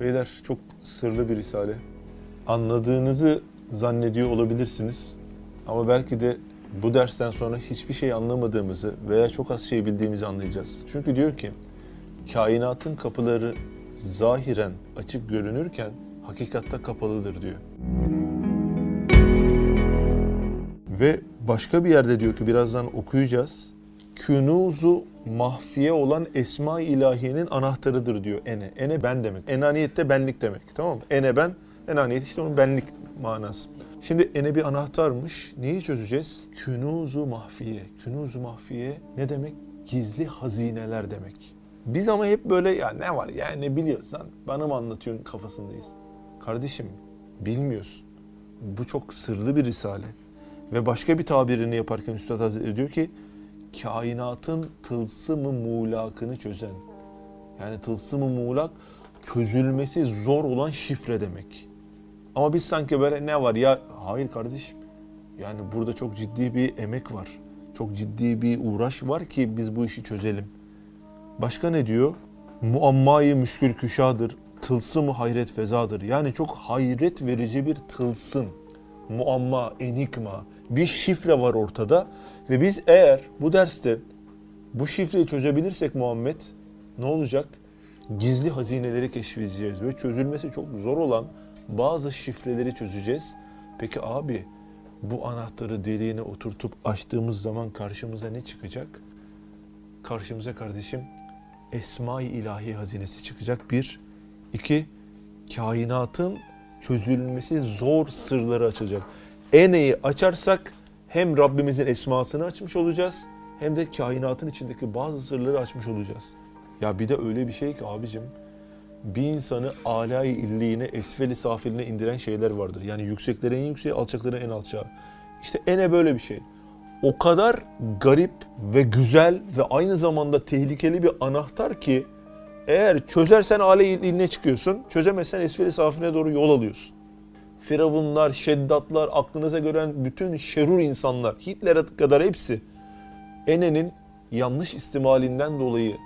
Beyler çok sırlı bir risale. Anladığınızı zannediyor olabilirsiniz. Ama belki de bu dersten sonra hiçbir şey anlamadığımızı veya çok az şey bildiğimizi anlayacağız. Çünkü diyor ki, kainatın kapıları zahiren açık görünürken hakikatte kapalıdır diyor. Ve başka bir yerde diyor ki, birazdan okuyacağız. Künûz-u mahfiye olan Esma-i İlahiye'nin anahtarıdır diyor ene. Ene ben demek. Enaniyette benlik demek. Tamam mı? Ene ben, enaniyet işte onun benlik manası. Şimdi ene bir anahtarmış. Neyi çözeceğiz? Künûz-u mahfiye. Künûz-u mahfiye ne demek? Gizli hazineler demek. Biz ama hep böyle ya ne var ya ne biliyorsan bana mı anlatıyorsun kafasındayız. Kardeşim bilmiyorsun. Bu çok sırlı bir risale. Ve başka bir tabirini yaparken Üstad Hazretleri diyor ki, kainatın tılsımı muğlakını çözen. Yani tılsımı muğlak çözülmesi zor olan şifre demek. Ama biz sanki böyle ne var ya, hayır kardeşim. Yani burada çok ciddi bir emek var. Çok ciddi bir uğraş var ki biz bu işi çözelim. Başka ne diyor? Muammayı müşkül küşadır, tılsımı hayret fezadır. Yani çok hayret verici bir tılsım. Muamma, enigma, bir şifre var ortada. Ve biz eğer bu derste bu şifreyi çözebilirsek Muhammed, ne olacak? Gizli hazineleri keşfedeceğiz ve çözülmesi çok zor olan bazı şifreleri çözeceğiz. Peki abi, bu anahtarı deliğine oturtup açtığımız zaman karşımıza ne çıkacak? Karşımıza kardeşim Esma-i İlahi hazinesi çıkacak. Bir, iki, kainatın çözülmesi zor sırları açılacak. Eneyi açarsak hem Rabbimizin esmasını açmış olacağız, hem de kainatın içindeki bazı sırları açmış olacağız. Ya bir de öyle bir şey ki abicim, bir insanı âlâ-i illiğine, esfel-i safiline indiren şeyler vardır. Yani yükseklere en yükseğe, alçaklara en alçağa. İşte ene böyle bir şey. O kadar garip ve güzel ve aynı zamanda tehlikeli bir anahtar ki, eğer çözersen âlâ-i illiğine çıkıyorsun, çözemezsen esfel-i safiline doğru yol alıyorsun. Firavunlar, şeddatlar, aklınıza gören bütün şerur insanlar, Hitler'e kadar hepsi enenin yanlış istimalinden dolayı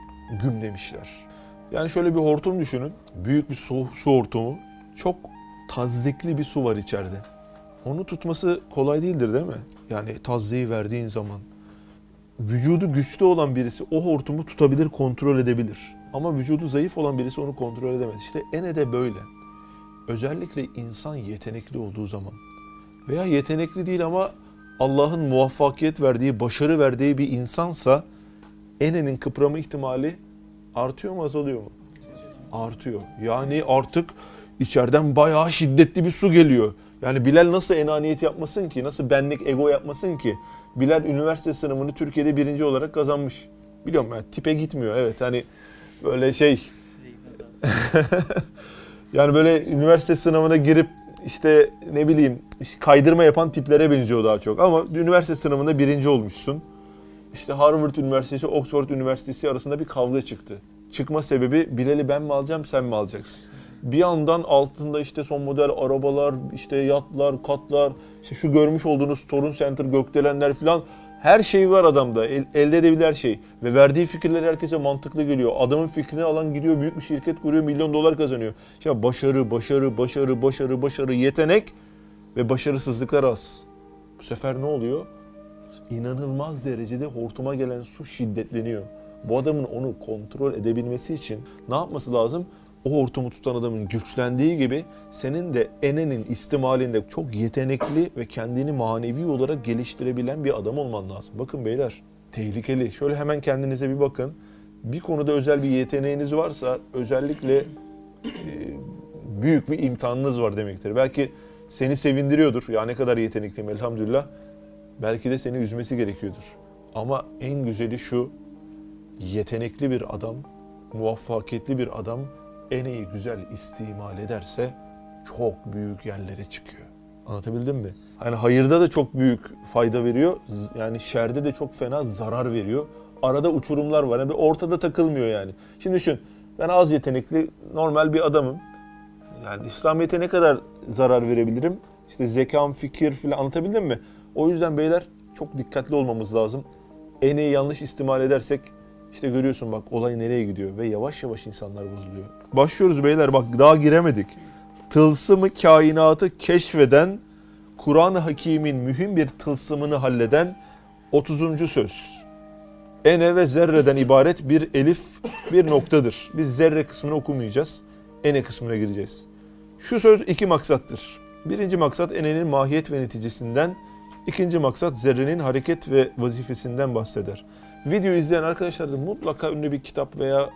gümlemişler. Yani şöyle bir hortum düşünün, büyük bir su hortumu, çok tazyikli bir su var içeride. Onu tutması kolay değildir değil mi? Yani tazyiği verdiğin zaman vücudu güçlü olan birisi o hortumu tutabilir, kontrol edebilir. Ama vücudu zayıf olan birisi onu kontrol edemez. İşte ene de böyle. Özellikle insan yetenekli olduğu zaman veya yetenekli değil ama Allah'ın muvaffakiyet verdiği, başarı verdiği bir insansa enenin kıprama ihtimali artıyor mu, azalıyor mu? Artıyor. Yani artık içeriden bayağı şiddetli bir su geliyor. Yani Bilal nasıl enaniyet yapmasın ki, nasıl benlik, ego yapmasın ki? Bilal üniversite sınavını Türkiye'de 1. olarak kazanmış. Biliyorum yani tipe gitmiyor, evet hani böyle şey... Yani böyle üniversite sınavına girip işte ne bileyim kaydırma yapan tiplere benziyor daha çok. Ama üniversite sınavında 1. olmuşsun. İşte Harvard Üniversitesi, Oxford Üniversitesi arasında bir kavga çıktı. Çıkma sebebi Bilal'i ben mi alacağım, sen mi alacaksın? Bir yandan altında işte son model arabalar, işte yatlar, katlar, işte şu görmüş olduğunuz Torun Center, gökdelenler falan. Her şey var adamda, elde edebilir her şey. Ve verdiği fikirler herkese mantıklı geliyor. Adamın fikrini alan gidiyor, büyük bir şirket kuruyor, $1 milyon kazanıyor. İşte başarı, yetenek ve başarısızlıklar az. Bu sefer ne oluyor? İnanılmaz derecede hortuma gelen su şiddetleniyor. Bu adamın onu kontrol edebilmesi için ne yapması lazım? O hortumu tutan adamın güçlendiği gibi senin de enenin istimalinde çok yetenekli ve kendini manevi olarak geliştirebilen bir adam olman lazım. Bakın beyler, tehlikeli. Şöyle hemen kendinize bir bakın. Bir konuda özel bir yeteneğiniz varsa özellikle büyük bir imtihanınız var demektir. Belki seni sevindiriyordur. Ya ne kadar yetenekliyim elhamdülillah. Belki de seni üzmesi gerekiyordur. Ama en güzeli şu, yetenekli bir adam, muvaffakiyetli bir adam, eneyi güzel istimal ederse çok büyük yerlere çıkıyor. Anlatabildim mi? Yani hayırda da çok büyük fayda veriyor. Yani şerde de çok fena zarar veriyor. Arada uçurumlar var. Yani ortada takılmıyor yani. Şimdi düşün, ben az yetenekli normal bir adamım. Yani İslamiyet'e ne kadar zarar verebilirim? İşte zekam, fikir filan, anlatabildim mi? O yüzden beyler çok dikkatli olmamız lazım. Eneyi yanlış istimal edersek İşte görüyorsun bak olay nereye gidiyor ve yavaş yavaş insanlar bozuluyor. Başlıyoruz beyler, bak daha giremedik. Tılsımı kainatı keşfeden, Kur'an-ı Hakîm'in mühim bir tılsımını halleden 30. söz. Ene ve zerreden ibaret bir elif, bir noktadır. Biz zerre kısmını okumayacağız. Ene kısmına gireceğiz. Şu söz iki maksattır. Birinci maksat enenin mahiyet ve neticesinden, ikinci maksat zerrenin hareket ve vazifesinden bahseder. Video izleyen arkadaşlar da mutlaka ünlü bir kitap veya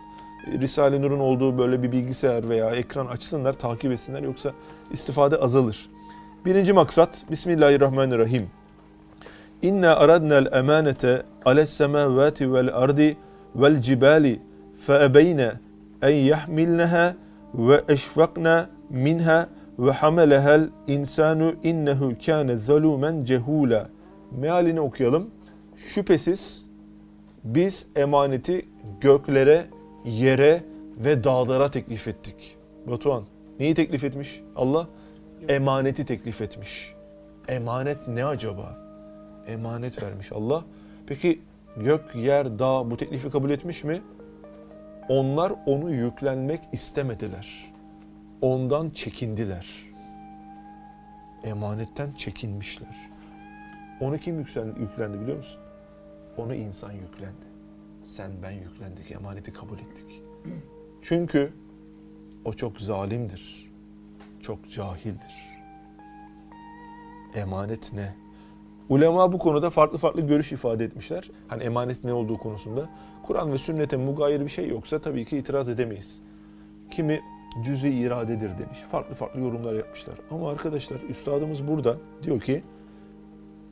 Risale-i Nur'un olduğu böyle bir bilgisayar veya ekran açsınlar, takip etsinler, yoksa istifade azalır. Birinci maksat, Bismillahirrahmanirrahim. İnna aradna'l emanete ale's-semâvâti ve'l-ardi ve'l-cibâli fe'ebeyne en yahmilnehâ ve eşfakna minha ve hamalehel insanu innehu kâne zalûmen cehûlâ. Mealini okuyalım. Şüphesiz biz emaneti göklere, yere ve dağlara teklif ettik. Batuhan, neyi teklif etmiş Allah? Emaneti teklif etmiş. Emanet ne acaba? Emanet vermiş Allah. Peki gök, yer, dağ bu teklifi kabul etmiş mi? Onlar onu yüklenmek istemediler. Ondan çekindiler. Emanetten çekinmişler. Onu kim yüklendi biliyor musun? Onu insan yüklendi. Sen, ben yüklendik, emaneti kabul ettik. Çünkü o çok zalimdir, çok cahildir. Emanet ne? Ulema bu konuda farklı farklı görüş ifade etmişler. Hani emanet ne olduğu konusunda. Kur'an ve sünnete mugayir bir şey yoksa tabii ki itiraz edemeyiz. Kimi cüz-i iradedir demiş. Farklı farklı yorumlar yapmışlar. Ama arkadaşlar üstadımız burada diyor ki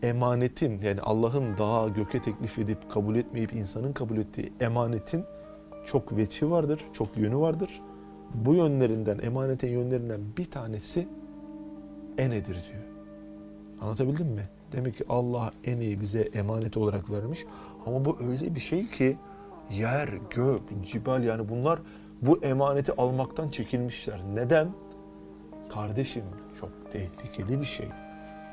emanetin, yani Allah'ın dağa, göke teklif edip kabul etmeyip insanın kabul ettiği emanetin çok veçi vardır, çok yönü vardır. Bu yönlerinden, emanetin yönlerinden bir tanesi enedir diyor. Anlatabildim mi? Demek ki Allah eneyi bize emanet olarak vermiş. Ama bu öyle bir şey ki yer, gök, cibal, yani bunlar bu emaneti almaktan çekinmişler. Neden? Kardeşim çok tehlikeli bir şey.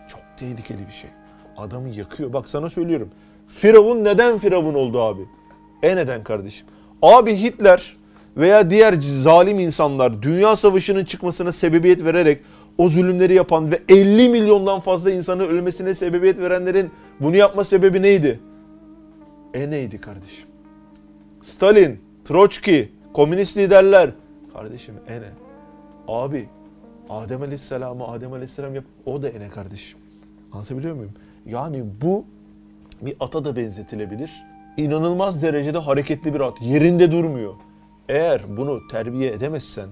Çok tehlikeli bir şey. Adamı yakıyor. Bak sana söylüyorum. Firavun neden Firavun oldu abi? Neden kardeşim? Abi Hitler veya diğer zalim insanlar dünya savaşının çıkmasına sebebiyet vererek o zulümleri yapan ve 50 milyondan fazla insanın ölmesine sebebiyet verenlerin bunu yapma sebebi neydi? Neydi kardeşim? Stalin, Troçki, komünist liderler. Kardeşim ene. Abi Adem Aleyhisselam'ı Adem Aleyhisselam yap. O da ene kardeşim. Anlatabiliyor muyum? Yani bu bir ata da benzetilebilir. İnanılmaz derecede hareketli bir at. Yerinde durmuyor. Eğer bunu terbiye edemezsen,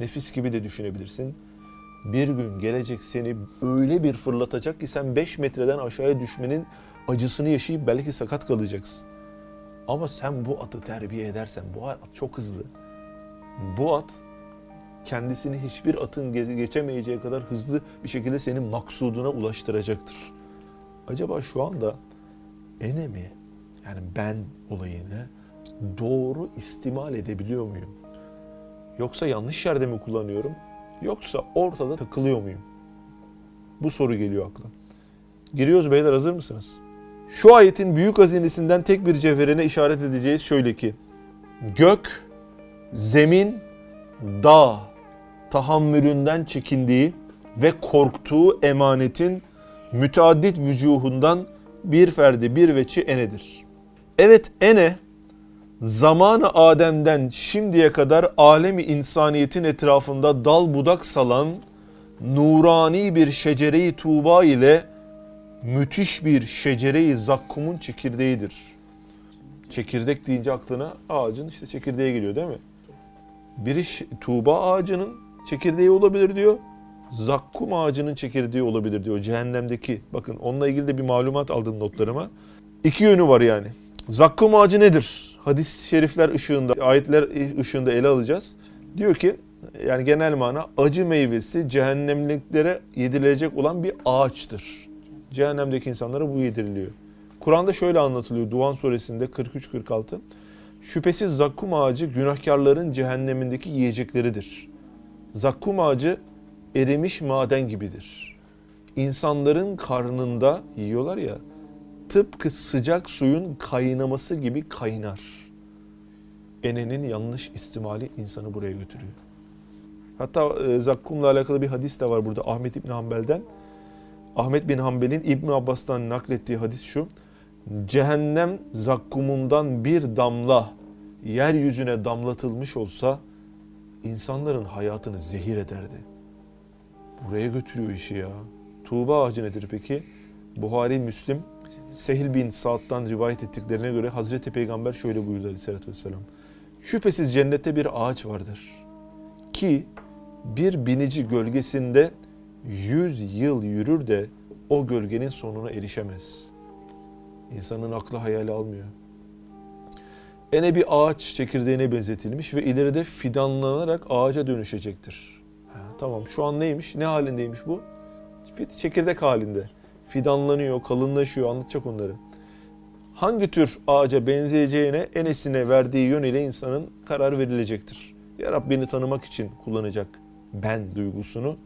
nefis gibi de düşünebilirsin. Bir gün gelecek seni öyle bir fırlatacak ki sen 5 metreden aşağıya düşmenin acısını yaşayıp belki sakat kalacaksın. Ama sen bu atı terbiye edersen, bu at çok hızlı. Bu at kendisini hiçbir atın geçemeyeceği kadar hızlı bir şekilde senin maksuduna ulaştıracaktır. Acaba şu anda ene mi? Yani ben olayını doğru istimal edebiliyor muyum? Yoksa yanlış yerde mi kullanıyorum? Yoksa ortada takılıyor muyum? Bu soru geliyor aklıma. Giriyoruz beyler, hazır mısınız? Şu ayetin büyük hazinesinden tek bir cevherine işaret edeceğiz şöyle ki: gök, zemin, dağ tahammülünden çekindiği ve korktuğu emanetin müteaddit vücuhundan bir ferdi, bir veçi enedir. Evet, ene zamanı Adem'den şimdiye kadar alemi insaniyetin etrafında dal budak salan nurani bir şecere-i tuğba ile müthiş bir şecere-i zakkumun çekirdeğidir. Çekirdek deyince aklına ağacın işte çekirdeği geliyor değil mi? Biri tuğba ağacının çekirdeği olabilir diyor. Zakkum ağacının çekirdeği olabilir diyor. Cehennemdeki. Bakın onunla ilgili de bir malumat aldım notlarıma. İki yönü var yani. Zakkum ağacı nedir? Hadis-i şerifler ışığında, ayetler ışığında ele alacağız. Diyor ki, yani genel mana acı meyvesi cehennemliklere yedirilecek olan bir ağaçtır. Cehennemdeki insanlara bu yediriliyor. Kur'an'da şöyle anlatılıyor Duhan suresinde 43-46. Şüphesiz zakkum ağacı günahkarların cehennemindeki yiyecekleridir. Zakkum ağacı erimiş maden gibidir. İnsanların karnında yiyorlar ya, tıpkı sıcak suyun kaynaması gibi kaynar. enenin yanlış istimali insanı buraya götürüyor. Hatta zakkumla alakalı bir hadis de var burada Ahmet İbni Hanbel'den. Ahmet bin Hanbel'in İbn Abbas'tan naklettiği hadis şu: cehennem zakkumundan bir damla yeryüzüne damlatılmış olsa insanların hayatını zehir ederdi. Buraya götürüyor işi ya. Tuğba ağacı nedir peki? Buhari, Müslim, Sehl bin Sa'd'dan rivayet ettiklerine göre Hazreti Peygamber şöyle buyurdu aleyhissalatü vesselam: şüphesiz cennette bir ağaç vardır ki bir binici gölgesinde 100 yıl yürür de o gölgenin sonuna erişemez. İnsanın aklı hayali almıyor. Ene bir ağaç çekirdeğine benzetilmiş ve ileride fidanlanarak ağaca dönüşecektir. Ha, tamam, şu an neymiş? Ne halindeymiş bu? Çekirdek halinde. Fidanlanıyor, kalınlaşıyor, anlatacak onları. Hangi tür ağaca benzeyeceğine enesine verdiği yönüyle insanın karar verilecektir. Ya Rabbini tanımak için kullanacak ben duygusunu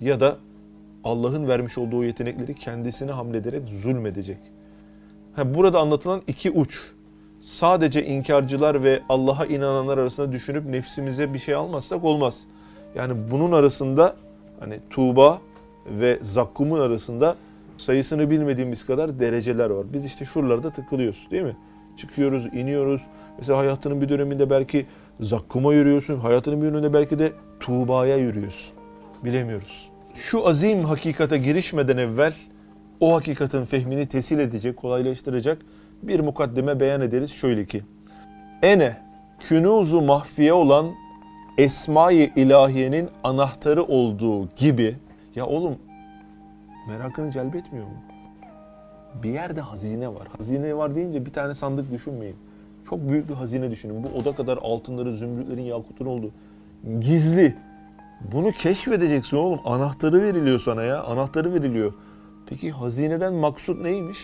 ya da Allah'ın vermiş olduğu yetenekleri kendisine hamlederek zulmedecek. Ha, burada anlatılan iki uç. Sadece inkarcılar ve Allah'a inananlar arasında düşünüp nefsimize bir şey almazsak olmaz. Yani bunun arasında hani Tuğba ve Zakkum'un arasında sayısını bilmediğimiz kadar dereceler var. Biz işte şuralarda tıkılıyoruz değil mi? Çıkıyoruz, iniyoruz. Mesela hayatının bir döneminde belki Zakkum'a yürüyorsun, hayatının bir döneminde belki de Tuğba'ya yürüyorsun. Bilemiyoruz. Şu azim hakikate girişmeden evvel o hakikatin fehmini tesir edecek, kolaylaştıracak bir mukaddime beyan ederiz şöyle ki: ene, künûz-u mahfiye olan Esma-i İlahiye'nin anahtarı olduğu gibi. Ya oğlum, merakını celbetmiyor mu? Bir yerde hazine var. Hazine var deyince bir tane sandık düşünmeyin. Çok büyük bir hazine düşünün. Bu oda kadar altınların, zümrütlerin, yakutun olduğu. Gizli. Bunu keşfedeceksin oğlum. Anahtarı veriliyor sana ya. Anahtarı veriliyor. Peki hazineden maksut neymiş?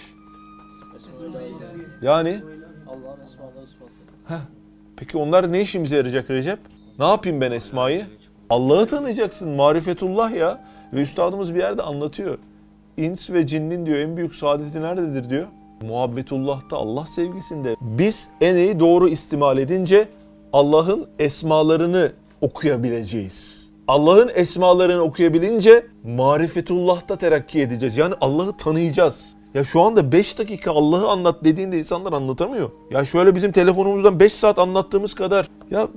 Yani? Allah'ın esmaları ispatladı. Peki onlar ne işimize yarayacak Recep? Ne yapayım ben esmayı? Allah'ı tanıyacaksın. Marifetullah ya. Ve üstadımız bir yerde anlatıyor. İns ve cinnin diyor en büyük saadeti nerededir diyor. Muhabbetullah'ta, Allah sevgisinde. Biz eneyi doğru istimal edince Allah'ın esmalarını okuyabileceğiz. Allah'ın esmalarını okuyabilince marifetullah'ta terakki edeceğiz. Yani Allah'ı tanıyacağız. Ya şu anda 5 dakika Allah'ı anlat dediğinde insanlar anlatamıyor. Ya şöyle bizim telefonumuzdan 5 saat anlattığımız kadar. Ya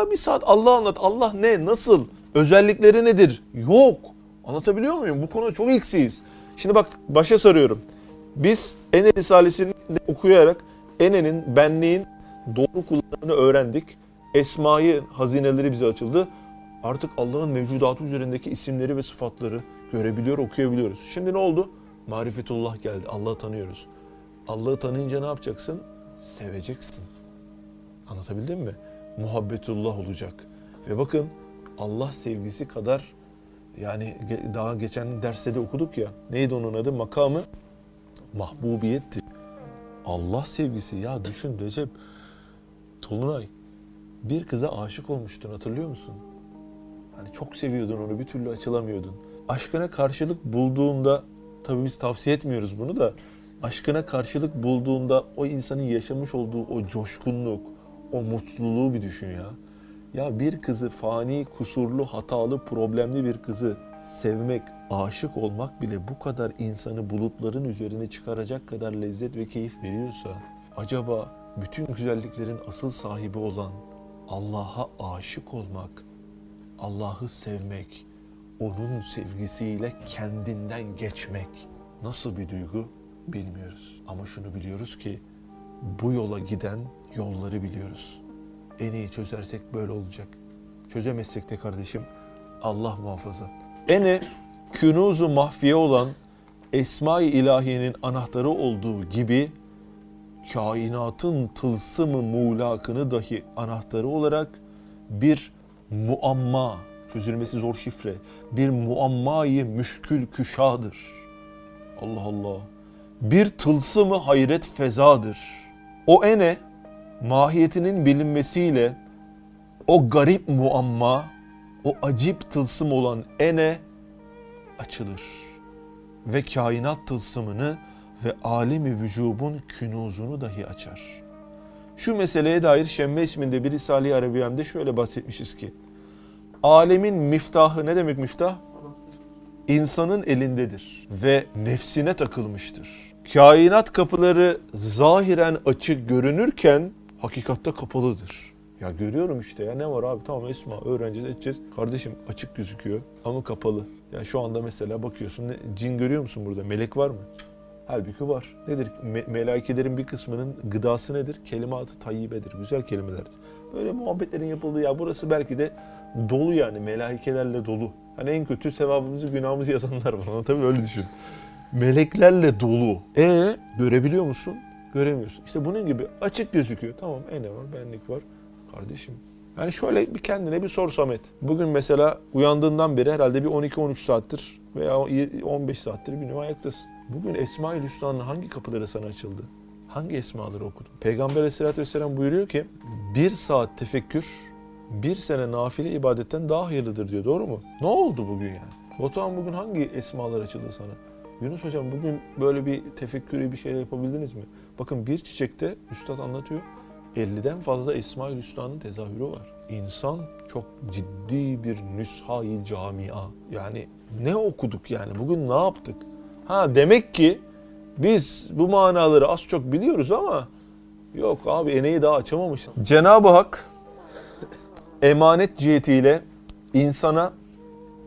bir saat Allah'ı anlat. Allah ne, nasıl, özellikleri nedir? Yok. Anlatabiliyor muyum? Bu konuda çok eksiyiz. Şimdi bak, başa sarıyorum. Biz Ene Risalesi'ni okuyarak Ene'nin, benliğin doğru kullanımını öğrendik. Esma'yı, hazineleri bize açıldı. Artık Allah'ın mevcudatı üzerindeki isimleri ve sıfatları görebiliyor, okuyabiliyoruz. Şimdi ne oldu? Marifetullah geldi. Allah'ı tanıyoruz. Allah'ı tanıyınca ne yapacaksın? Seveceksin. Anlatabildim mi? Muhabbetullah olacak. Ve bakın, Allah sevgisi kadar, yani daha geçen derste de okuduk ya, neydi onun adı? Makamı mahbubiyetti. Allah sevgisi ya, düşün Recep, Tolunay, bir kıza aşık olmuştun, hatırlıyor musun? Hani çok seviyordun onu, bir türlü açılamıyordun. Aşkına karşılık bulduğunda, tabii biz tavsiye etmiyoruz bunu da, aşkına karşılık bulduğunda o insanın yaşamış olduğu o coşkunluk, o mutluluğu bir düşün ya. Ya bir kızı, fani, kusurlu, hatalı, problemli bir kızı sevmek, aşık olmak bile bu kadar insanı bulutların üzerine çıkaracak kadar lezzet ve keyif veriyorsa, acaba bütün güzelliklerin asıl sahibi olan Allah'a aşık olmak, Allah'ı sevmek, onun sevgisiyle kendinden geçmek nasıl bir duygu bilmiyoruz. Ama şunu biliyoruz ki bu yola giden yolları biliyoruz. En iyi çözersek böyle olacak. Çözemezsek de kardeşim Allah muhafaza. Ene, künûz-u mahfiye olan Esma-i İlahiye'nin anahtarı olduğu gibi kainatın tılsım-ı muğlakını dahi anahtarı olarak bir muamma, çözülmesi zor şifre, bir muammayı müşkül küşadır. Allah Allah. Bir tılsım-ı hayret fezadır. O ene, mahiyetinin bilinmesiyle o garip muamma, o acip tılsım olan ene açılır. Ve kainat tılsımını ve alemi vücubun künuzunu dahi açar. Şu meseleye dair Şemme isminde bir Risale-i Arabiyem'de şöyle bahsetmişiz ki, alemin miftahı, ne demek miftah? İnsanın elindedir ve nefsine takılmıştır. Kainat kapıları zahiren açık görünürken hakikatte kapalıdır. Ya görüyorum işte ya, ne var abi, tamam Esma öğreneceğiz edeceğiz. Kardeşim açık gözüküyor ama kapalı. Yani şu anda mesela bakıyorsun, cin görüyor musun burada? Melek var mı? Halbuki var. Nedir? Melekelerin bir kısmının gıdası nedir? Kelimat-ı tayyibedir. Güzel kelimelerdir. Böyle muhabbetlerin yapıldığı ya, burası belki de dolu yani, melaikelerle dolu. Hani en kötü sevabımızı, günahımızı yazanlar var. Tabii öyle düşün. Meleklerle dolu. Görebiliyor musun? Göremiyorsun. İşte bunun gibi açık gözüküyor. Tamam, ne var, benlik var. Kardeşim. Yani şöyle bir kendine bir sor Samet. Bugün mesela uyandığından beri herhalde bir 12-13 saattir veya 15 saattir bir nevi ayaktasın. Bugün Esma-i Hüsna'nın hangi kapıları sana açıldı? Hangi esmaları okudun? Peygamber Aleyhisselatü Vesselam buyuruyor ki, bir saat tefekkür, bir sene nafile ibadetten daha hayırlıdır diyor. Doğru mu? Ne oldu bugün yani? Batuhan, bugün hangi esmalar açıldı sana? Yunus Hocam, bugün böyle bir tefekkürü, bir şeyler yapabildiniz mi? Bakın, bir çiçekte Üstad anlatıyor, 50'den fazla Esma-i Hüsna'nın tezahürü var. İnsan çok ciddi bir nüsha-i camia. Yani ne okuduk yani? Bugün ne yaptık? Ha, demek ki biz bu manaları az çok biliyoruz ama yok abi, eneyi daha açamamış. Cenab-ı Hak emanet cihetiyle insana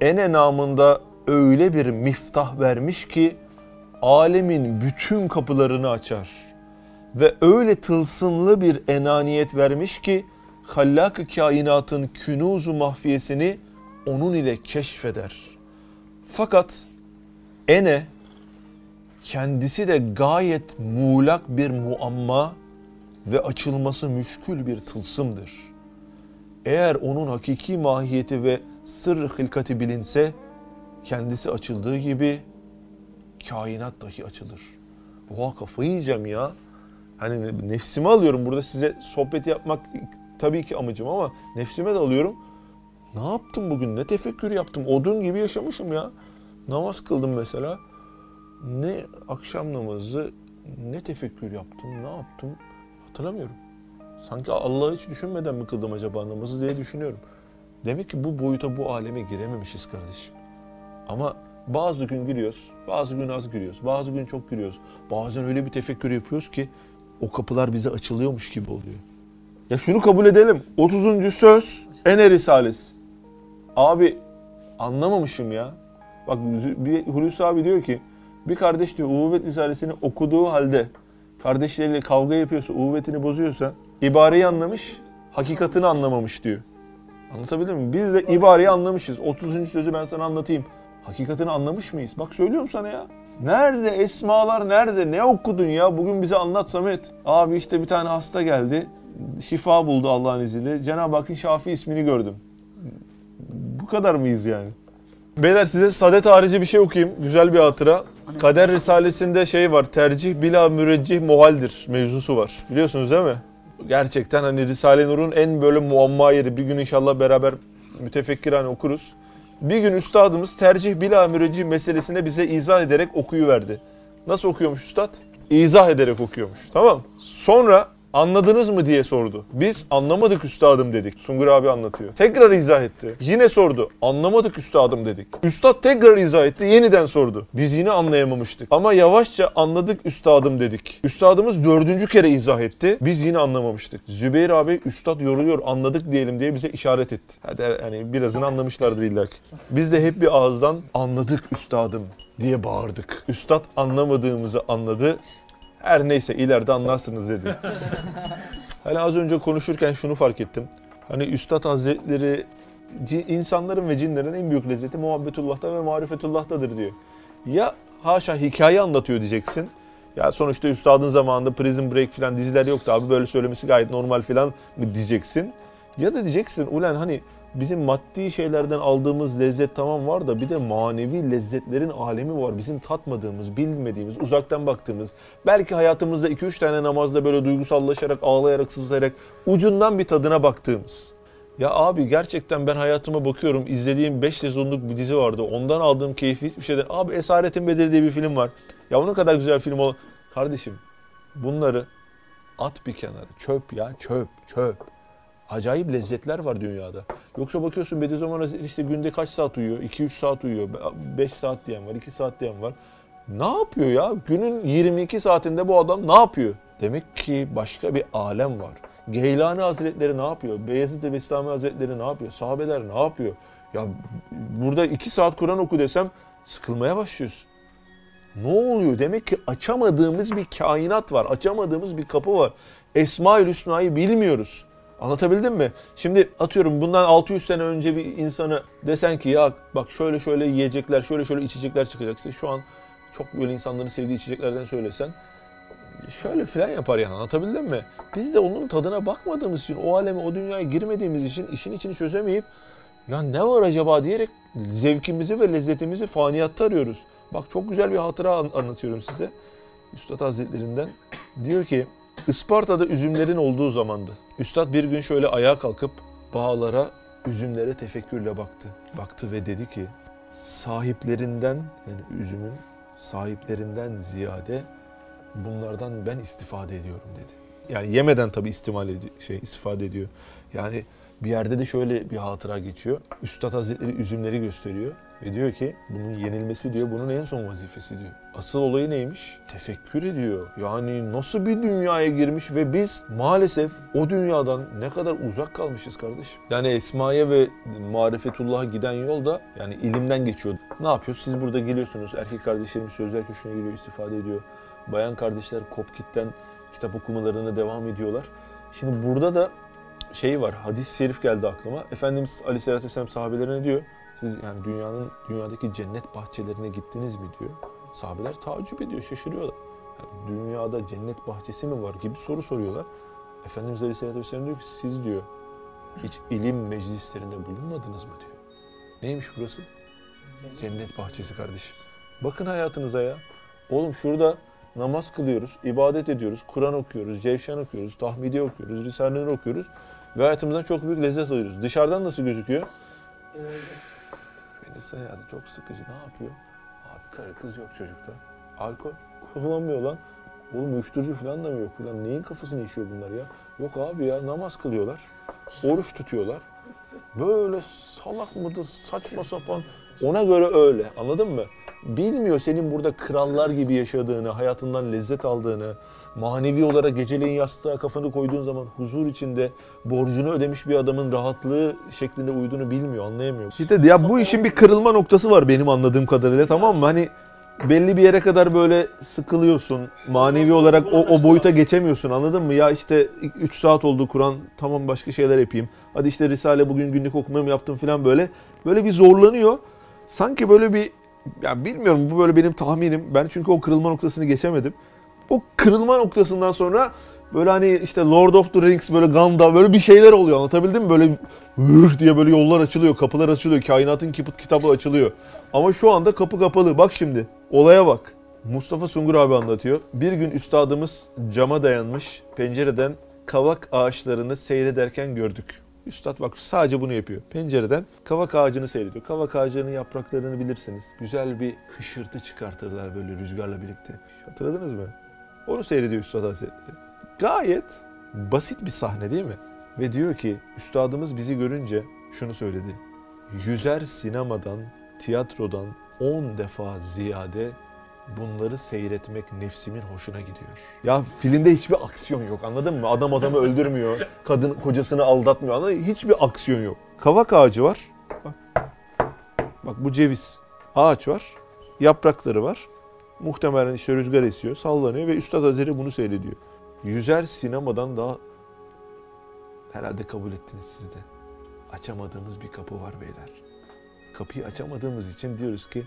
ene namında öyle bir miftah vermiş ki alemin bütün kapılarını açar. Ve öyle tılsımlı bir enaniyet vermiş ki hallak-ı kainatın künûz-u mahfiyesini onun ile keşfeder. Fakat ene kendisi de gayet muğlak bir muamma ve açılması müşkül bir tılsımdır. Eğer onun hakiki mahiyeti ve sırr-ı hilkati bilinse, kendisi açıldığı gibi kainat dahi açılır. Oha, kafayı yiyeceğim ya. Hani nefsimi alıyorum, burada size sohbet yapmak tabii ki amacım ama nefsime de alıyorum. Ne yaptım bugün, ne tefekkür yaptım, odun gibi yaşamışım ya. Namaz kıldım mesela. Ne akşam namazı, ne tefekkür yaptım, ne yaptım hatırlamıyorum. Sanki Allah'ı hiç düşünmeden mi kıldım acaba namazı diye düşünüyorum. Demek ki bu boyuta, bu aleme girememişiz kardeşim. Ama bazı gün gülüyoruz, bazı gün az gülüyoruz, bazı gün çok gülüyoruz. Bazen öyle bir tefekkür yapıyoruz ki o kapılar bize açılıyormuş gibi oluyor. Ya şunu kabul edelim, 30. söz Ene Risalesi. Abi anlamamışım ya. Bak Hulusi abi diyor ki, bir kardeş diyor Uhuvvet Risalesini okuduğu halde kardeşleriyle kavga yapıyorsa, uhuvvetini bozuyorsa ibareyi anlamış, hakikatini anlamamış diyor. Anlatabildim mi? Biz de ibareyi anlamışız. 30. sözü ben sana anlatayım. Hakikatini anlamış mıyız? Bak söylüyorum sana ya. Nerede esmalar, nerede? Ne okudun ya? Bugün bize anlat Samet. Abi işte bir tane hasta geldi. Şifa buldu Allah'ın izniyle. Cenab-ı Hakk'ın Şafii ismini gördüm. Bu kadar mıyız yani? Beyler, size Sadet harici bir şey okuyayım. Güzel bir hatıra. Kader Risalesi'nde şey var. Tercih bila müreccih muhaldir mevzusu var. Biliyorsunuz değil mi? Gerçekten hani Risale-i Nur'un en böyle muamma yeri. Bir gün inşallah beraber mütefekkirane okuruz. Bir gün üstadımız tercih bila müreccih meselesine bize izah ederek okuyuverdi. Nasıl okuyormuş üstad? İzah ederek okuyormuş. Tamam. Sonra anladınız mı diye sordu. Biz anlamadık üstadım dedik. Sungur abi anlatıyor. Tekrar izah etti. Yine sordu. Anlamadık üstadım dedik. Üstad tekrar izah etti. Yeniden sordu. Biz yine anlayamamıştık. Ama yavaşça anladık üstadım dedik. Üstadımız 4. kere izah etti. Biz yine anlamamıştık. Zübeyir abi, üstad yoruluyor, anladık diyelim diye bize işaret etti. Hani birazını anlamışlardır illaki. Biz de hep bir ağızdan anladık üstadım diye bağırdık. Üstad anlamadığımızı anladı. Her neyse, ileride anlarsınız dedi. Hani az önce konuşurken şunu fark ettim. Hani Üstad Hazretleri, insanların ve cinlerin en büyük lezzeti muhabbetullah'ta ve marifetullah'tadır diyor. Ya haşa hikaye anlatıyor diyeceksin. Ya sonuçta Üstad'ın zamanında Prison Break falan diziler yoktu abi, böyle söylemesi gayet normal falan mı diyeceksin. Ya da diyeceksin ulan hani bizim maddi şeylerden aldığımız lezzet tamam var da bir de manevi lezzetlerin alemi var. Bizim tatmadığımız, bilmediğimiz, uzaktan baktığımız, belki hayatımızda 2-3 tane namazla böyle duygusallaşarak, ağlayarak, sızlayarak ucundan bir tadına baktığımız. Ya abi gerçekten ben hayatıma bakıyorum, izlediğim 5 sezonluk bir dizi vardı. Ondan aldığım keyfi hiçbir şeyden. Abi Esaretin Bedeli diye bir film var. Ya onun kadar güzel film olan. Kardeşim bunları At bir kenara. Çöp ya, çöp, çöp. Acayip lezzetler var dünyada. Yoksa bakıyorsun Bediüzzaman Hazretleri işte günde kaç saat uyuyor? 2-3 saat uyuyor. 5 saat diyen var, 2 saat diyen var. Ne yapıyor ya? Günün 22 saatinde bu adam ne yapıyor? Demek ki başka bir alem var. Geylani Hazretleri ne yapıyor? Beyazıt-ı Bistami Hazretleri ne yapıyor? Sahabeler ne yapıyor? Ya burada 2 saat Kur'an oku desem sıkılmaya başlıyorsun. Ne oluyor? Demek ki açamadığımız bir kainat var. Açamadığımız bir kapı var. Esma-ül Hüsna'yı bilmiyoruz. Anlatabildim mi? Şimdi atıyorum bundan 600 sene önce bir insanı desen ki ya bak şöyle şöyle yiyecekler, şöyle şöyle içecekler çıkacaksa şu an çok böyle insanların sevdiği içeceklerden söylesen şöyle filan yapar yani, anlatabildim mi? Biz de onun tadına bakmadığımız için, o aleme, o dünyaya girmediğimiz için işin içini çözemeyip ya ne var acaba diyerek zevkimizi ve lezzetimizi faniyatta arıyoruz. Bak çok güzel bir hatıra anlatıyorum size. Üstad Hazretlerinden diyor ki Isparta'da üzümlerin olduğu zamandı. Üstad bir gün şöyle ayağa kalkıp bağlara, üzümlere tefekkürle baktı. Baktı ve dedi ki sahiplerinden, yani üzümün sahiplerinden ziyade bunlardan ben istifade ediyorum dedi. Yani yemeden tabii istifade ediyor. Yani bir yerde de şöyle bir hatıra geçiyor. Üstad Hazretleri üzümleri gösteriyor ve diyor ki bunun yenilmesi diyor, bunun en son vazifesi diyor. Asıl olayı neymiş? Tefekkür ediyor. Yani nasıl bir dünyaya girmiş ve biz maalesef o dünyadan ne kadar uzak kalmışız kardeşim. Yani Esma'ya ve Marifetullah'a giden yol da yani ilimden geçiyor. Ne yapıyoruz? Siz burada geliyorsunuz. Erkek kardeşlerimiz sözler köşküne geliyor, istifade ediyor. Bayan kardeşler Kopkit'ten kitap okumalarına devam ediyorlar. Şimdi burada da şey var, hadis-i şerif geldi aklıma. Efendimiz Aleyhisselatü Vesselam sahabelerine diyor, siz yani dünyadaki cennet bahçelerine gittiniz mi diyor. Sahabeler taaccüp ediyor, şaşırıyorlar. Yani dünyada cennet bahçesi mi var gibi soru soruyorlar. Efendimiz Aleyhisselatü Vesselam diyor ki siz diyor hiç ilim meclislerinde bulunmadınız mı diyor. Neymiş burası? Cennet bahçesi kardeşim. Bakın hayatınıza ya. Oğlum şurada namaz kılıyoruz, ibadet ediyoruz, Kur'an okuyoruz, Cevşen okuyoruz, Tahmidi okuyoruz, Risaleleri okuyoruz ve hayatımızdan çok büyük lezzet alıyoruz. Dışarıdan nasıl gözüküyor? Beni sayardı, çok sıkıcı, ne yapıyor? Abi karı kız yok çocukta, alkol kullanmıyor lan, oğlum uyuşturucu falan da mı yok lan, neyin kafasını işiyor bunlar ya? Yok abi ya, namaz kılıyorlar, oruç tutuyorlar, böyle salak mıdır, saçma sapan, ona göre öyle, anladın mı? Bilmiyor senin burada krallar gibi yaşadığını, hayatından lezzet aldığını, manevi olarak geceleyin yastığa kafanı koyduğun zaman huzur içinde borcunu ödemiş bir adamın rahatlığı şeklinde uyuduğunu bilmiyor, anlayamıyor. İşte ya bu işin bir kırılma noktası var benim anladığım kadarıyla, tamam mı? Hani belli bir yere kadar böyle sıkılıyorsun, manevi olarak o boyuta geçemiyorsun, anladın mı? Ya işte 3 saat oldu Kur'an, tamam başka şeyler yapayım. Hadi işte Risale bugün günlük okumaya mı yaptım falan böyle. Böyle bir zorlanıyor. Sanki böyle bir, ya bilmiyorum, bu böyle benim tahminim. Ben çünkü o kırılma noktasını geçemedim. O kırılma noktasından sonra böyle hani işte Lord of the Rings, böyle Gandalf, böyle bir şeyler oluyor, anlatabildim mi? Böyle diye böyle yollar açılıyor, kapılar açılıyor, kainatın kitabı açılıyor. Ama şu anda kapı kapalı. Bak şimdi, olaya bak. Mustafa Sungur abi anlatıyor. Bir gün üstadımız cama dayanmış, pencereden kavak ağaçlarını seyrederken gördük. Üstad bak sadece bunu yapıyor. Pencereden kavak ağacını seyrediyor. Kavak ağacının yapraklarını bilirsiniz. Güzel bir hışırtı çıkartırlar böyle rüzgarla birlikte. Hatırladınız mı? Onu seyrediyor Üstad Hazretleri. Gayet basit bir sahne değil mi? Ve diyor ki üstadımız bizi görünce şunu söyledi. Yüzer sinemadan, tiyatrodan 10 defa ziyade bunları seyretmek nefsimin hoşuna gidiyor. Ya filmde hiçbir aksiyon yok, anladın mı? Adam adamı öldürmüyor, kadın kocasını aldatmıyor, anladın mı? Hiçbir aksiyon yok. Kavak ağacı var. Bak bu ceviz. Ağaç var, yaprakları var. Muhtemelen işte rüzgar esiyor, sallanıyor ve Üstad Hazretleri bunu seyrediyor. Yüzer sinemadan daha herhalde kabul ettiniz siz de. Açamadığımız bir kapı var beyler. Kapıyı açamadığımız için diyoruz ki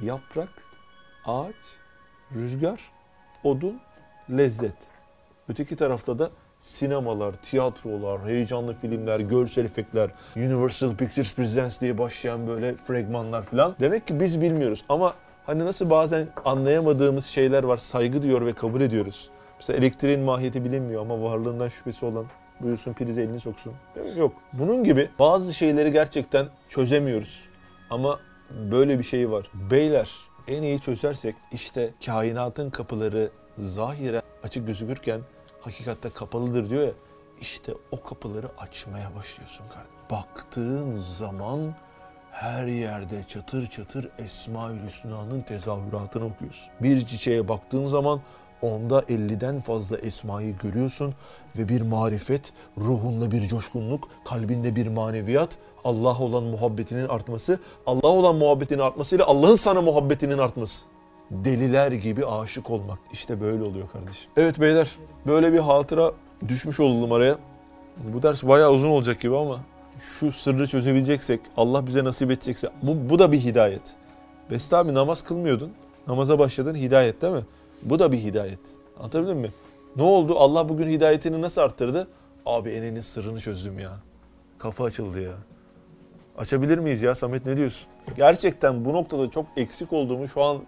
yaprak, ağaç, rüzgar, odun, lezzet. Öteki tarafta da sinemalar, tiyatrolar, heyecanlı filmler, görsel efektler, Universal Pictures Presents diye başlayan böyle fragmanlar falan. Demek ki biz bilmiyoruz ama hani nasıl bazen anlayamadığımız şeyler var, saygı duyuyor ve kabul ediyoruz. Mesela elektriğin mahiyeti bilinmiyor ama varlığından şüphesi olan buyursun prize elini soksun. Yok. Bunun gibi bazı şeyleri gerçekten çözemiyoruz ama böyle bir şey var. Beyler, en iyi çözersek işte kainatın kapıları zahiren açık gözükürken hakikatte kapalıdır diyor ya. İşte o kapıları açmaya başlıyorsun kardeşim. Baktığın zaman her yerde çatır çatır Esma-ül Hüsna'nın tezahüratını okuyorsun. Bir çiçeğe baktığın zaman onda 50'den fazla esmayı görüyorsun ve bir marifet, ruhunda bir coşkunluk, kalbinde bir maneviyat, Allah'a olan muhabbetinin artması, Allah'a olan muhabbetinin artmasıyla Allah'ın sana muhabbetinin artması. Deliler gibi aşık olmak. İşte böyle oluyor kardeşim. Evet beyler, böyle bir hatıra düşmüş oldum araya. Bu ders bayağı uzun olacak gibi ama şu sırrı çözebileceksek, Allah bize nasip edecekse, bu da bir hidayet. Beste abi namaz kılmıyordun, namaza başladın, hidayet değil mi? Bu da bir hidayet. Anlatabildim mi? Ne oldu? Allah bugün hidayetini nasıl arttırdı? Abi enenin sırrını çözdüm ya. Kafa açıldı ya. Açabilir miyiz ya Samet, ne diyorsun? Gerçekten bu noktada çok eksik olduğumu şu an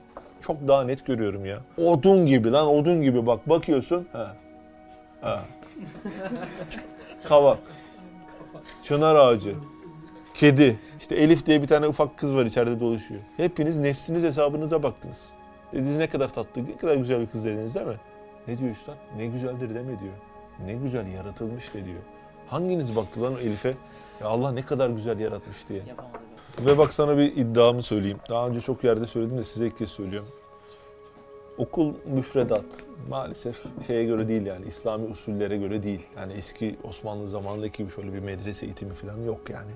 çok daha net görüyorum ya. Odun gibi lan, odun gibi bak, bakıyorsun. Ha. Kavak. Çınar ağacı. Kedi. İşte Elif diye bir tane ufak kız var içeride dolaşıyor. Hepiniz nefsiniz hesabınıza baktınız. Dediniz ne kadar tatlı, ne kadar güzel bir kız dediniz değil mi? Ne diyor üstad? Ne güzeldir deme diyor. Ne güzel yaratılmış de diyor. Hanginiz baktı lan o Elif'e? Ya Allah ne kadar güzel yaratmış diye. Yapamadım. Ve bak sana bir iddiamı söyleyeyim. Daha önce çok yerde söyledim de size ilk kez söylüyorum. Okul müfredat maalesef şeye göre değil yani, İslami usullere göre değil. Yani eski Osmanlı zamanındaki gibi şöyle bir medrese eğitimi falan yok yani.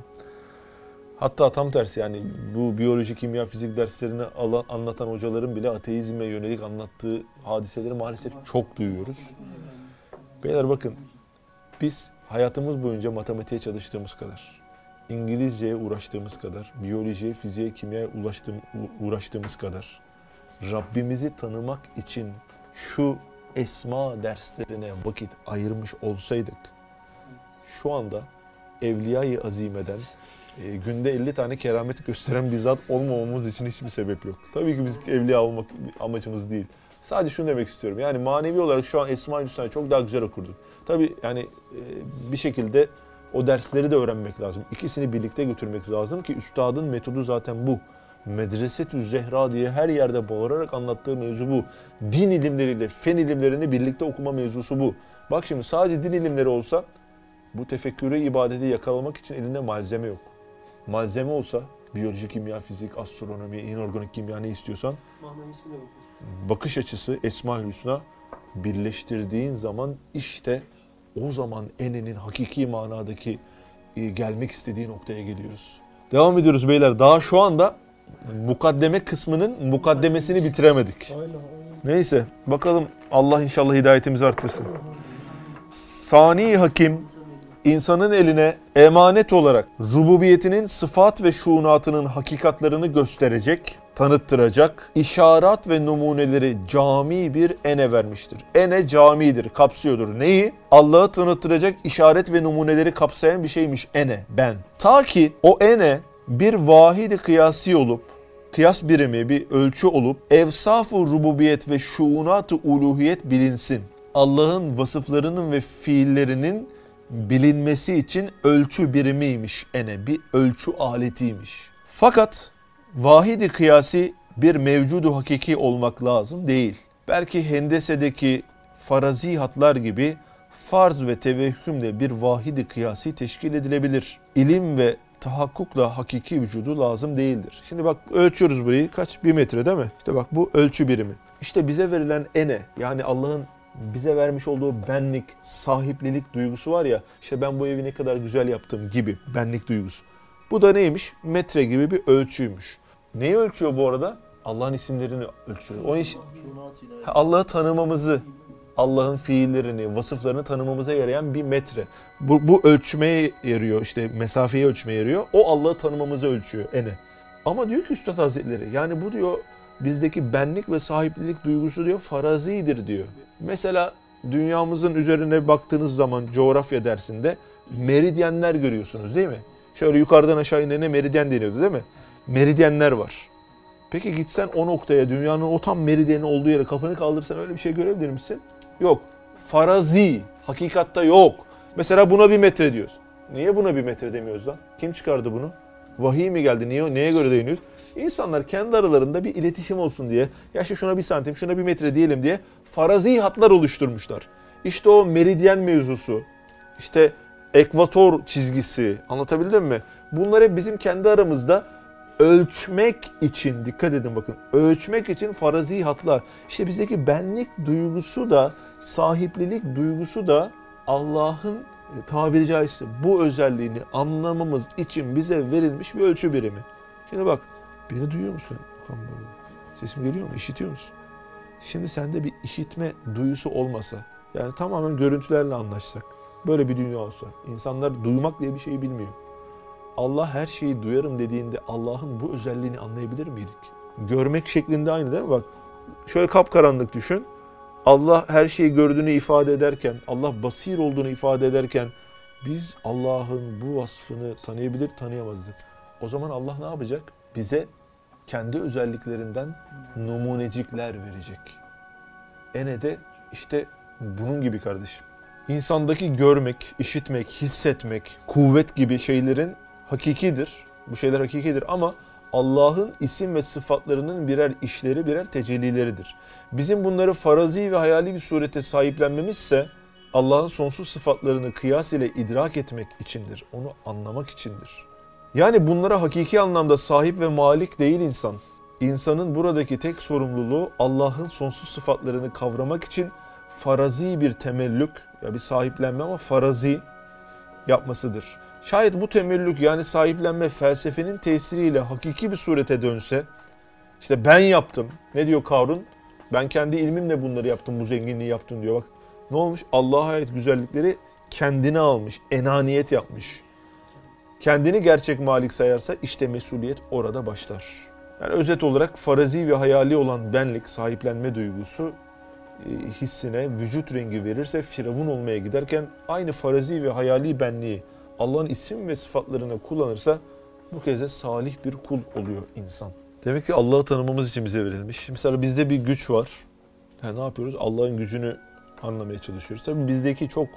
Hatta tam tersi yani, bu biyoloji, kimya, fizik derslerini anlatan hocaların bile ateizme yönelik anlattığı hadiseleri maalesef çok duyuyoruz. Beyler bakın, biz hayatımız boyunca matematiğe çalıştığımız kadar, İngilizceye uğraştığımız kadar, biyolojiye, fiziğe, kimyaya uğraştığımız kadar, Rabbimizi tanımak için şu esma derslerine vakit ayırmış olsaydık, şu anda Evliya-i Azime'den günde 50 tane keramet gösteren bir zat olmamamız için hiçbir sebep yok. Tabii ki biz evliya olmak amacımız değil. Sadece şunu demek istiyorum, yani manevi olarak şu an Esma-i Hüsna'yı çok daha güzel okurduk. Tabii yani bir şekilde o dersleri de öğrenmek lazım. İkisini birlikte götürmek lazım ki üstadın metodu zaten bu. Medresetü Zehra diye her yerde bağırarak anlattığı mevzu bu. Din ilimleriyle fen ilimlerini birlikte okuma mevzusu bu. Bak şimdi sadece din ilimleri olsa bu tefekkürü, ibadeti yakalamak için elinde malzeme yok. Malzeme olsa biyoloji, kimya, fizik, astronomi, inorganik kimya, ne istiyorsan bakış açısı Esma-ül Hüsna birleştirdiğin zaman işte o zaman enenin hakiki manadaki gelmek istediği noktaya geliyoruz. Devam ediyoruz beyler. Daha şu anda mukaddeme kısmının mukaddemesini bitiremedik. Neyse bakalım, Allah inşallah hidayetimizi arttırsın. Sani Hakim insanın eline emanet olarak rububiyetinin sıfat ve şuunatının hakikatlarını gösterecek, tanıttıracak, işaret ve numuneleri cami bir ene vermiştir. Ene camidir, kapsıyordur. Neyi? Allah'ı tanıttıracak işaret ve numuneleri kapsayan bir şeymiş ene, ben. Ta ki o ene bir vahid-i kıyasi olup, kıyas birimi, bir ölçü olup, evsaf-ı rububiyet ve şuunat-ı uluhiyet bilinsin. Allah'ın vasıflarının ve fiillerinin bilinmesi için ölçü birimiymiş ene, bir ölçü aletiymiş. Fakat vahid-i kıyasi bir mevcudu hakiki olmak lazım değil. Belki hendesedeki farazi hatlar gibi farz ve tevehhümle bir vahid-i kıyasi teşkil edilebilir. İlim ve tahakkukla hakiki vücudu lazım değildir. Şimdi bak ölçüyoruz burayı, kaç? 1 metre değil mi? İşte bak bu ölçü birimi. İşte bize verilen ene, yani Allah'ın bize vermiş olduğu benlik, sahiplilik duygusu var ya, işte ben bu evi ne kadar güzel yaptım gibi benlik duygusu. Bu da neymiş? Metre gibi bir ölçüymüş. Neyi ölçüyor bu arada? Allah'ın isimlerini ölçüyor. O iş, Allah'ı tanımamızı, Allah'ın fiillerini, vasıflarını tanımamıza yarayan bir metre. Bu ölçmeye yarıyor, işte mesafeyi ölçmeye yarıyor. O Allah'ı tanımamızı ölçüyor ene. Ama diyor ki Üstad Hazretleri, yani bu diyor bizdeki benlik ve sahiplilik duygusu diyor farazidir diyor. Mesela dünyamızın üzerine baktığınız zaman coğrafya dersinde meridyenler görüyorsunuz değil mi? Şöyle yukarıdan aşağı inene meridyen deniyordu değil mi? Meridyenler var. Peki gitsen o noktaya, dünyanın o tam meridyeni olduğu yere kafanı kaldırsan öyle bir şey görebilir misin? Yok. Farazi. Hakikatte yok. Mesela buna 1 metre diyoruz. Niye buna 1 metre demiyoruz lan? Kim çıkardı bunu? Vahiy mi geldi? Niye, neye göre değiniyoruz? İnsanlar kendi aralarında bir iletişim olsun diye, ya şuna 1 santim, şuna 1 metre diyelim diye farazi hatlar oluşturmuşlar. İşte o meridyen mevzusu, işte ekvator çizgisi, anlatabildim mi? Bunlar hep bizim kendi aramızda ölçmek için, dikkat edin bakın, ölçmek için farazi hatlar. İşte bizdeki benlik duygusu da, sahiplilik duygusu da Allah'ın tabiri caizse bu özelliğini anlamamız için bize verilmiş bir ölçü birimi. Şimdi bak, beni duyuyor musun? Sesim geliyor mu? İşitiyor musun? Şimdi sende bir işitme duyusu olmasa, yani tamamen görüntülerle anlaşsak, böyle bir dünya olsa, insanlar duymak diye bir şeyi bilmiyor. Allah her şeyi duyarım dediğinde Allah'ın bu özelliğini anlayabilir miydik? Görmek şeklinde aynı değil mi? Bak, şöyle kapkaranlık düşün. Allah her şeyi gördüğünü ifade ederken, Allah basir olduğunu ifade ederken biz Allah'ın bu vasfını tanıyabilir, tanıyamazdık. O zaman Allah ne yapacak? Bize kendi özelliklerinden numunecikler verecek. Ene de işte bunun gibi kardeşim. İnsandaki görmek, işitmek, hissetmek, kuvvet gibi şeylerin hakikidir. Bu şeyler hakikidir ama Allah'ın isim ve sıfatlarının birer işleri, birer tecellileridir. Bizim bunları farazi ve hayali bir surete sahiplenmemizse Allah'ın sonsuz sıfatlarını kıyas ile idrak etmek içindir. Onu anlamak içindir. Yani bunlara hakiki anlamda sahip ve malik değil insan. İnsanın buradaki tek sorumluluğu Allah'ın sonsuz sıfatlarını kavramak için farazi bir temellük, ya bir sahiplenme ama farazi yapmasıdır. Şayet bu temellük yani sahiplenme felsefenin tesiriyle hakiki bir surete dönse, işte ben yaptım, ne diyor Karun? Ben kendi ilmimle bunları yaptım, bu zenginliği yaptım diyor. Bak ne olmuş? Allah'a ait güzellikleri kendine almış, enaniyet yapmış. Kendini gerçek malik sayarsa işte mesuliyet orada başlar. Yani özet olarak farazi ve hayali olan benlik, sahiplenme duygusu hissine vücut rengi verirse firavun olmaya giderken aynı farazi ve hayali benliği Allah'ın isim ve sıfatlarını kullanırsa bu kez de salih bir kul oluyor insan. Demek ki Allah'ı tanımamız için bize verilmiş. Mesela bizde bir güç var. Yani ne yapıyoruz? Allah'ın gücünü anlamaya çalışıyoruz. Tabii bizdeki çok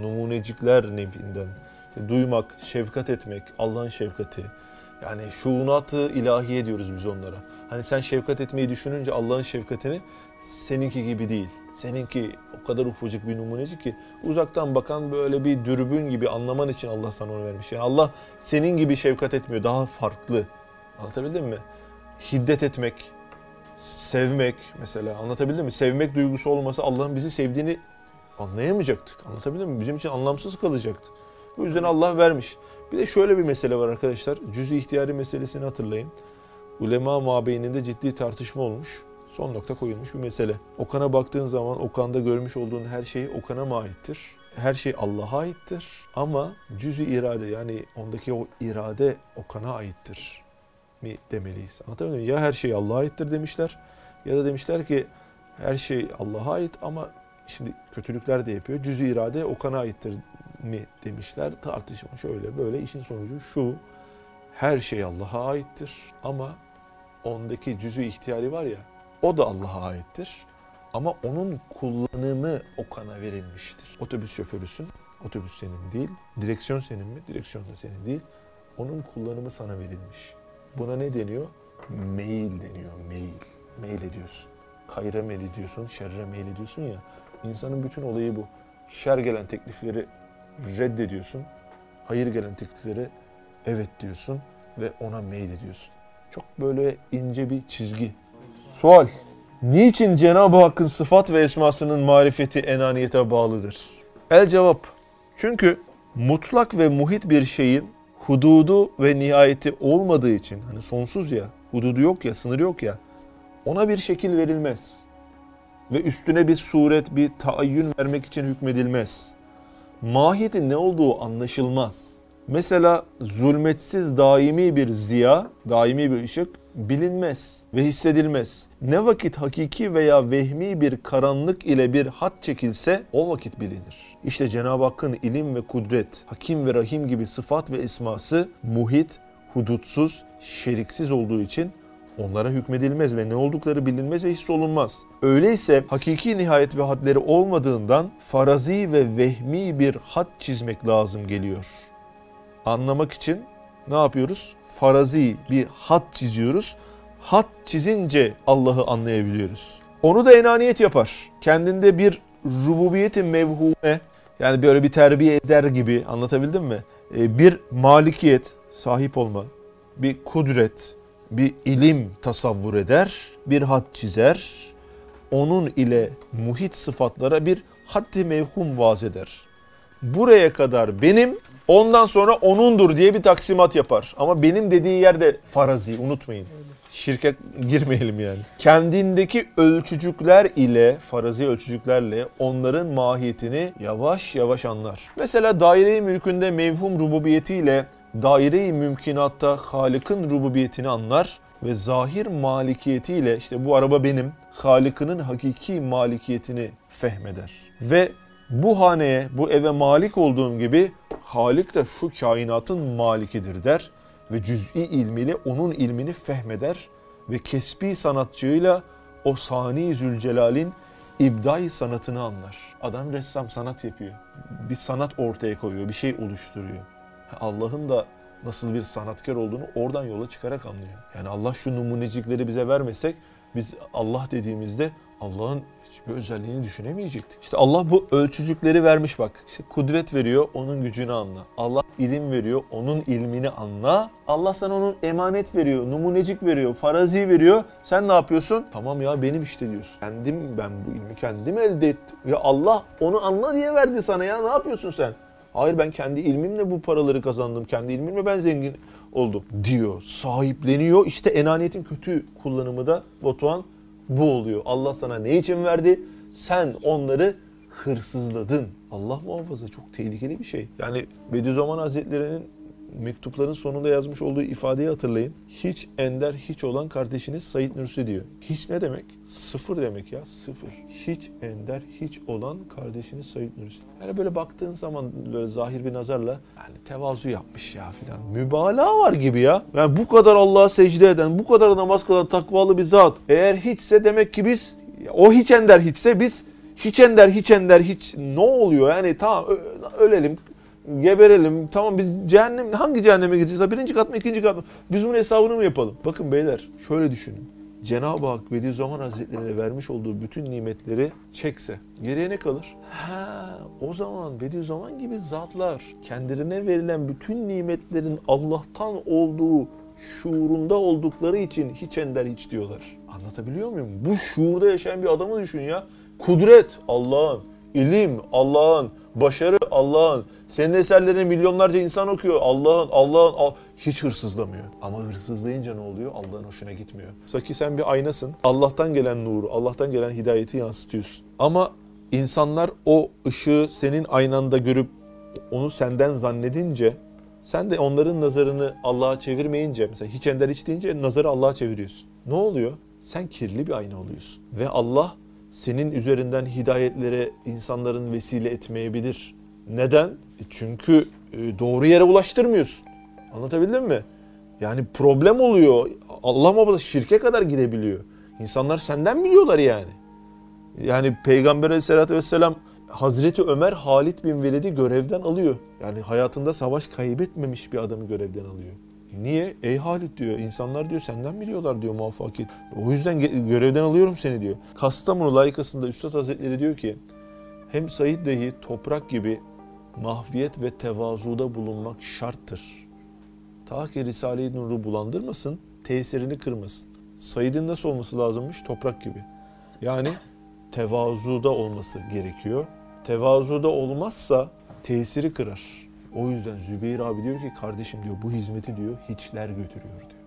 numunecikler nevinden. Duymak, şefkat etmek, Allah'ın şefkati. Yani şuunat-ı ilahiye diyoruz biz onlara. Hani sen şefkat etmeyi düşününce Allah'ın şefkatini seninki gibi değil. Seninki o kadar ufacık bir numunecik ki uzaktan bakan böyle bir dürbün gibi anlaman için Allah sana onu vermiş. Yani Allah senin gibi şefkat etmiyor, daha farklı. Anlatabildim mi? Hiddet etmek, sevmek mesela, anlatabildim mi? Sevmek duygusu olmasa Allah'ın bizi sevdiğini anlayamayacaktık. Anlatabildim mi? Bizim için anlamsız kalacaktı. Bu yüzden Allah vermiş. Bir de şöyle bir mesele var arkadaşlar. Cüz-i ihtiyari meselesini hatırlayın. Ulema mabeyninde ciddi tartışma olmuş. Son nokta koyulmuş bir mesele. Okan'a baktığın zaman Okan'da görmüş olduğun her şey Okan'a mı aittir? Her şey Allah'a aittir. Ama cüz-i irade yani ondaki o irade Okan'a aittir mi demeliyiz? Anlatabiliyor muyum? Ya her şey Allah'a aittir demişler. Ya da demişler ki her şey Allah'a ait ama şimdi kötülükler de yapıyor. Cüz-i irade Okan'a aittir mi demişler. Tartışma şöyle böyle, işin sonucu şu: her şey Allah'a aittir ama ondaki cüz-ü ihtiyari var ya, o da Allah'a aittir ama onun kullanımı Okan'a verilmiştir. Otobüs şoförüsün, otobüs senin değil. Direksiyon senin mi? Direksiyon da senin değil. Onun kullanımı sana verilmiş. Buna ne deniyor? Meyil deniyor, meyil. Meyil ediyorsun. Hayra meyil ediyorsun, şerre meyil ediyorsun ya. İnsanın bütün olayı bu. Şer gelen teklifleri reddediyorsun, hayır gelen tekliflere evet diyorsun ve ona meyil ediyorsun. Çok böyle ince bir çizgi. Sual: niçin Cenab-ı Hakk'ın sıfat ve esmasının marifeti enaniyete bağlıdır? El cevap: çünkü mutlak ve muhit bir şeyin hududu ve nihayeti olmadığı için, hani sonsuz ya, hududu yok ya, sınırı yok ya, ona bir şekil verilmez ve üstüne bir suret, bir taayyün vermek için hükmedilmez. Mahiyeti ne olduğu anlaşılmaz. Mesela zulmetsiz daimi bir ziya, daimi bir ışık bilinmez ve hissedilmez. Ne vakit hakiki veya vehmi bir karanlık ile bir hat çekilse o vakit bilinir. İşte Cenab-ı Hakk'ın ilim ve kudret, hakim ve rahim gibi sıfat ve esması muhit, hudutsuz, şeriksiz olduğu için onlara hükmedilmez ve ne oldukları bilinmez ve hissolunmaz. Öyleyse hakiki nihayet ve hadleri olmadığından farazi ve vehmi bir had çizmek lazım geliyor. Anlamak için ne yapıyoruz? Farazi bir had çiziyoruz. Had çizince Allah'ı anlayabiliyoruz. Onu da enaniyet yapar. Kendinde bir rububiyeti mevhume, yani böyle bir terbiye eder gibi, anlatabildim mi? Bir malikiyet, sahip olma, bir kudret, bir ilim tasavvur eder, bir had çizer, onun ile muhit sıfatlara bir haddi mevhum vaz eder. Buraya kadar benim, ondan sonra onundur diye bir taksimat yapar. Ama benim dediği yerde farazi, unutmayın. Şirke girmeyelim yani. Kendindeki ölçücükler ile, farazi ölçücüklerle onların mahiyetini yavaş yavaş anlar. Mesela daire-i mülkünde mevhum rububiyetiyle daire-i mümkinatta Halık'ın rububiyetini anlar ve zahir malikiyetiyle, işte bu araba benim, Halık'ının hakiki malikiyetini fehmeder. Ve bu haneye, bu eve malik olduğum gibi Halık da şu kainatın malikidir der ve cüz'i ilmiyle onun ilmini fehmeder ve kesbi sanatçıyla o Sani Zülcelal'in İbdai sanatını anlar. Adam ressam, sanat yapıyor. Bir sanat ortaya koyuyor, bir şey oluşturuyor. Allah'ın da nasıl bir sanatkar olduğunu oradan yola çıkarak anlıyor. Yani Allah şu numunecikleri bize vermesek, biz Allah dediğimizde Allah'ın hiçbir özelliğini düşünemeyecektik. İşte Allah bu ölçücükleri vermiş bak. İşte kudret veriyor, onun gücünü anla. Allah ilim veriyor, onun ilmini anla. Allah sana onun emanet veriyor, numunecik veriyor, farazi veriyor. Sen ne yapıyorsun? Tamam ya, benim işte diyorsun. Ben bu ilmi kendim elde ettim. Ya Allah onu anla diye verdi sana ya, ne yapıyorsun sen? Hayır, ben kendi ilmimle bu paraları kazandım, kendi ilmimle ben zengin oldum diyor. Sahipleniyor. İşte enaniyetin kötü kullanımı da Batuhan bu oluyor. Allah sana ne için verdi? Sen onları hırsızladın. Allah muhafaza, çok tehlikeli bir şey. Yani Bediüzzaman Hazretleri'nin mektupların sonunda yazmış olduğu ifadeyi hatırlayın. Hiç ender hiç olan kardeşiniz Said Nursi diyor. Hiç ne demek? Sıfır demek ya, sıfır. Hiç ender hiç olan kardeşiniz Said Nursi. Yani böyle baktığın zaman böyle zahir bir nazarla yani tevazu yapmış ya filan. Mübalağa var gibi ya. Yani bu kadar Allah'a secde eden, bu kadar namaz kılan takvalı bir zat. Eğer hiçse demek ki biz, o hiç ender hiçse biz hiç ender hiç ender hiç ne oluyor? Yani tamam ölelim. Geberelim, tamam biz cehennem, hangi cehenneme gideceğiz? Birinci kat mı, ikinci kat mı? Biz bunun hesabını mı yapalım? Bakın beyler, şöyle düşünün. Cenab-ı Hak Bediüzzaman Hazretleri'ne vermiş olduğu bütün nimetleri çekse, geriye ne kalır? Ha, o zaman Bediüzzaman gibi zatlar kendilerine verilen bütün nimetlerin Allah'tan olduğu şuurunda oldukları için hiç ender hiç diyorlar. Anlatabiliyor muyum? Bu şuurda yaşayan bir adamı düşün ya. Kudret Allah'ın, ilim Allah'ın, başarı Allah'ın, senin eserlerini milyonlarca insan okuyor. Allah'ın hiç hırsızlamıyor. Ama hırsızlayınca ne oluyor? Allah'ın hoşuna gitmiyor. Saki sen bir aynasın. Allah'tan gelen nuru, Allah'tan gelen hidayeti yansıtıyorsun. Ama insanlar o ışığı senin aynanda görüp onu senden zannedince, sen de onların nazarını Allah'a çevirmeyince, mesela hiç ender hiç deyince nazarı Allah'a çeviriyorsun. Ne oluyor? Sen kirli bir ayna oluyorsun. Ve Allah senin üzerinden hidayetlere insanların vesile etmeyebilir. Neden? Çünkü doğru yere ulaştırmıyorsun. Anlatabildim mi? Yani problem oluyor. Allah muhafaza, şirke kadar gidebiliyor. İnsanlar senden biliyorlar yani. Yani Peygamber Aleyhisselatü Vesselam Hazreti Ömer Halid bin Velid'i görevden alıyor. Yani hayatında savaş kaybetmemiş bir adamı görevden alıyor. Niye? Ey Halid diyor, insanlar diyor senden biliyorlar diyor muvaffakiyet. O yüzden görevden alıyorum seni diyor. Kastamonu Layıkası'nda Üstad Hazretleri diyor ki, hem Said dahi toprak gibi mahviyet ve tevazuda bulunmak şarttır. Ta ki Risale-i Nur'u bulandırmasın, tesirini kırmasın. Said'in nasıl olması lazımmış? Toprak gibi. Yani tevazuda olması gerekiyor. Tevazuda olmazsa tesiri kırar. O yüzden Zübeyir abi diyor ki, kardeşim diyor, bu hizmeti diyor hiçler götürüyor diyor.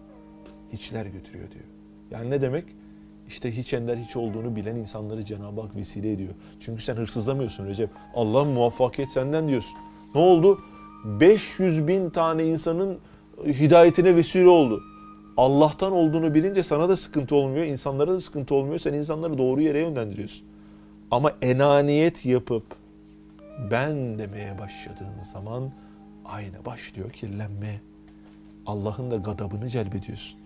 Hiçler götürüyor diyor. Yani ne demek? İşte hiç ender hiç olduğunu bilen insanları Cenab-ı Hak vesile ediyor. Çünkü sen hırsızlamıyorsun Recep. Allah muvaffakiyet senden diyorsun. Ne oldu? 500.000 tane insanın hidayetine vesile oldu. Allah'tan olduğunu bilince sana da sıkıntı olmuyor, insanlara da sıkıntı olmuyor. Sen insanları doğru yere yönlendiriyorsun. Ama enaniyet yapıp ben demeye başladığın zaman ayna başlıyor kirlenme. Allah'ın da gadabını celbediyorsun.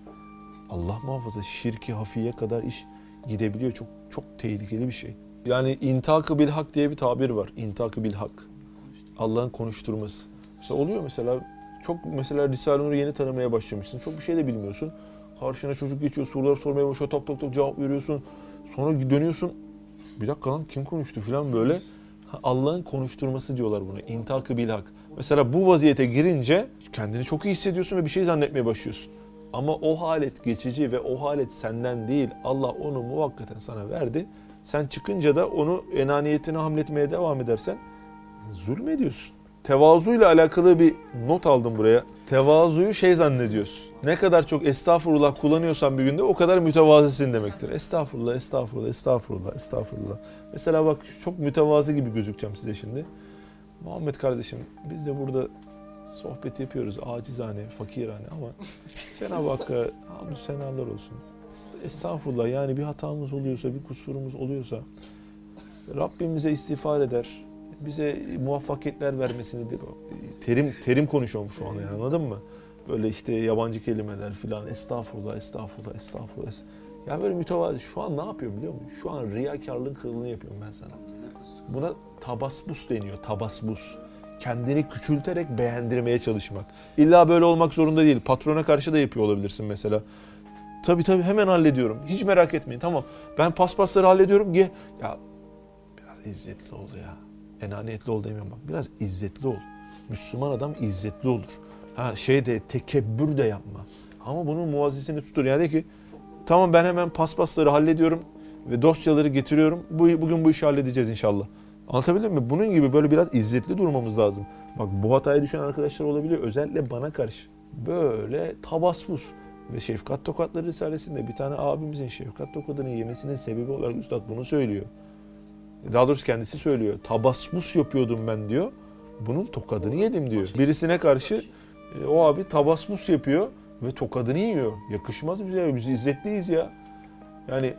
Allah muhafaza, şirki hafiye kadar iş gidebiliyor. Çok çok tehlikeli bir şey. Yani intak-ı bilhak diye bir tabir var. İntak-ı bilhak. Allah'ın konuşturması. Mesela oluyor mesela Risale-i Nur'u yeni tanımaya başlamışsın. Çok bir şey de bilmiyorsun. Karşına çocuk geçiyor, sorular sormaya başlıyor. Tok tok tok cevap veriyorsun. Sonra dönüyorsun. bir dakika lan kim konuştu falan böyle. Allah'ın konuşturması diyorlar buna. İntak-ı bilhak. Mesela bu vaziyete girince kendini çok iyi hissediyorsun ve bir şey zannetmeye başlıyorsun. Ama o halet geçici ve o halet senden değil. Allah onu muvakkaten sana verdi. Sen çıkınca da onu enaniyetine hamletmeye devam edersen zulmediyorsun. Tevazuyla alakalı bir not aldım buraya. Tevazuyu şey zannediyorsun. Ne kadar çok estağfurullah kullanıyorsan bir günde o kadar mütevazisin demektir. Estağfurullah, estağfurullah, estağfurullah, estağfurullah. Mesela bak çok mütevazi gibi gözükeceğim size şimdi. Muhammed kardeşim biz de burada sohbet yapıyoruz acizane, fakirane ama Cenab-ı Hakk'a hamdü senalar olsun. Estağfurullah yani bir hatamız oluyorsa, bir kusurumuz oluyorsa Rabbimize istiğfar eder. Bize muvaffakiyetler vermesini terim konuşuyorum şu an yani, anladın mı? Böyle işte yabancı kelimeler filan estağfurullah, estağfurullah, estağfurullah. Yani böyle mütevazı. Şu an ne yapıyorum biliyor musun? Şu an riyakarlığın kılığını yapıyorum ben sana. Buna tabasbus deniyor, tabasbus. Kendini küçülterek beğendirmeye çalışmak. İlla böyle olmak zorunda değil. Patrona karşı da yapıyor olabilirsin mesela. Tabii tabii hemen hallediyorum. Hiç merak etmeyin tamam. Ben paspasları hallediyorum. Ya biraz izzetli ol ya. Enaniyetli ol demiyorum bak. Biraz izzetli ol. Müslüman adam izzetli olur. Ha şey de tekebbür de yapma. Ama bunun muvazzesini tutur. Yani de ki tamam ben hemen paspasları hallediyorum ve dosyaları getiriyorum. Bugün bu işi halledeceğiz inşallah. Anlatabildim mi? Bunun gibi böyle biraz izzetli durmamız lazım. Bak bu hataya düşen arkadaşlar olabiliyor. Özellikle bana karşı. Böyle tabaspus. Ve Şefkat Tokatları Risalesi'nde bir tane abimizin şefkat tokadını yemesinin sebebi olarak Üstad bunu söylüyor. Daha doğrusu kendisi söylüyor. Tabaspus yapıyordum ben diyor. Bunun tokadını yedim diyor. Birisine karşı o abi tabaspus yapıyor ve tokadını yiyor. Yakışmaz bize ya. Biz izzetliyiz ya. Yani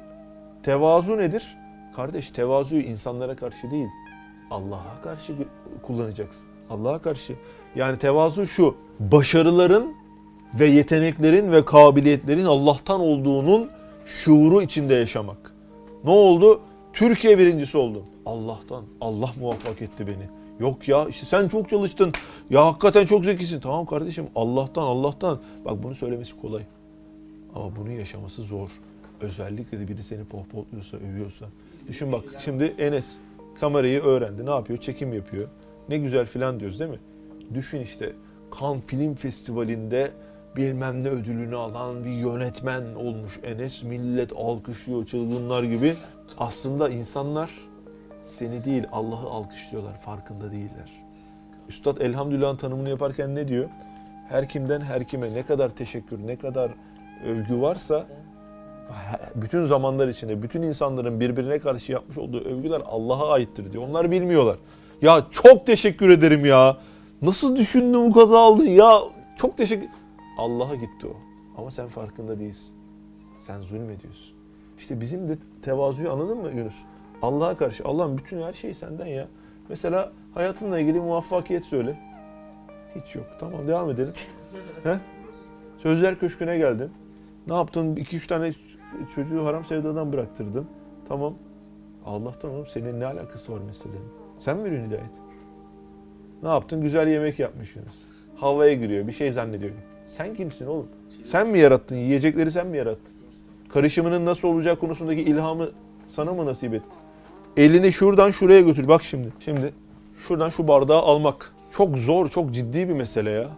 tevazu nedir? Kardeş tevazuyu insanlara karşı değil, Allah'a karşı kullanacaksın. Allah'a karşı. Yani tevazu şu, başarıların ve yeteneklerin ve kabiliyetlerin Allah'tan olduğunun şuuru içinde yaşamak. Ne oldu? Türkiye birincisi oldum. Allah'tan. Allah muvaffak etti beni. Yok ya işte sen çok çalıştın. Ya hakikaten çok zekisin. Tamam kardeşim Allah'tan, Allah'tan. Bak bunu söylemesi kolay. Ama bunu yaşaması zor. Özellikle de biri seni pohpohluyorsa, övüyorsa. Düşün bak şimdi Enes kamerayı öğrendi. Ne yapıyor? Çekim yapıyor. Ne güzel filan diyoruz değil mi? Düşün işte Cannes Film Festivali'nde bilmem ne ödülünü alan bir yönetmen olmuş Enes. Millet alkışlıyor çılgınlar gibi. Aslında insanlar seni değil Allah'ı alkışlıyorlar. Farkında değiller. Üstad Elhamdülillah'ın tanımını yaparken ne diyor? Her kimden her kime ne kadar teşekkür, ne kadar övgü varsa bütün zamanlar içinde bütün insanların birbirine karşı yapmış olduğu övgüler Allah'a aittir diyor. Onlar bilmiyorlar. Ya çok teşekkür ederim ya. Nasıl düşündün bu kaza aldın ya? Çok teşekkür... Allah'a gitti o. Ama sen farkında değilsin. Sen zulmediyorsun. İşte bizim de tevazuyu anladın mı Yunus? Allah'a karşı. Allah'ım bütün her şey senden ya. Mesela hayatınla ilgili muvaffakiyet söyle. Hiç yok. Tamam devam edelim. He? Sözler Köşkü'ne geldin. Ne yaptın? 2-3 tane çocuğu haram sevdadan bıraktırdın. Tamam. Allah'tan oğlum senin ne alakası var meselenin? Sen mi ürün hidayet? Ne yaptın? Güzel yemek yapmışsınız. Havaya giriyor. Bir şey zannediyor. Sen kimsin oğlum? Sen mi yarattın? Yiyecekleri sen mi yarattın? Karışımının nasıl olacağı konusundaki ilhamı sana mı nasip etti? Elini şuradan şuraya götür. Bak şimdi. Şimdi şuradan şu bardağı almak. Çok zor, çok ciddi bir mesele ya.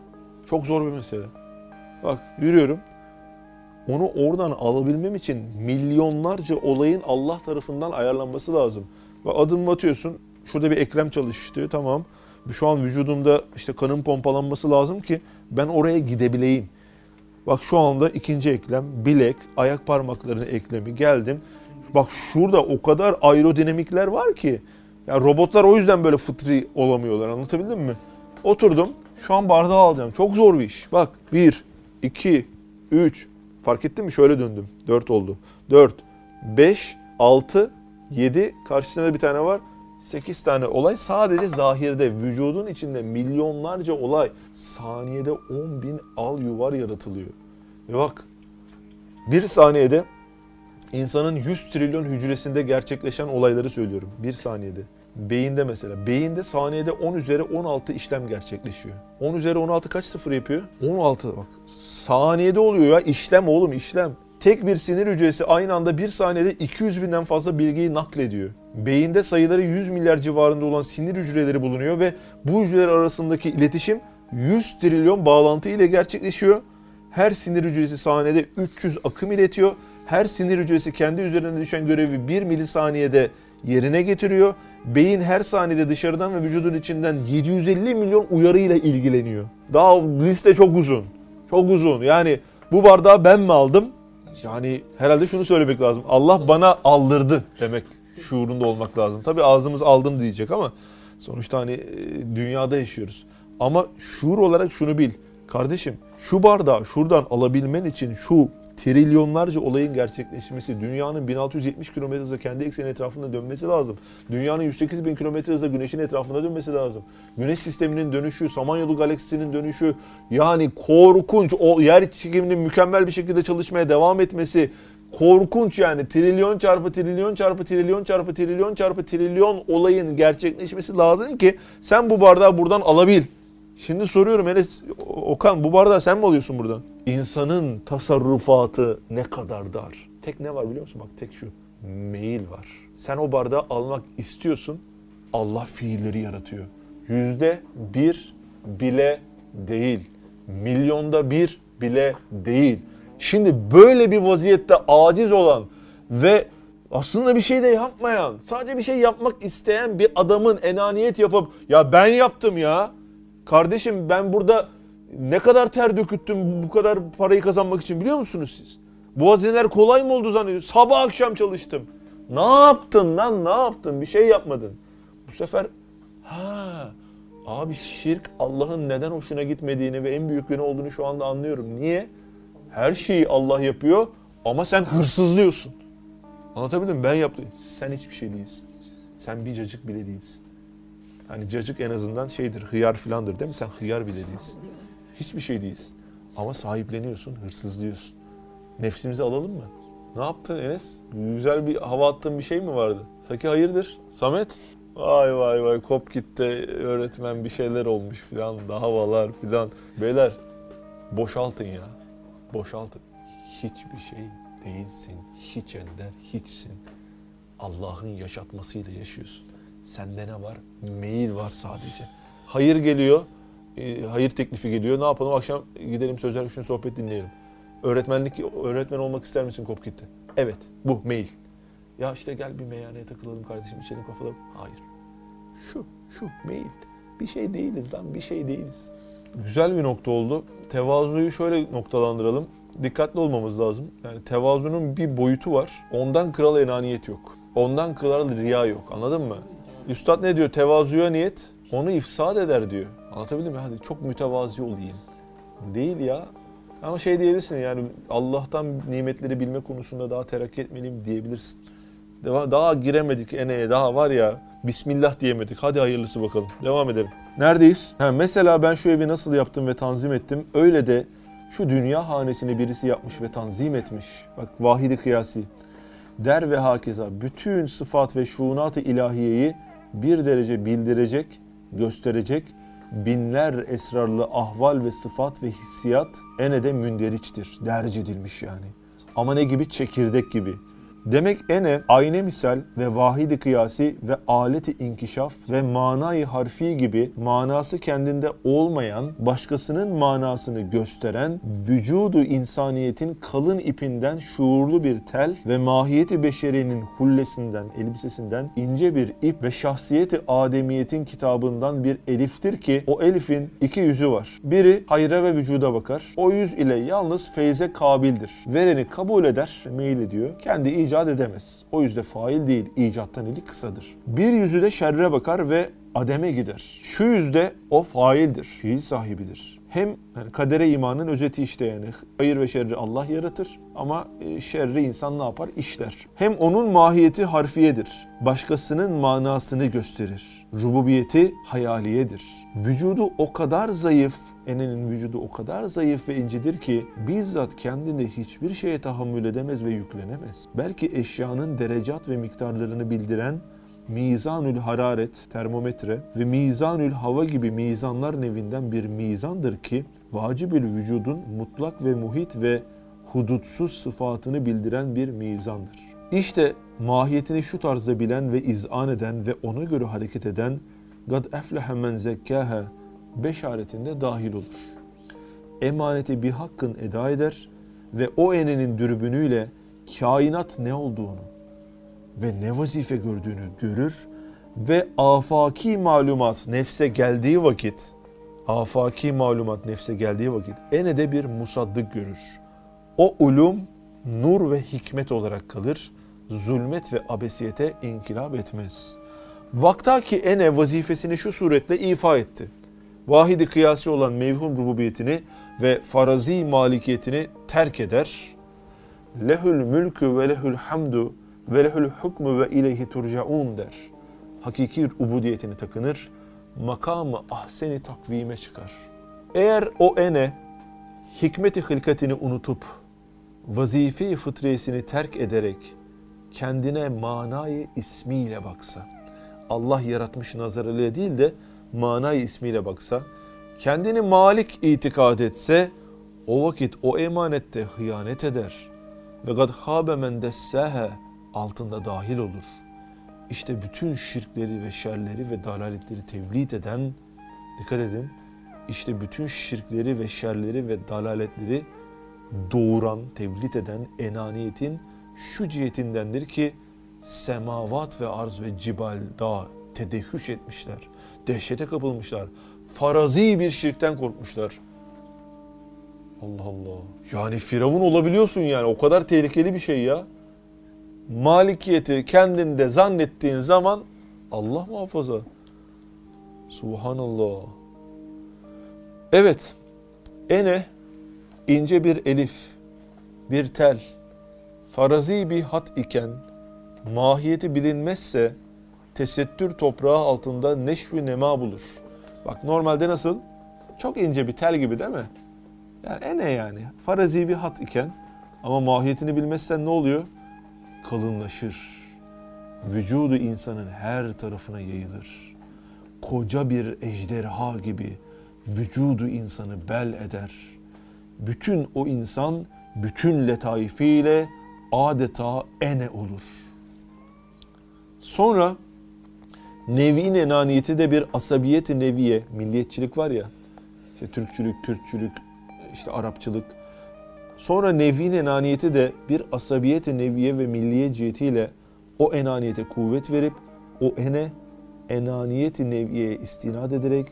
Çok zor bir mesele. Bak yürüyorum. Onu oradan alabilmem için milyonlarca olayın Allah tarafından ayarlanması lazım. Bak adım atıyorsun. Şurada bir eklem çalıştı. Tamam. Şu an vücudumda işte kanın pompalanması lazım ki ben oraya gidebileyim. Bak şu anda ikinci eklem, bilek, ayak parmaklarının eklemi geldim. Bak şurada o kadar aerodinamikler var ki. Ya robotlar o yüzden böyle fıtri olamıyorlar. Anlatabildim mi? Oturdum. Şu an bardağı alacağım. Çok zor bir iş. Bak 1, 2, 3. Fark ettin mi? Şöyle döndüm. 4 oldu. 4, 5, 6, 7. Karşısında bir tane var. 8 tane olay sadece zahirde, vücudun içinde milyonlarca olay. Saniyede 10.000 al yuvar yaratılıyor. Ve bak, bir saniyede insanın 100 trilyon hücresinde gerçekleşen olayları söylüyorum. Bir saniyede. Beyinde mesela. Beyinde saniyede 10^16 işlem gerçekleşiyor. 10^16 kaç sıfır yapıyor? 16 bak. Saniyede oluyor ya. İşlem oğlum işlem. Tek bir sinir hücresi aynı anda bir saniyede 200 binden fazla bilgiyi naklediyor. Beyinde sayıları 100 milyar civarında olan sinir hücreleri bulunuyor ve bu hücreler arasındaki iletişim 100 trilyon bağlantı ile gerçekleşiyor. Her sinir hücresi saniyede 300 akım iletiyor. Her sinir hücresi kendi üzerine düşen görevi 1 milisaniyede yerine getiriyor. Beyin her saniyede dışarıdan ve vücudun içinden 750 milyon uyarıyla ilgileniyor. Daha liste çok uzun. Çok uzun. Yani bu bardağı ben mi aldım? Yani herhalde şunu söylemek lazım. Allah bana aldırdı demek şuurunda olmak lazım. Tabii ağzımız aldım diyecek ama sonuçta hani dünyada yaşıyoruz. Ama şuur olarak şunu bil. Kardeşim şu bardağı şuradan alabilmen için şu trilyonlarca olayın gerçekleşmesi, dünyanın 1670 km hızla kendi ekseni etrafında dönmesi lazım. Dünyanın 108 bin km hızla güneşin etrafında dönmesi lazım. Güneş sisteminin dönüşü, Samanyolu galaksisinin dönüşü, yani korkunç, o yer çekiminin mükemmel bir şekilde çalışmaya devam etmesi korkunç yani. Trilyon çarpı trilyon çarpı trilyon çarpı trilyon çarpı trilyon olayın gerçekleşmesi lazım ki sen bu bardağı buradan alabil. Şimdi soruyorum Enes, Okan, bu bardağı sen mi alıyorsun buradan? İnsanın tasarrufatı ne kadar dar. Tek ne var biliyor musun? Bak tek şu. Meyil var. Sen o bardağı almak istiyorsun. Allah fiilleri yaratıyor. %1 bile değil. %1 bile değil. Şimdi böyle bir vaziyette aciz olan ve aslında bir şey de yapmayan, sadece bir şey yapmak isteyen bir adamın enaniyet yapıp ya ben yaptım ya. Kardeşim ben burada ne kadar ter döküttüm bu kadar parayı kazanmak için biliyor musunuz siz? Bu hazineler kolay mı oldu zannediyorsun? Sabah akşam çalıştım. Ne yaptın lan, ne yaptın? Bir şey yapmadın. Bu sefer abi şirk Allah'ın neden hoşuna gitmediğini ve en büyük günü olduğunu şu anda anlıyorum. Niye? Her şeyi Allah yapıyor ama sen hırsızlıyorsun. Anlatabildim mi? Ben yaptım. Sen hiçbir şey değilsin. Sen bir cacık bile değilsin. Hani cacık en azından şeydir, hıyar filandır değil mi? Sen hıyar bile değilsin. Hiçbir şey değilsin. Ama sahipleniyorsun, hırsızlıyorsun. Nefsimizi alalım mı? Ne yaptın Enes? Güzel bir hava attığın bir şey mi vardı? Saki hayırdır? Samet? Vay vay vay, kop gitti öğretmen bir şeyler olmuş filan, davalar filan. Beyler boşaltın ya. Boşaltın. Hiçbir şey değilsin. Hiç ender, hiçsin. Allah'ın yaşatmasıyla yaşıyorsun. Sende ne var? Meyil var sadece. Hayır geliyor. Hayır teklifi geliyor. Ne yapalım? Akşam gidelim Sözler Güçlü'nün sohbet dinleyelim. Öğretmen olmak ister misin? Kop gitti. Evet. Bu meyil. Ya işte gel bir meyhaneye takılalım kardeşim. İçelim kafalarım. Hayır. Şu meyil. Bir şey değiliz lan. Bir şey değiliz. Güzel bir nokta oldu. Tevazuyu şöyle noktalandıralım. Dikkatli olmamız lazım. Yani tevazunun bir boyutu var. Ondan kral enaniyet yok. Ondan kral riya yok. Anladın mı? Üstad ne diyor? Tevazuya niyet onu ifsad eder diyor. Anlatabildim mi? Hadi çok mütevazi olayım. Değil ya. Ama şey diyebilirsin yani Allah'tan nimetleri bilme konusunda daha terakki etmeliyim diyebilirsin. Daha giremedik eneye, daha var ya. Bismillah diyemedik. Hadi hayırlısı bakalım. Devam edelim. Neredeyiz? Mesela ben şu evi nasıl yaptım ve tanzim ettim. Öyle de şu dünya hanesini birisi yapmış ve tanzim etmiş. Bak vahidi kıyasi. Der ve hakeza bütün sıfat ve şuunat-ı ilahiyeyi bir derece bildirecek, gösterecek binler esrarlı ahval ve sıfat ve hissiyat enede münderiçtir. Derc edilmiş yani. Ama ne gibi? Çekirdek gibi. Demek ene ayne misal ve vahidi kıyasi ve aleti inkişaf ve manayı harfi gibi manası kendinde olmayan başkasının manasını gösteren vücudu insaniyetin kalın ipinden şuurlu bir tel ve mahiyeti beşerinin hullesinden, elbisesinden ince bir ip ve şahsiyeti ademiyetin kitabından bir eliftir ki o elifin iki yüzü var. Biri hayra ve vücuda bakar. O yüz ile yalnız feyze kabildir. Vereni kabul eder, meyil ediyor. Kendi icat edemez. O yüzden fail değil. İcattan eli kısadır. Bir yüzü de şerre bakar ve ademe gider. Şu yüzde o faildir. Fiil sahibidir. Hem yani kadere imanın özeti işte yani. Hayır ve şerri Allah yaratır ama şerri insan ne yapar? İşler. Hem onun mahiyeti harfiyedir. Başkasının manasını gösterir. Rububiyeti hayaliyedir. Vücudu o kadar zayıf, enenin vücudu o kadar zayıf ve incidir ki bizzat kendini hiçbir şeye tahammül edemez ve yüklenemez. Belki eşyanın derecat ve miktarlarını bildiren mizanül hararet, termometre ve mizanül hava gibi mizanlar nevinden bir mizandır ki vacibül vücudun mutlak ve muhit ve hudutsuz sıfatını bildiren bir mizandır. İşte mahiyetini şu tarzda bilen ve izan eden ve ona göre hareket eden قَدْ اَفْلَحَ مَنْ زَكَّاهَا beşaretinde dahil olur. Emaneti bir hakkın eda eder ve o enenin dürbünüyle kainat ne olduğunu ve ne vazife gördüğünü görür ve afaki malumat nefse geldiği vakit, afaki malumat nefse geldiği vakit enede bir musaddık görür. O ulum, nur ve hikmet olarak kalır, zulmet ve abesiyete inkılap etmez. Vaktaki ene vazifesini şu suretle ifa etti. Vahidi kıyasi olan mevhum rububiyetini ve farazi malikiyetini terk eder. Lehül mülkü ve lehül hamdu ve lehül hükmü ve ileyhi turcaun der. Hakiki ubudiyetini takınır, makamı ahseni takvime çıkar. Eğer o ene hikmeti hılkatini unutup vazife-i fıtriyesini terk ederek kendine manayı ismiyle baksa, Allah yaratmış nazarıyla değil de manayı ismiyle baksa, kendini malik itikad etse, o vakit o emanette hıyanet eder ve قَدْ خَابَ مَنْ دَسَّهَا altında dahil olur. İşte bütün şirkleri ve şerleri ve dalaletleri tevlid eden, dikkat edin, işte bütün şirkleri ve şerleri ve dalaletleri doğuran, tevlid eden enaniyetin şu cihetindendir ki semavat ve arz ve cibal, dağ tedehüş etmişler, dehşete kapılmışlar, farazi bir şirkten korkmuşlar. Allah Allah, yani Firavun olabiliyorsun yani, o kadar tehlikeli bir şey ya. Malikiyeti kendinde zannettiğin zaman Allah muhafaza. Subhanallah. Evet, ene ince bir elif, bir tel, farazi bir hat iken mahiyeti bilinmezse tesettür toprağı altında neşvi nema bulur. Bak normalde nasıl? Çok ince bir tel gibi değil mi? Yani ene yani farazi bir hat iken ama mahiyetini bilmezsen ne oluyor? Kalınlaşır. Vücudu insanın her tarafına yayılır. Koca bir ejderha gibi vücudu insanı bel eder. Bütün o insan bütün letaifiyle adeta ene olur. Sonra nev'in enaniyeti de bir asabiyeti neviye, milliyetçilik var ya, işte Türkçülük, Kürtçülük, işte Arapçılık. Sonra nev'in enaniyeti de bir asabiyeti neviye ve milliye cihetiyle o enaniyete kuvvet verip o ene enaniyeti neviyeye istinad ederek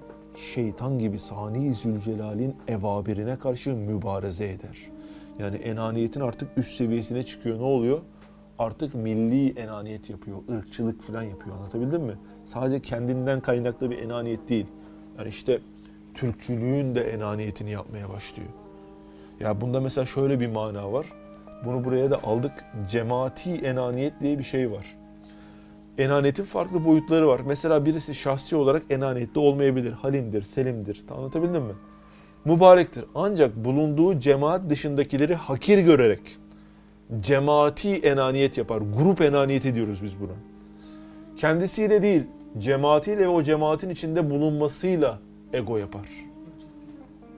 şeytan gibi Sani Zülcelal'in evabirine karşı mübareze eder. Yani enaniyetin artık üst seviyesine çıkıyor. Ne oluyor? Artık milli enaniyet yapıyor, ırkçılık falan yapıyor. Anlatabildim mi? Sadece kendinden kaynaklı bir enaniyet değil. Yani işte Türkçülüğün de enaniyetini yapmaya başlıyor. Ya bunda mesela şöyle bir mana var. Bunu buraya da aldık. Cemaati enaniyet diye bir şey var. Enaniyetin farklı boyutları var. Mesela birisi şahsi olarak enaniyetli olmayabilir. Halimdir, Selim'dir. Anlatabildim mi? Mübarektir. Ancak bulunduğu cemaat dışındakileri hakir görerek cemaati enaniyet yapar. Grup enaniyeti diyoruz biz buna. Kendisiyle değil, cemaatiyle ve o cemaatin içinde bulunmasıyla ego yapar.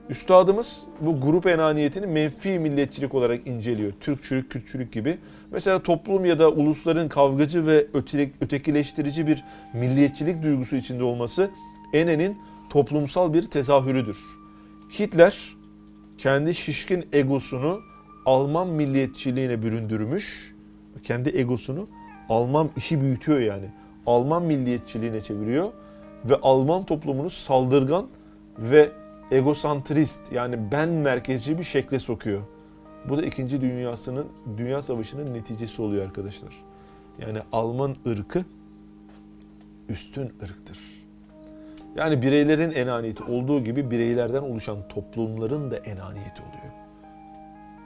Üstadımız bu grup enaniyetini menfi milliyetçilik olarak inceliyor. Türkçülük, Kürtçülük gibi. Mesela toplum ya da ulusların kavgacı ve ötekileştirici bir milliyetçilik duygusu içinde olması enenin toplumsal bir tezahürüdür. Hitler kendi şişkin egosunu Alman milliyetçiliğine büründürmüş. Kendi egosunu Alman işi büyütüyor yani. Alman milliyetçiliğine çeviriyor ve Alman toplumunu saldırgan ve egosantrist, yani ben merkezci bir şekle sokuyor. Bu da 2. Dünya Savaşı'nın neticesi oluyor arkadaşlar. Yani Alman ırkı üstün ırktır. Yani bireylerin enaniyeti olduğu gibi bireylerden oluşan toplumların da enaniyeti oluyor.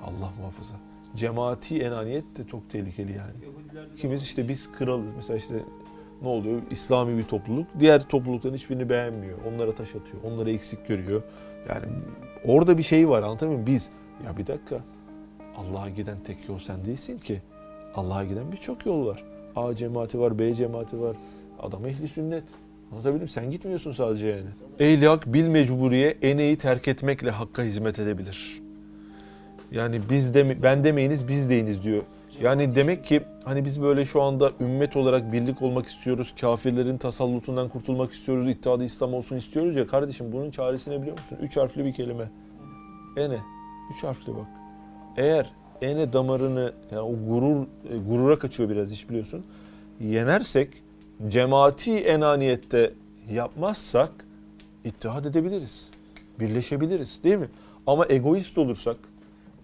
Allah muhafaza. Cemaati enaniyet de çok tehlikeli yani. Kimiz işte biz kralız. Mesela işte ne oluyor? İslami bir topluluk. Diğer toplulukların hiçbirini beğenmiyor. Onlara taş atıyor. Onları eksik görüyor. Yani orada bir şey var, anlatamıyorum. Biz, ya bir dakika, Allah'a giden tek yol sen değilsin ki. Allah'a giden birçok yol var. A cemaati var, B cemaati var. Adam ehli sünnet. Anlatabildim, sen gitmiyorsun sadece yani. Ehl-i hak bil mecburiye eneyi terk etmekle hakka hizmet edebilir. Yani biz de, ben demeyiniz biz deyiniz diyor. Yani demek ki hani biz böyle şu anda ümmet olarak birlik olmak istiyoruz, kafirlerin tasallutundan kurtulmak istiyoruz, İttihad-ı İslam olsun istiyoruz ya kardeşim, bunun çaresini biliyor musun? 3 harfli bir kelime. Ene. 3 harfli bak. Eğer ene damarını, yani o gurura kaçıyor biraz iş biliyorsun. Yenersek, cemaati enaniyette yapmazsak ittihad edebiliriz. Birleşebiliriz değil mi? Ama egoist olursak,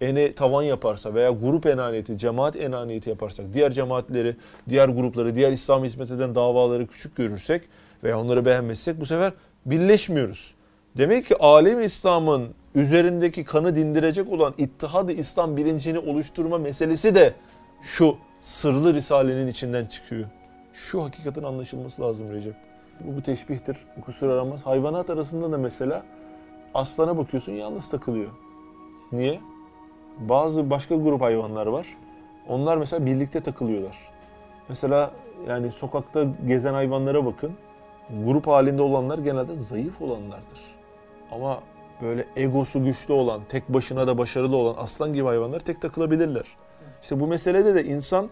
ene tavan yaparsa veya grup enaniyeti, cemaat enaniyeti yaparsak, diğer cemaatleri, diğer grupları, diğer İslam'a hizmet eden davaları küçük görürsek veya onları beğenmezsek bu sefer birleşmiyoruz. Demek ki alem İslam'ın üzerindeki kanı dindirecek olan İttihad-ı İslam bilincini oluşturma meselesi de şu sırlı Risale'nin içinden çıkıyor. Şu hakikatin anlaşılması lazım Recep. Bu teşbihtir, bu kusur aramaz. Hayvanat arasında da mesela aslana bakıyorsun yalnız takılıyor. Niye? Bazı başka grup hayvanlar var. Onlar mesela birlikte takılıyorlar. Mesela yani sokakta gezen hayvanlara bakın. Grup halinde olanlar genelde zayıf olanlardır. Ama böyle egosu güçlü olan, tek başına da başarılı olan aslan gibi hayvanlar tek takılabilirler. İşte bu meselede de insan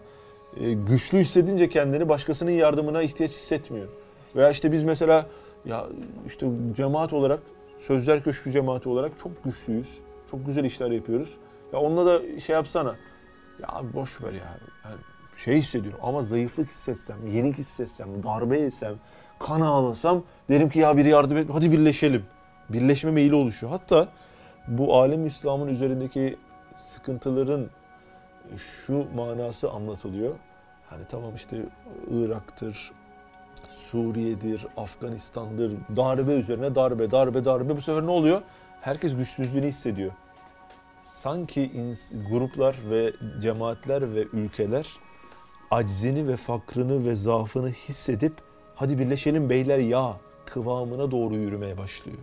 güçlü hissedince kendini başkasının yardımına ihtiyaç hissetmiyor. Veya işte biz mesela ya işte cemaat olarak, Sözler Köşkü cemaati olarak çok güçlüyüz. Çok güzel işler yapıyoruz. Ya onunla da şey yapsana, ya boş ver ya, yani şey hissediyorum ama zayıflık hissetsem, yenik hissetsem, darbe yesem, kan ağlasam derim ki ya biri yardım et, hadi birleşelim. Birleşme meyili oluşuyor. Hatta bu alem İslam'ın üzerindeki sıkıntıların şu manası anlatılıyor. Hani tamam işte Irak'tır, Suriye'dir, Afganistan'dır, darbe üzerine darbe, darbe, darbe. Bu sefer ne oluyor? Herkes güçsüzlüğünü hissediyor. Sanki gruplar ve cemaatler ve ülkeler aczini ve fakrını ve zaafını hissedip hadi birleşelim beyler ya kıvamına doğru yürümeye başlıyor.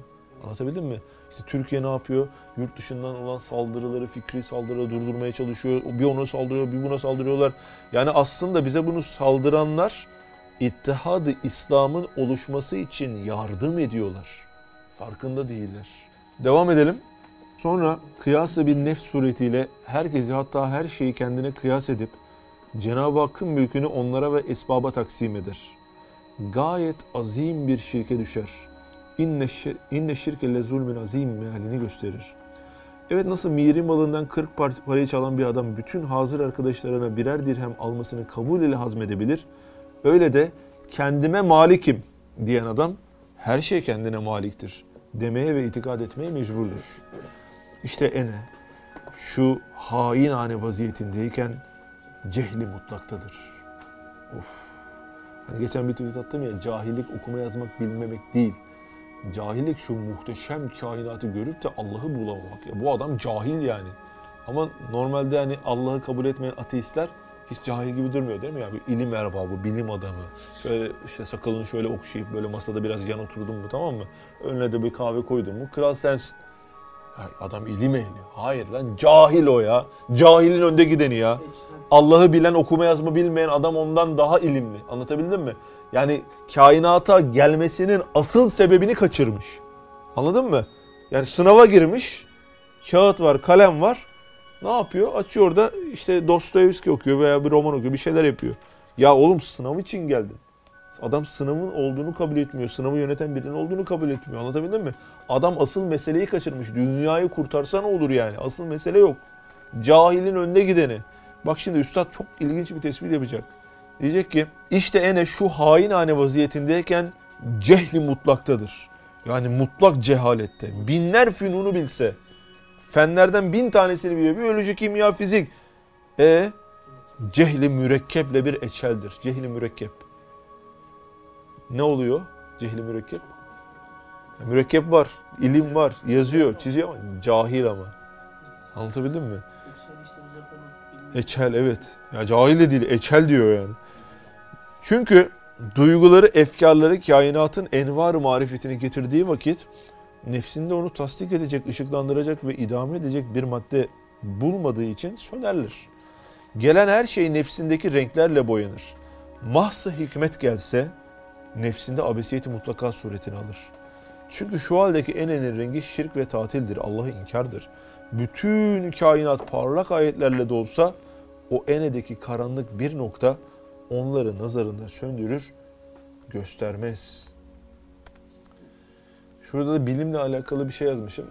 Anlatabildim mi? İşte Türkiye ne yapıyor? Yurt dışından olan saldırıları, fikri saldırıları durdurmaya çalışıyor. Bir ona saldırıyor, bir buna saldırıyorlar. Yani aslında bize bunu saldıranlar İttihad-ı İslam'ın oluşması için yardım ediyorlar. Farkında değiller. Devam edelim. Sonra kıyas-ı bir nefs suretiyle herkesi hatta her şeyi kendine kıyas edip Cenab-ı Hakk'ın mülkünü onlara ve esbaba taksim eder. Gayet azim bir şirke düşer. İnne şirke le zulmün azim mealini gösterir. Evet, nasıl miri malından 40 parayı çalan bir adam bütün hazır arkadaşlarına birer dirhem almasını kabul ile hazmedebilir, öyle de kendime malikim diyen adam her şey kendine maliktir demeye ve itikad etmeye mecburdur. İşte ene şu hainane vaziyetindeyken cehli mutlaktadır. Of. Hani geçen bir tweet attım ya, cahillik okuma yazmak bilmemek değil. Cahillik şu muhteşem kainatı görüp de Allah'ı bulamamak. Ya bu adam cahil yani. Ama normalde hani Allah'ı kabul etmeyen ateistler hiç cahil gibi durmuyor değil mi? Yani bir ilim erbabı, bilim adamı. Şöyle işte sakalını şöyle okşayıp böyle masada biraz yan oturdun mu, tamam mı? Önüne de bir kahve koydun mu? Kral sensin. Yani adam ilim ehli. Hayır lan, cahil o ya. Cahilin önde gideni ya. Allah'ı bilen, okuma yazma bilmeyen adam ondan daha ilimli. Anlatabildim mi? Yani kainata gelmesinin asıl sebebini kaçırmış. Anladın mı? Yani sınava girmiş. Kağıt var, kalem var. Ne yapıyor? Açıyor da işte Dostoyevski okuyor veya bir roman okuyor, bir şeyler yapıyor. Ya oğlum, sınav için geldin. Adam sınavın olduğunu kabul etmiyor. Sınavı yöneten birinin olduğunu kabul etmiyor. Anlatabildim mi? Adam asıl meseleyi kaçırmış. Dünyayı kurtarsa ne olur yani? Asıl mesele yok. Cahilin önde gideni. Bak şimdi üstad çok ilginç bir tespit yapacak. Diyecek ki işte ene şu hainane vaziyetindeyken cehli mutlaktadır. Yani mutlak cehalette. Binler fünunu bilse, fenlerden 1000 tanesini biliyor. Biyoloji, kimya, fizik. Cehli mürekkeple bir eçeldir. Cehli mürekkep. Ne oluyor cehli mürekkep? Mürekkep var, ilim var, yazıyor, çiziyor ama cahil ama. Anlatabildim mi? Eçel, evet. Ya cahil de değil, eçel diyor yani. Çünkü duyguları, efkarları kainatın envar-ı marifetini getirdiği vakit nefsinde onu tasdik edecek, ışıklandıracak ve idame edecek bir madde bulmadığı için sönerler. Gelen her şey nefsindeki renklerle boyanır. Mahz-ı hikmet gelse nefsinde abesiyeti mutlaka suretini alır. Çünkü şu haldeki enenin rengi şirk ve tatildir, Allah'ı inkardır. bütün kainat parlak ayetlerle de olsa o enedeki karanlık bir nokta onları nazarından söndürür, göstermez. Şurada da bilimle alakalı bir şey yazmışım.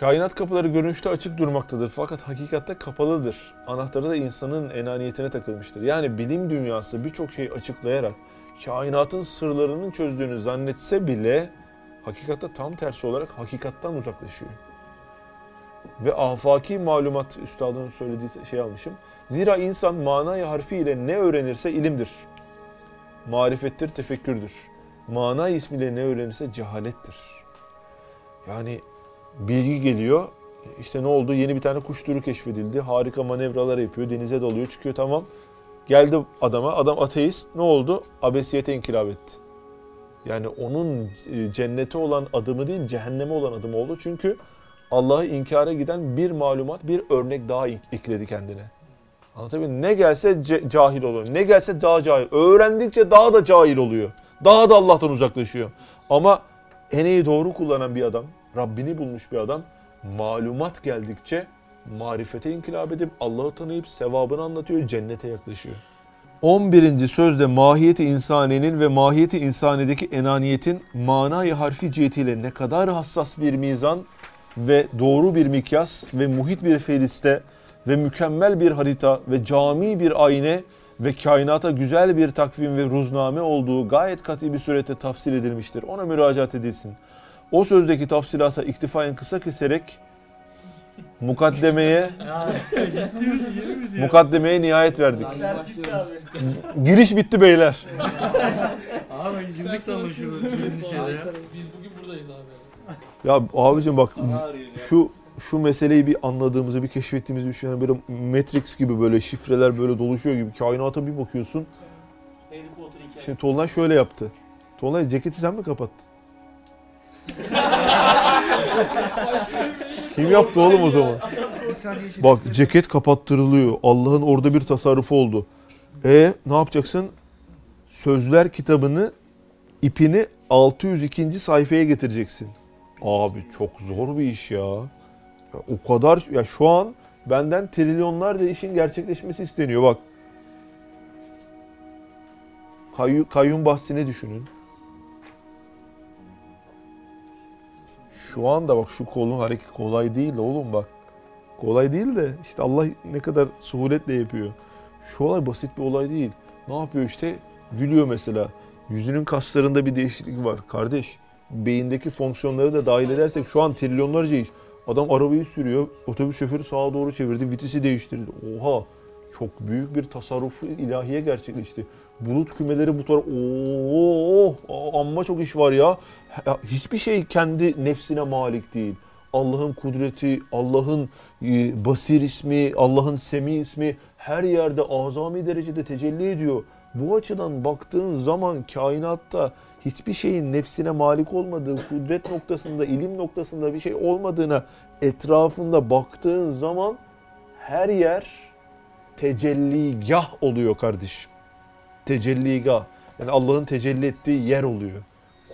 Kainat kapıları görünüşte açık durmaktadır fakat hakikatte kapalıdır. Anahtarı da insanın enaniyetine takılmıştır. Yani bilim dünyası birçok şeyi açıklayarak kainatın sırlarının çözdüğünü zannetse bile hakikatte tam tersi olarak hakikattan uzaklaşıyor. Ve afaki malumat üstadının söylediği şeyi almışım. Zira insan manayı harfiyle ne öğrenirse ilimdir. Marifettir, tefekkürdür. Mana ismiyle ne öğrenirse cehalettir. Yani bilgi geliyor, işte ne oldu? Yeni bir tane kuş türü keşfedildi. Harika manevralar yapıyor, denize dalıyor, çıkıyor, tamam. Geldi adama, adam ateist. Ne oldu? Abesiyete inkılap etti. Yani onun cennete olan adımı değil, cehenneme olan adımı oldu. Çünkü Allah'ı inkara giden bir malumat, bir örnek daha ekledi kendine. Anlatabiliyor muyum? Ne gelse cahil oluyor. Ne gelse daha cahil. Öğrendikçe daha da cahil oluyor. Daha da Allah'tan uzaklaşıyor. Ama eneyi doğru kullanan bir adam, Rabbini bulmuş bir adam, malumat geldikçe marifete inkılap edip Allah'ı tanıyıp sevabını anlatıyor, cennete yaklaşıyor. 11. sözde mahiyeti insaniyenin ve mahiyeti insaniyedeki enaniyetin manayı harfi cihetiyle ne kadar hassas bir mizan ve doğru bir mikyas ve muhit bir fehriste ve mükemmel bir harita ve cami bir ayna ve kainata güzel bir takvim ve ruzname olduğu gayet kat'i bir surette tafsil edilmiştir. Ona müracaat edilsin. O sözdeki tafsilata iktifayen kısa keserek mukaddemeye nihayet verdik. Giriş bitti beyler. Abi girdik sanmışım. Biz bugün buradayız abi. Ya abicim bak şu meseleyi bir anladığımızı, bir keşfettiğimizi düşünüyorum. Böyle Matrix gibi böyle şifreler böyle doluşuyor gibi. Kainata bir bakıyorsun. Şimdi Tolunay şöyle yaptı. Tolunay ceketi sen mi kapattın? Kim yaptı oğlum o zaman? Bak ceket kapattırılıyor. Allah'ın orada bir tasarrufu oldu. Ne yapacaksın? Sözler kitabını, ipini 602. sayfaya getireceksin. Abi çok zor bir iş ya. O kadar ya, şu an benden trilyonlarca işin gerçekleşmesi isteniyor bak. Kayyum bahsini düşünün. Şu anda bak şu kolun hareketi kolay değil oğlum bak. Kolay değil de işte Allah ne kadar suhuletle yapıyor. Şu olay basit bir olay değil. Ne yapıyor işte? Gülüyor mesela. Yüzünün kaslarında bir değişiklik var. Kardeş, beyindeki fonksiyonları da dahil edersek şu an trilyonlarca iş. Adam arabayı sürüyor, otobüs şoförü sağa doğru çevirdi, vitesi değiştirdi. Oha! Çok büyük bir tasarrufu ilahiye gerçekleşti. Bulut kümeleri bu tarafa... Amma çok iş var ya. Hiçbir şey kendi nefsine malik değil. Allah'ın kudreti, Allah'ın basir ismi, Allah'ın semi ismi her yerde azami derecede tecelli ediyor. Bu açıdan baktığın zaman kainatta hiçbir şeyin nefsine malik olmadığı, kudret noktasında, ilim noktasında bir şey olmadığına etrafında baktığın zaman her yer tecelligah oluyor kardeşim. Tecelligah. Yani Allah'ın tecelli ettiği yer oluyor.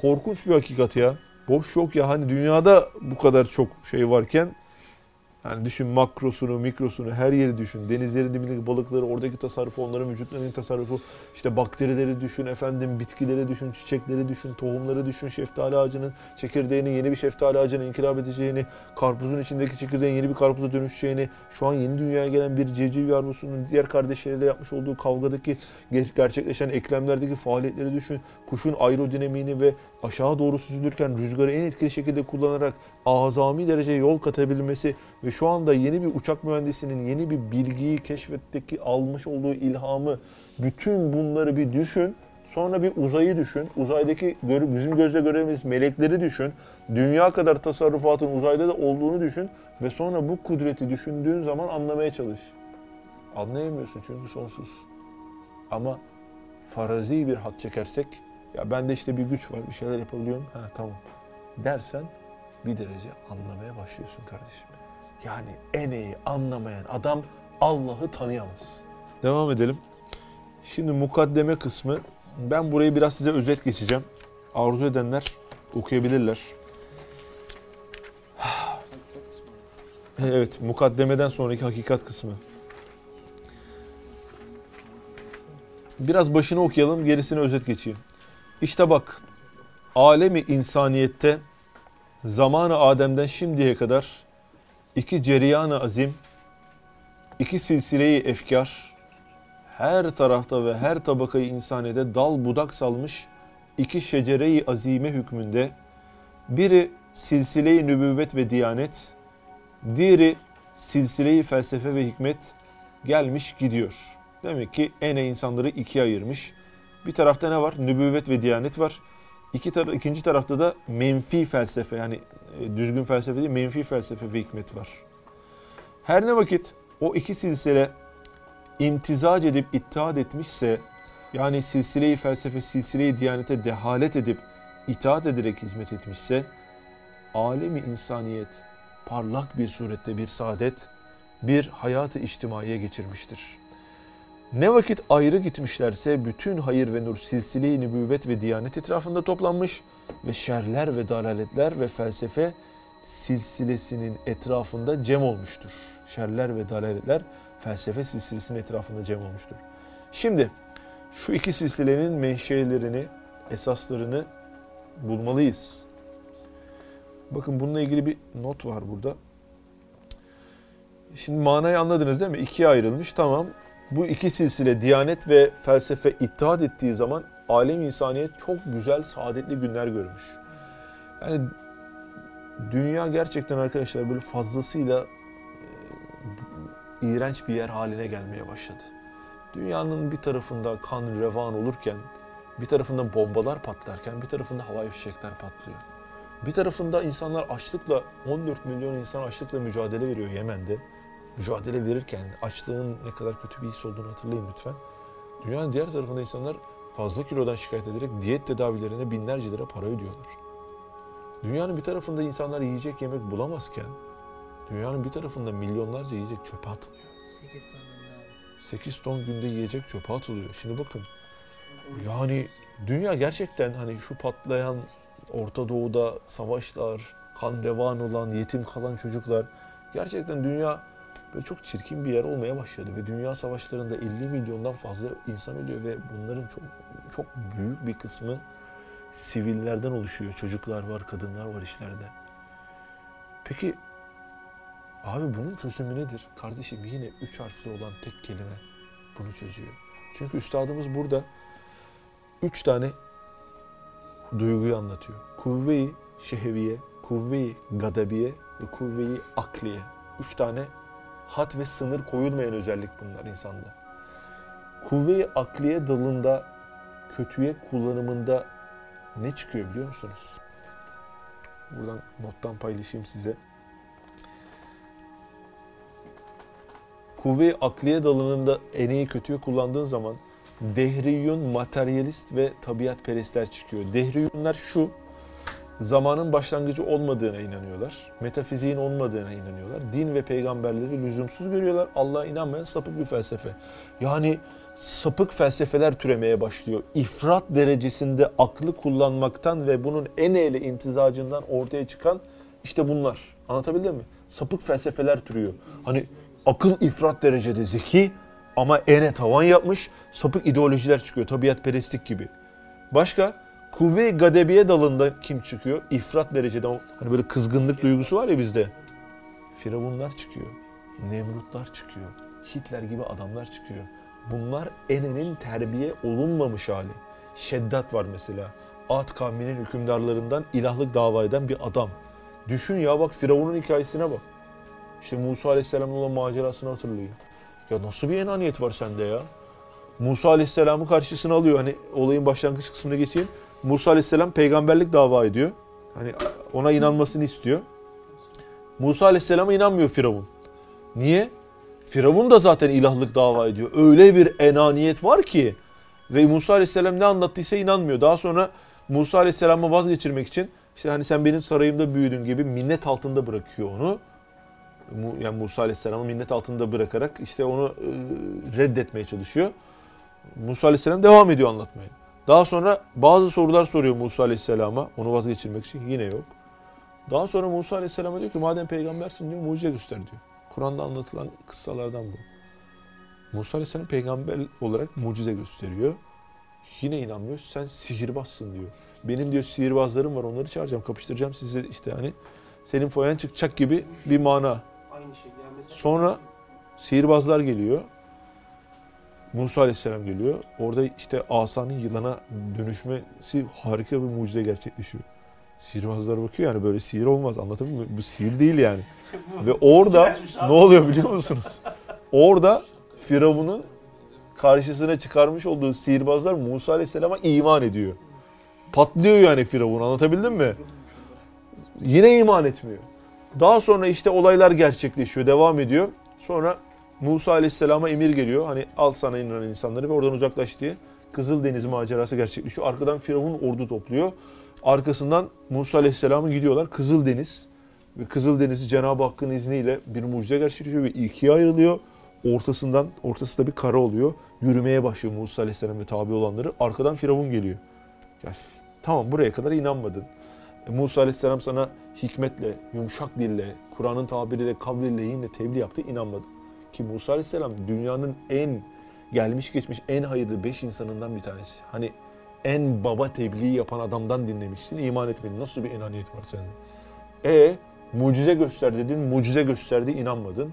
Korkunç bir hakikat ya. Boş yok ya. Hani dünyada bu kadar çok şey varken yani düşün makrosunu, mikrosunu, her yeri düşün. Denizlerin dibindeki balıkları, oradaki tasarrufu, onların vücutlarının tasarrufu. İşte bakterileri düşün, efendim bitkileri düşün, çiçekleri düşün, tohumları düşün. Şeftali ağacının çekirdeğinin yeni bir şeftali ağacının inkılap edeceğini, karpuzun içindeki çekirdeğin yeni bir karpuza dönüşeceğini, şu an yeni dünyaya gelen bir civciv yavrusunun diğer kardeşleriyle yapmış olduğu kavgadaki gerçekleşen eklemlerdeki faaliyetleri düşün. Kuşun aerodinamiğini ve aşağı doğru süzülürken rüzgarı en etkili şekilde kullanarak azami derece yol katabilmesi ve şu anda yeni bir uçak mühendisinin yeni bir bilgiyi keşfetteki almış olduğu ilhamı, bütün bunları bir düşün. Sonra bir uzayı düşün. Uzaydaki bizim gözle göremediğimiz melekleri düşün. Dünya kadar tasarrufatın uzayda da olduğunu düşün ve sonra bu kudreti düşündüğün zaman anlamaya çalış. Anlayamıyorsun çünkü sonsuz. Ama farazi bir hat çekersek, ya bende işte bir güç var, bir şeyler yapabiliyorum. Ha tamam dersen bir derece anlamaya başlıyorsun kardeşim. Yani en iyi anlamayan adam Allah'ı tanıyamaz. Devam edelim. Şimdi mukaddeme kısmı. Ben burayı biraz size özet geçeceğim. Arzu edenler okuyabilirler. Evet, mukaddemeden sonraki hakikat kısmı. Biraz başını okuyalım, gerisini özet geçeyim. İşte bak, alemi insaniyette zamanı Adem'den şimdiye kadar iki cereyan-ı azim, iki silsileyi efkar, her tarafta ve her tabakayı insaniyede dal budak salmış iki şecere-i azime hükmünde, biri silsile-i nübüvvet ve diyanet, diğeri silsile-i felsefe ve hikmet gelmiş gidiyor. Demek ki ene insanları ikiye ayırmış. Bir tarafta ne var? Nübüvvet ve diyanet var. İkinci tarafta da menfi felsefe, yani düzgün felsefe değil, menfi felsefe ve hikmet var. Her ne vakit o iki silsile imtizac edip itaat etmişse, yani silsile-i felsefe, silsile-i diyanete dehalet edip itaat ederek hizmet etmişse, alemi insaniyet parlak bir surette bir saadet, bir hayat-ı içtimaiye geçirmiştir. Ne vakit ayrı gitmişlerse bütün hayır ve nur silsile-i nübüvvet ve diyanet etrafında toplanmış ve şerler ve dalaletler ve felsefe silsilesinin etrafında cem olmuştur. Şerler ve dalaletler felsefe silsilesinin etrafında cem olmuştur. Şimdi şu iki silsilenin menşelerini, esaslarını bulmalıyız. Bakın bununla ilgili bir not var burada. Şimdi manayı anladınız değil mi? İkiye ayrılmış, tamam. Bu iki silsile, diyanet ve felsefe itaat ettiği zaman alem-i insaniyet çok güzel, saadetli günler görmüş. Yani dünya gerçekten arkadaşlar böyle fazlasıyla iğrenç bir yer haline gelmeye başladı. Dünyanın bir tarafında kan revan olurken, bir tarafında bombalar patlarken, bir tarafında havai fişekler patlıyor. Bir tarafında insanlar açlıkla, 14 milyon insan açlıkla mücadele veriyor Yemen'de. Mücadele verirken açlığın ne kadar kötü bir his olduğunu hatırlayın lütfen. Dünyanın diğer tarafında insanlar fazla kilodan şikayet ederek diyet tedavilerine binlerce lira para ödüyorlar. Dünyanın bir tarafında insanlar yiyecek yemek bulamazken, dünyanın bir tarafında milyonlarca yiyecek çöpe atılıyor. 8 ton günde yiyecek çöpe atılıyor. Şimdi bakın, yani dünya gerçekten hani şu patlayan Orta Doğu'da savaşlar, kan revan olan, yetim kalan çocuklar, gerçekten dünya böyle çok çirkin bir yer olmaya başladı ve dünya savaşlarında 50 milyondan fazla insan ölüyor ve bunların çok büyük bir kısmı sivillerden oluşuyor. Çocuklar var, kadınlar var işlerde. Peki abi bunun çözümü nedir? Kardeşim yine 3 harfli olan tek kelime bunu çözüyor. Çünkü üstadımız burada 3 tane duyguyu anlatıyor. Kuvve-i şehviye, kuvve-i gadabiye ve kuvve-i akliye. 3 tane hat ve sınır koyulmayan özellik bunlar insanda. Kuvve-i akliye dalında kötüye kullanımında ne çıkıyor biliyor musunuz? Buradan nottan paylaşayım size. Kuvve-i akliye dalının da eneyi kötüye kullandığın zaman dehriyun, materyalist ve tabiatperestler çıkıyor. Dehriyunlar şu, zamanın başlangıcı olmadığına inanıyorlar. Metafiziğin olmadığına inanıyorlar. Din ve peygamberleri lüzumsuz görüyorlar. Allah'a inanmayan sapık bir felsefe. Yani sapık felsefeler türemeye başlıyor. İfrat derecesinde aklı kullanmaktan ve bunun eneyle imtizacından ortaya çıkan işte bunlar. Anlatabildim mi? Sapık felsefeler türüyor. Hani akıl ifrat derecede zeki ama ene tavan yapmış, sapık ideolojiler çıkıyor. Tabiatperestlik gibi. Başka? Kuvve-i gadebiye dalında kim çıkıyor? İfrat dereceden, hani böyle kızgınlık duygusu var ya bizde. Firavunlar çıkıyor, Nemrutlar çıkıyor, Hitler gibi adamlar çıkıyor. Bunlar enenin terbiye olunmamış hali. Şeddat var mesela. Ad kavminin hükümdarlarından ilahlık dava eden bir adam. Düşün ya, bak Firavun'un hikayesine bak. İşte Musa Aleyhisselam'ın olan macerasını hatırlıyor. Ya nasıl bir enaniyet var sende ya? Musa Aleyhisselam'ı karşısına alıyor. Hani olayın başlangıç kısmına geçeyim. Musa Aleyhisselam peygamberlik dava ediyor. Hani ona inanmasını istiyor. Musa Aleyhisselam'a inanmıyor Firavun. Niye? Firavun da zaten ilahlık dava ediyor. Öyle bir enaniyet var ki. Ve Musa Aleyhisselam ne anlattıysa inanmıyor. Daha sonra Musa Aleyhisselam'ı vazgeçirmek için işte hani sen benim sarayımda büyüdün gibi minnet altında bırakıyor onu. Yani Musa Aleyhisselam'ı minnet altında bırakarak işte onu reddetmeye çalışıyor. Musa Aleyhisselam devam ediyor anlatmaya. Daha sonra bazı sorular soruyor Musa Aleyhisselam'a, onu vazgeçirmek için, yine yok. Daha sonra Musa Aleyhisselam'a diyor ki madem peygambersin diyor, mucize göster diyor. Kur'an'da anlatılan kıssalardan bu. Musa Aleyhisselam peygamber olarak mucize gösteriyor. Yine inanmıyor. Sen sihirbazsın diyor. Benim diyor sihirbazlarım var, onları çağıracağım, kapıştıracağım sizi işte hani. Senin foyan çıkacak gibi bir mana. Aynı şey. Yani mesela... Sonra sihirbazlar geliyor. Musa Aleyhisselam geliyor. Orada işte asanın yılana dönüşmesi harika bir mucize gerçekleşiyor. Sihirbazlar bakıyor yani böyle sihir olmaz, anlatabiliyor muyum? Bu sihir değil yani. Ve orada ne oluyor biliyor musunuz? Orada Firavun'un karşısına çıkarmış olduğu sihirbazlar Musa Aleyhisselam'a iman ediyor. Patlıyor yani Firavun, anlatabildim mi? Yine iman etmiyor. Daha sonra işte olaylar gerçekleşiyor, devam ediyor. Sonra Musa Aleyhisselam'a emir geliyor. Hani al sana inanan insanları ve oradan uzaklaş diye. Kızıldeniz macerası gerçekleşiyor. Arkadan Firavun ordu topluyor. Arkasından Musa Aleyhisselam'ın gidiyorlar. Kızıldeniz ve Kızıldeniz'i Cenab-ı Hakk'ın izniyle bir mucize gerçekleşiyor ve ikiye ayrılıyor. Ortası da bir kara oluyor. Yürümeye başlıyor Musa Aleyhisselam ve tabi olanları. Arkadan Firavun geliyor. Ya tamam, buraya kadar inanmadın. Musa Aleyhisselam sana hikmetle, yumuşak dille, Kur'an'ın tabiriyle, kavliyle, yine tebliğ yaptı, inanmadın. Ki Musa Aleyhisselam dünyanın en gelmiş geçmiş en hayırlı 5 insanından bir tanesi. Hani en baba tebliği yapan adamdan dinlemişsin, iman etmedin. Nasıl bir enaniyet var sende? Mucize göster dedin, mucize gösterdi, inanmadın.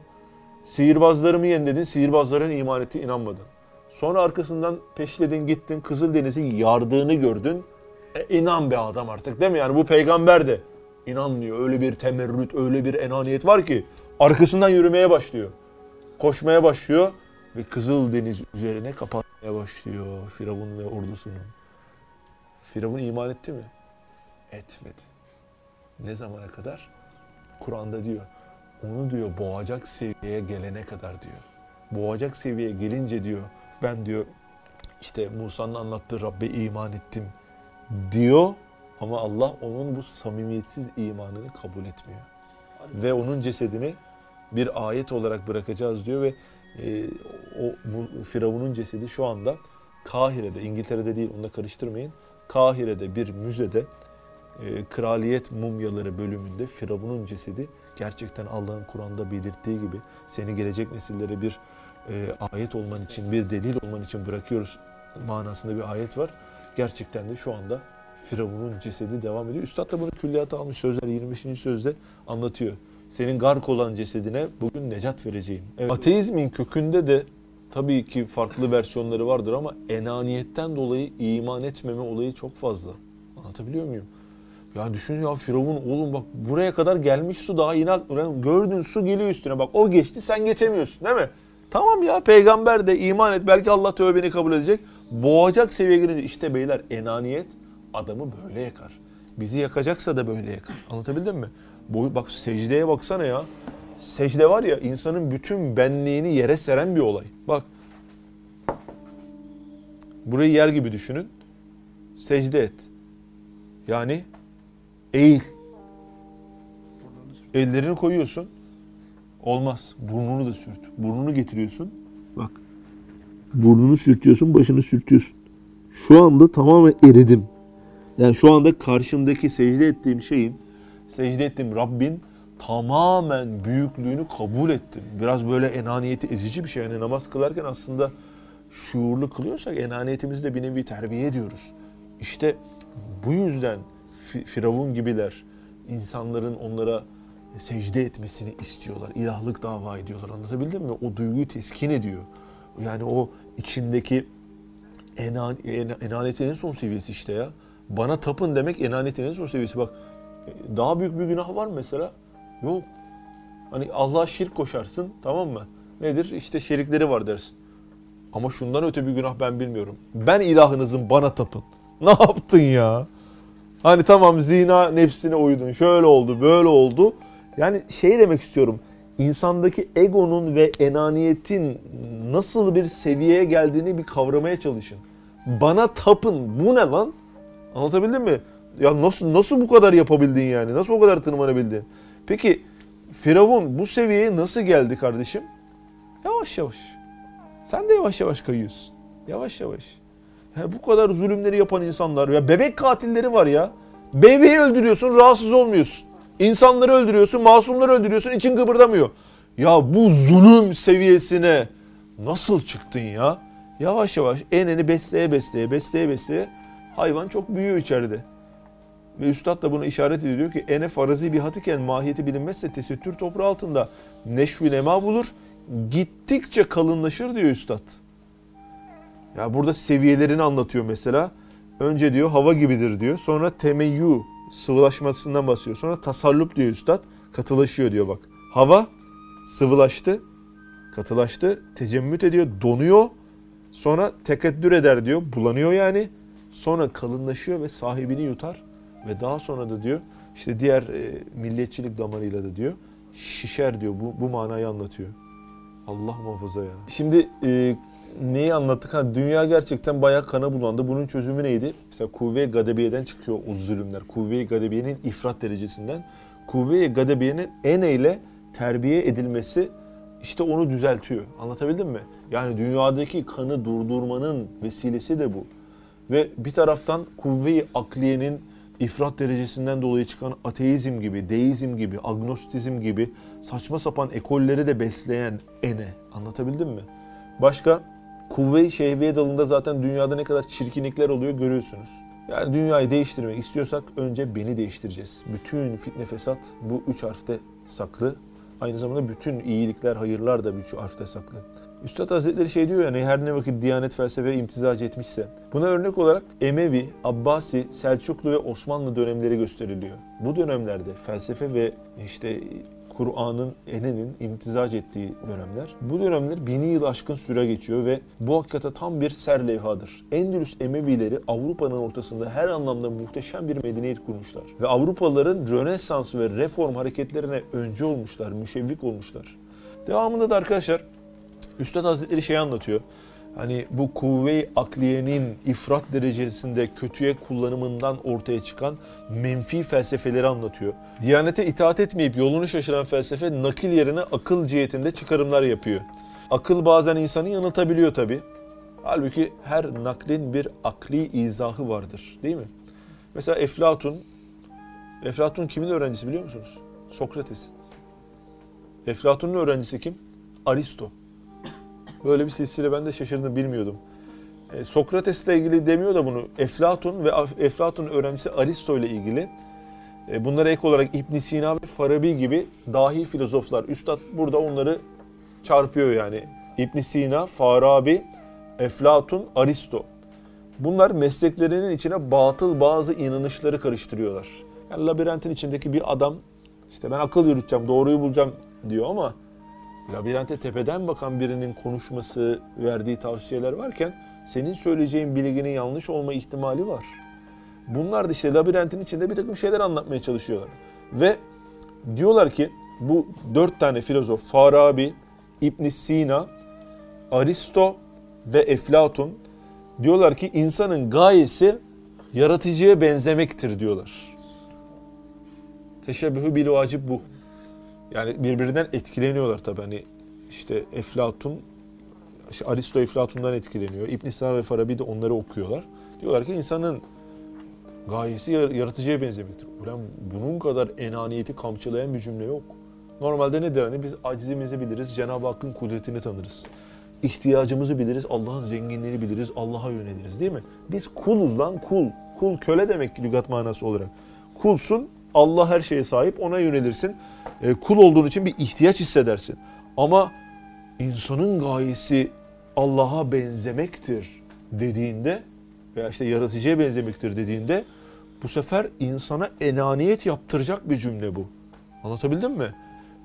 Sihirbazlarımı yen dedin, sihirbazların iman etti, inanmadın. Sonra arkasından peşledin, gittin, Kızıldeniz'in yardığını gördün. İnan be adam artık, değil mi? Yani bu peygamber de inanmıyor. Öyle bir temerrüt, öyle bir enaniyet var ki arkasından yürümeye başlıyor. Koşmaya başlıyor ve Kızıldeniz üzerine kapanmaya başlıyor Firavun ve ordusunun. Firavun iman etti mi? Etmedi. Ne zamana kadar? Kur'an'da diyor, onu diyor boğacak seviyeye gelene kadar diyor. Boğacak seviyeye gelince diyor, ben diyor işte Musa'nın anlattığı Rabbe iman ettim diyor ama Allah onun bu samimiyetsiz imanını kabul etmiyor. Abi. Ve onun cesedini bir ayet olarak bırakacağız diyor ve o Firavun'un cesedi şu anda Kahire'de, İngiltere'de değil, onu da karıştırmayın. Kahire'de bir müzede, Kraliyet Mumyaları bölümünde Firavun'un cesedi gerçekten Allah'ın Kur'an'da belirttiği gibi seni gelecek nesillere bir ayet olman için, bir delil olman için bırakıyoruz manasında bir ayet var. Gerçekten de şu anda Firavun'un cesedi devam ediyor. Üstad da bunu külliyata almış, sözler 25. sözde anlatıyor. Senin gark olan cesedine bugün necat vereceğim. Evet. Ateizmin kökünde de tabii ki farklı versiyonları vardır ama enaniyetten dolayı iman etmeme olayı çok fazla. Anlatabiliyor muyum? Ya düşün ya, Firavun oğlum bak buraya kadar gelmiş, su daha inat. Gördün, su geliyor üstüne, bak o geçti sen geçemiyorsun değil mi? Tamam ya, peygamber de iman et, belki Allah tövbeni kabul edecek. Boğacak seviyeye gelince işte beyler, enaniyet adamı böyle yakar. Bizi yakacaksa da böyle yakar. Anlatabildim mi? Bak secdeye baksana ya. Secde var ya, insanın bütün benliğini yere seren bir olay. Bak. Burayı yer gibi düşünün. Secde et. Yani eğil. Ellerini koyuyorsun. Olmaz. Burnunu da sürt. Burnunu getiriyorsun. Bak. Burnunu sürtüyorsun, başını sürtüyorsun. Şu anda tamamen eridim. Yani şu anda karşımdaki secde ettiğim şeyin, secde ettim Rabbin tamamen büyüklüğünü kabul ettim. Biraz böyle enaniyeti ezici bir şey. Yani namaz kılarken aslında şuurlu kılıyorsak enaniyetimizi de bir nevi terbiye ediyoruz. İşte bu yüzden Firavun gibiler insanların onlara secde etmesini istiyorlar. İlahlık dava ediyorlar. Anlatabildim mi? O duyguyu teskin ediyor. Yani o içindeki enaniyetin en son seviyesi işte ya. Bana tapın demek enaniyetin en son seviyesi. Bak, daha büyük bir günah var mı mesela? Yok. Hani Allah'a şirk koşarsın, tamam mı? Nedir? İşte şerikleri var dersin. Ama şundan öte bir günah ben bilmiyorum. Ben ilahınızın, bana tapın. Ne yaptın ya? Hani tamam, zina nefsine uydun. Şöyle oldu, böyle oldu. Yani şey demek istiyorum. İnsandaki egonun ve enaniyetin nasıl bir seviyeye geldiğini bir kavramaya çalışın. Bana tapın. Bu ne lan? Anlatabildim mi? Ya nasıl bu kadar yapabildin yani? Nasıl o kadar tırmanabildin? Peki Firavun bu seviyeye nasıl geldi kardeşim? Yavaş yavaş. Sen de yavaş yavaş kayıyorsun. Yavaş yavaş. Ya bu kadar zulümleri yapan insanlar, ya bebek katilleri var ya. Bebeği öldürüyorsun, rahatsız olmuyorsun. İnsanları öldürüyorsun, masumları öldürüyorsun, için kıpırdamıyor. Ya bu zulüm seviyesine nasıl çıktın ya? Yavaş yavaş eneni besleye besleye hayvan çok büyüyor içeride. Ve üstad da buna işaret ediyor. Diyor ki ene farazi bir hatiken mahiyeti bilinmezse tesettür toprağı altında neşvi nema bulur. Gittikçe kalınlaşır diyor üstad. Ya burada seviyelerini anlatıyor mesela. Önce diyor hava gibidir diyor. Sonra temeyyü sıvılaşmasından bahsediyor. Sonra tasallup diyor üstad. Katılaşıyor diyor bak. Hava sıvılaştı, katılaştı, tecemmüt ediyor, donuyor. Sonra tekeddür eder diyor, bulanıyor yani. Sonra kalınlaşıyor ve sahibini yutar. Ve daha sonra da diyor, işte diğer milliyetçilik damarıyla da diyor, şişer diyor, bu manayı anlatıyor. Allah muhafaza ya. Şimdi neyi anlattık? Dünya gerçekten bayağı kana bulandı. Bunun çözümü neydi? Mesela kuvve-i gadebiyeden çıkıyor o zulümler. Kuvve-i gadebiyenin ifrat derecesinden. Kuvve-i gadebiyenin eneyle terbiye edilmesi işte onu düzeltiyor. Anlatabildim mi? Yani dünyadaki kanı durdurmanın vesilesi de bu. Ve bir taraftan kuvve-i akliyenin ifrat derecesinden dolayı çıkan ateizm gibi, deizm gibi, agnostizm gibi saçma sapan ekolleri de besleyen ene. Anlatabildim mi? Başka kuvve-i şehviye dalında zaten dünyada ne kadar çirkinlikler oluyor görüyorsunuz. Yani dünyayı değiştirmek istiyorsak önce beni değiştireceğiz. Bütün fitne fesat bu üç harfte saklı. Aynı zamanda bütün iyilikler, hayırlar da bu üç harfte saklı. Üstad Hazretleri şey diyor yani her ne vakit Diyanet felsefeye imtizac etmişse. Buna örnek olarak Emevi, Abbasi, Selçuklu ve Osmanlı dönemleri gösteriliyor. Bu dönemlerde felsefe ve işte Kur'an'ın, enenin imtizac ettiği dönemler. Bu dönemler 1000 yıl aşkın süre geçiyor ve bu hakikate tam bir serlevhadır. Endülüs Emevileri Avrupa'nın ortasında her anlamda muhteşem bir medeniyet kurmuşlar. Ve Avrupalıların Rönesans ve reform hareketlerine öncü olmuşlar, müşevvik olmuşlar. Devamında da arkadaşlar Üstad Hazretleri şey anlatıyor. Hani bu kuvve-i akliyenin ifrat derecesinde kötüye kullanımından ortaya çıkan menfi felsefeleri anlatıyor. Diyanete itaat etmeyip yolunu şaşıran felsefe nakil yerine akıl cihetinde çıkarımlar yapıyor. Akıl bazen insanı yanıltabiliyor tabii. Halbuki her naklin bir akli izahı vardır değil mi? Mesela Eflatun kimin öğrencisi biliyor musunuz? Sokrates'in. Eflatun'un öğrencisi kim? Aristo. Böyle bir silsile ben de şaşırdım, bilmiyordum. Sokrates'le ilgili demiyor da bunu. Eflatun ve Eflatun'un öğrencisi Aristo ile ilgili. Bunlara ek olarak İbn Sina ve Farabi gibi dahi filozoflar. Üstad burada onları çarpıyor yani. İbn Sina, Farabi, Eflatun, Aristo. Bunlar mesleklerinin içine batıl bazı inanışları karıştırıyorlar. Yani labirentin içindeki bir adam işte ben akıl yürüteceğim, doğruyu bulacağım diyor ama labirente tepeden bakan birinin konuşması, verdiği tavsiyeler varken senin söyleyeceğin bilginin yanlış olma ihtimali var. Bunlar da işte labirentin içinde bir takım şeyler anlatmaya çalışıyorlar. Ve diyorlar ki bu 4 tane filozof Farabi, İbn Sina, Aristo ve Eflatun diyorlar ki insanın gayesi yaratıcıya benzemektir diyorlar. Teşebbühü bil vacib bu. Yani birbirinden etkileniyorlar tabii. Hani işte Eflatun, işte Aristo Eflatun'dan etkileniyor. İbn Sina ve Farabi de onları okuyorlar. Diyorlar ki insanın gayesi yaratıcıya benzemektir. Ulan bunun kadar enaniyeti kamçılayan bir cümle yok. Normalde nedir hani biz acizimizi biliriz, Cenab-ı Hakk'ın kudretini tanırız. İhtiyacımızı biliriz, Allah'ın zenginliğini biliriz, Allah'a yöneliriz değil mi? Biz kuluz lan kul. Kul köle demek ki lügat manası olarak. Kulsun. Allah her şeye sahip, ona yönelirsin. Kul olduğun için bir ihtiyaç hissedersin. Ama insanın gayesi Allah'a benzemektir dediğinde veya işte yaratıcıya benzemektir dediğinde bu sefer insana enaniyet yaptıracak bir cümle bu. Anlatabildim mi?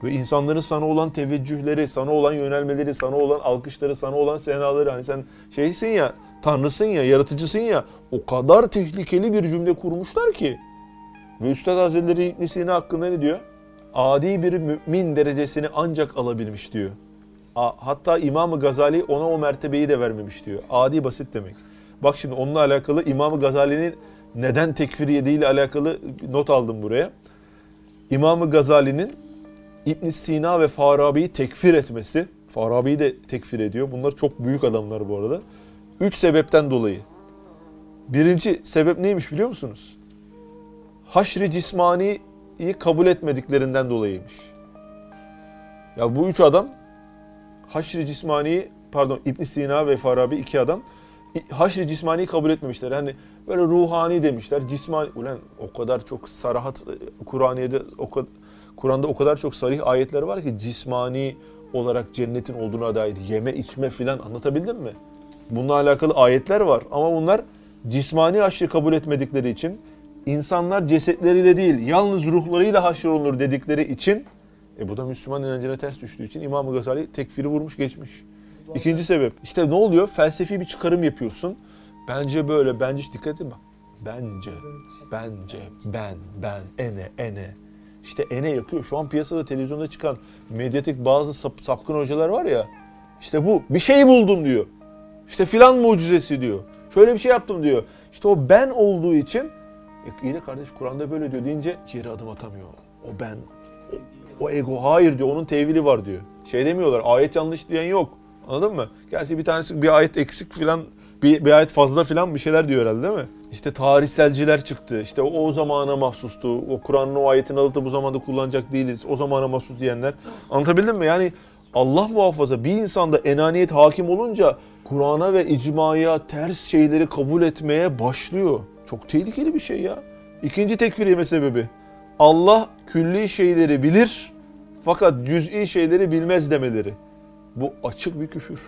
Ve insanların sana olan teveccühleri, sana olan yönelmeleri, sana olan alkışları, sana olan senaları hani sen şeysin ya, tanrısın ya, yaratıcısın ya o kadar tehlikeli bir cümle kurmuşlar ki. Ve Üstad Hazretleri İbn Sina hakkında ne diyor? Adi bir mümin derecesini ancak alabilmiş diyor. Hatta İmam-ı Gazali ona o mertebeyi de vermemiş diyor. Adi basit demek. Bak şimdi onunla alakalı İmam-ı Gazali'nin neden tekfir yediğiyle alakalı not aldım buraya. İmam-ı Gazali'nin İbn Sina ve Farabi'yi tekfir etmesi, Farabi'yi de tekfir ediyor. Bunlar çok büyük adamlar bu arada. 3 sebepten dolayı. Birinci sebep neymiş biliyor musunuz? Haşr-i cismani iyi kabul etmediklerinden dolayıymış. Ya bu üç adam haşr-i cismaniyi, pardon İbn Sina ve Farabi iki adam haşr-i cismaniyi kabul etmemişler. Hani böyle ruhani demişler. Cismani, ulan o kadar çok sarahat Kur'an'da o kadar çok sarih ayetler var ki cismani olarak cennetin olduğuna dair yeme içme filan, anlatabildim mi? Bununla alakalı ayetler var ama bunlar cismani haşrı kabul etmedikleri için, insanlar cesetleriyle değil yalnız ruhlarıyla haşrolunur dedikleri için, bu da Müslüman inancına ters düştüğü için İmam-ı Gazali tekfiri vurmuş geçmiş. İkinci sebep, işte ne oluyor? Felsefi bir çıkarım yapıyorsun. Bence böyle, bence dikkat edin bak. Bence, ene. İşte ene yakıyor. Şu an piyasada, televizyonda çıkan medyatik bazı sapkın hocalar var ya, işte bu, bir şey buldum diyor. İşte filan mucizesi diyor. Şöyle bir şey yaptım diyor. İşte o ben olduğu için, iyi de kardeş Kur'an'da böyle diyor deyince geri adım atamıyor. O ben, o ego, hayır diyor, onun tevili var diyor. Şey demiyorlar, ayet yanlış diyen yok. Anladın mı? Gerçi bir tanesi bir ayet eksik filan, bir ayet fazla filan bir şeyler diyor herhalde, değil mi? İşte tarihselciler çıktı, işte o zamana mahsustu, o Kur'an'ın o ayetini alıp da bu zamanda kullanacak değiliz, o zamana mahsus diyenler. Anlatabildim mi? Yani Allah muhafaza, bir insanda enaniyet hakim olunca Kur'an'a ve icmaya ters şeyleri kabul etmeye başlıyor. Çok tehlikeli bir şey ya. İkinci tekfir yeme sebebi, Allah külli şeyleri bilir fakat cüz'i şeyleri bilmez demeleri. Bu açık bir küfür.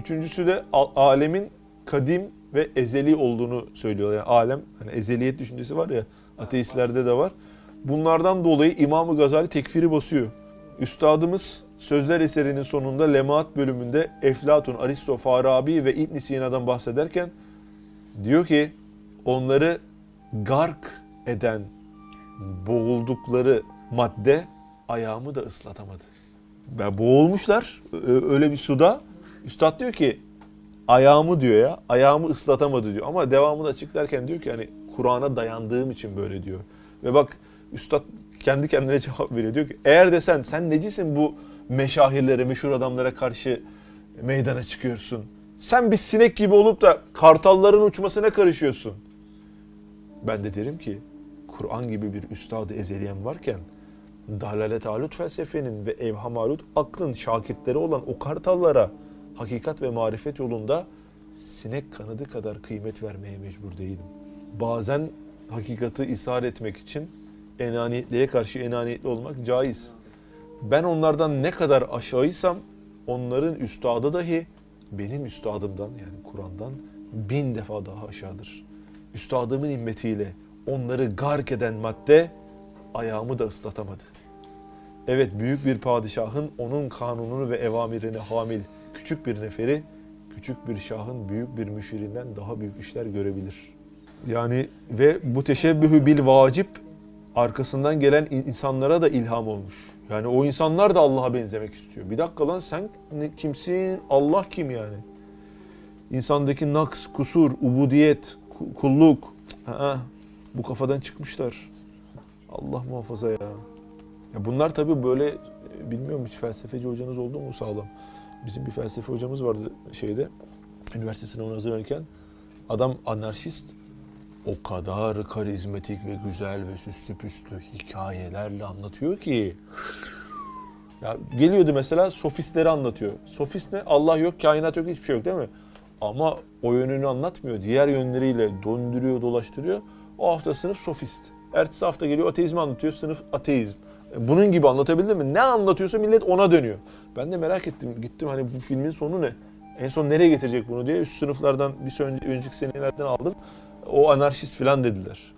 Üçüncüsü de alemin kadim ve ezeli olduğunu söylüyorlar. Yani alem, hani ezeliyet düşüncesi var ya, ateistlerde de var. Bunlardan dolayı İmam-ı Gazali tekfiri basıyor. Üstadımız Sözler eserinin sonunda Lemaat bölümünde Eflatun, Aristo, Farabi ve İbn Sina'dan bahsederken diyor ki, onları gark eden boğuldukları madde ayağımı da ıslatamadı. Ya boğulmuşlar öyle bir suda. Üstad diyor ki ayağımı diyor ya, ayağımı ıslatamadı diyor. Ama devamını açıklarken diyor ki hani Kur'an'a dayandığım için böyle diyor. Ve bak Üstad kendi kendine cevap veriyor. Diyor ki eğer de sen necisin bu meşahirlere, meşhur adamlara karşı meydana çıkıyorsun. Sen bir sinek gibi olup da kartalların uçmasına karışıyorsun. Ben de derim ki Kur'an gibi bir üstadı ezeleyen varken dalalet alut felsefenin ve evham alut aklın şakirtleri olan o kartallara hakikat ve marifet yolunda sinek kanadı kadar kıymet vermeye mecbur değilim. Bazen hakikati ishar etmek için enaniyetliğe karşı enaniyetli olmak caiz. Ben onlardan ne kadar aşağıysam onların üstadı dahi benim üstadımdan, yani Kur'an'dan 1000 defa daha aşağıdır. Üstadımın himmetiyle onları gark eden madde ayağımı da ıslatamadı. Evet, büyük bir padişahın onun kanununu ve evamirine hamil küçük bir neferi, küçük bir şahın büyük bir müşirinden daha büyük işler görebilir. Yani ve bu teşebbühü bil vacip arkasından gelen insanlara da ilham olmuş. Yani o insanlar da Allah'a benzemek istiyor. Bir dakika lan, sen kimsin? Allah kim yani? İnsandaki naks, kusur, ubudiyet, kulluk. Bu kafadan çıkmışlar. Allah muhafaza ya. Ya bunlar tabii böyle, bilmiyorum hiç felsefeci hocanız oldu mu sağlam? Bizim bir felsefe hocamız vardı şeyde, üniversite sınavına hazırlanırken. Adam anarşist. O kadar karizmatik ve güzel ve süslü püslü hikayelerle anlatıyor ki. Ya geliyordu mesela, sofistleri anlatıyor. Sofist ne? Allah yok, kainat yok, hiçbir şey yok, değil mi? Ama o yönünü anlatmıyor. Diğer yönleriyle döndürüyor, dolaştırıyor. O hafta sınıf sofist. Ertesi hafta geliyor ateizmi anlatıyor, sınıf ateizm. Bunun gibi, anlatabildim mi? Ne anlatıyorsa millet ona dönüyor. Ben de merak ettim, gittim hani bu filmin sonu ne? En son nereye getirecek bunu diye üst sınıflardan bir önceki senelerden aldım. O anarşist filan dediler.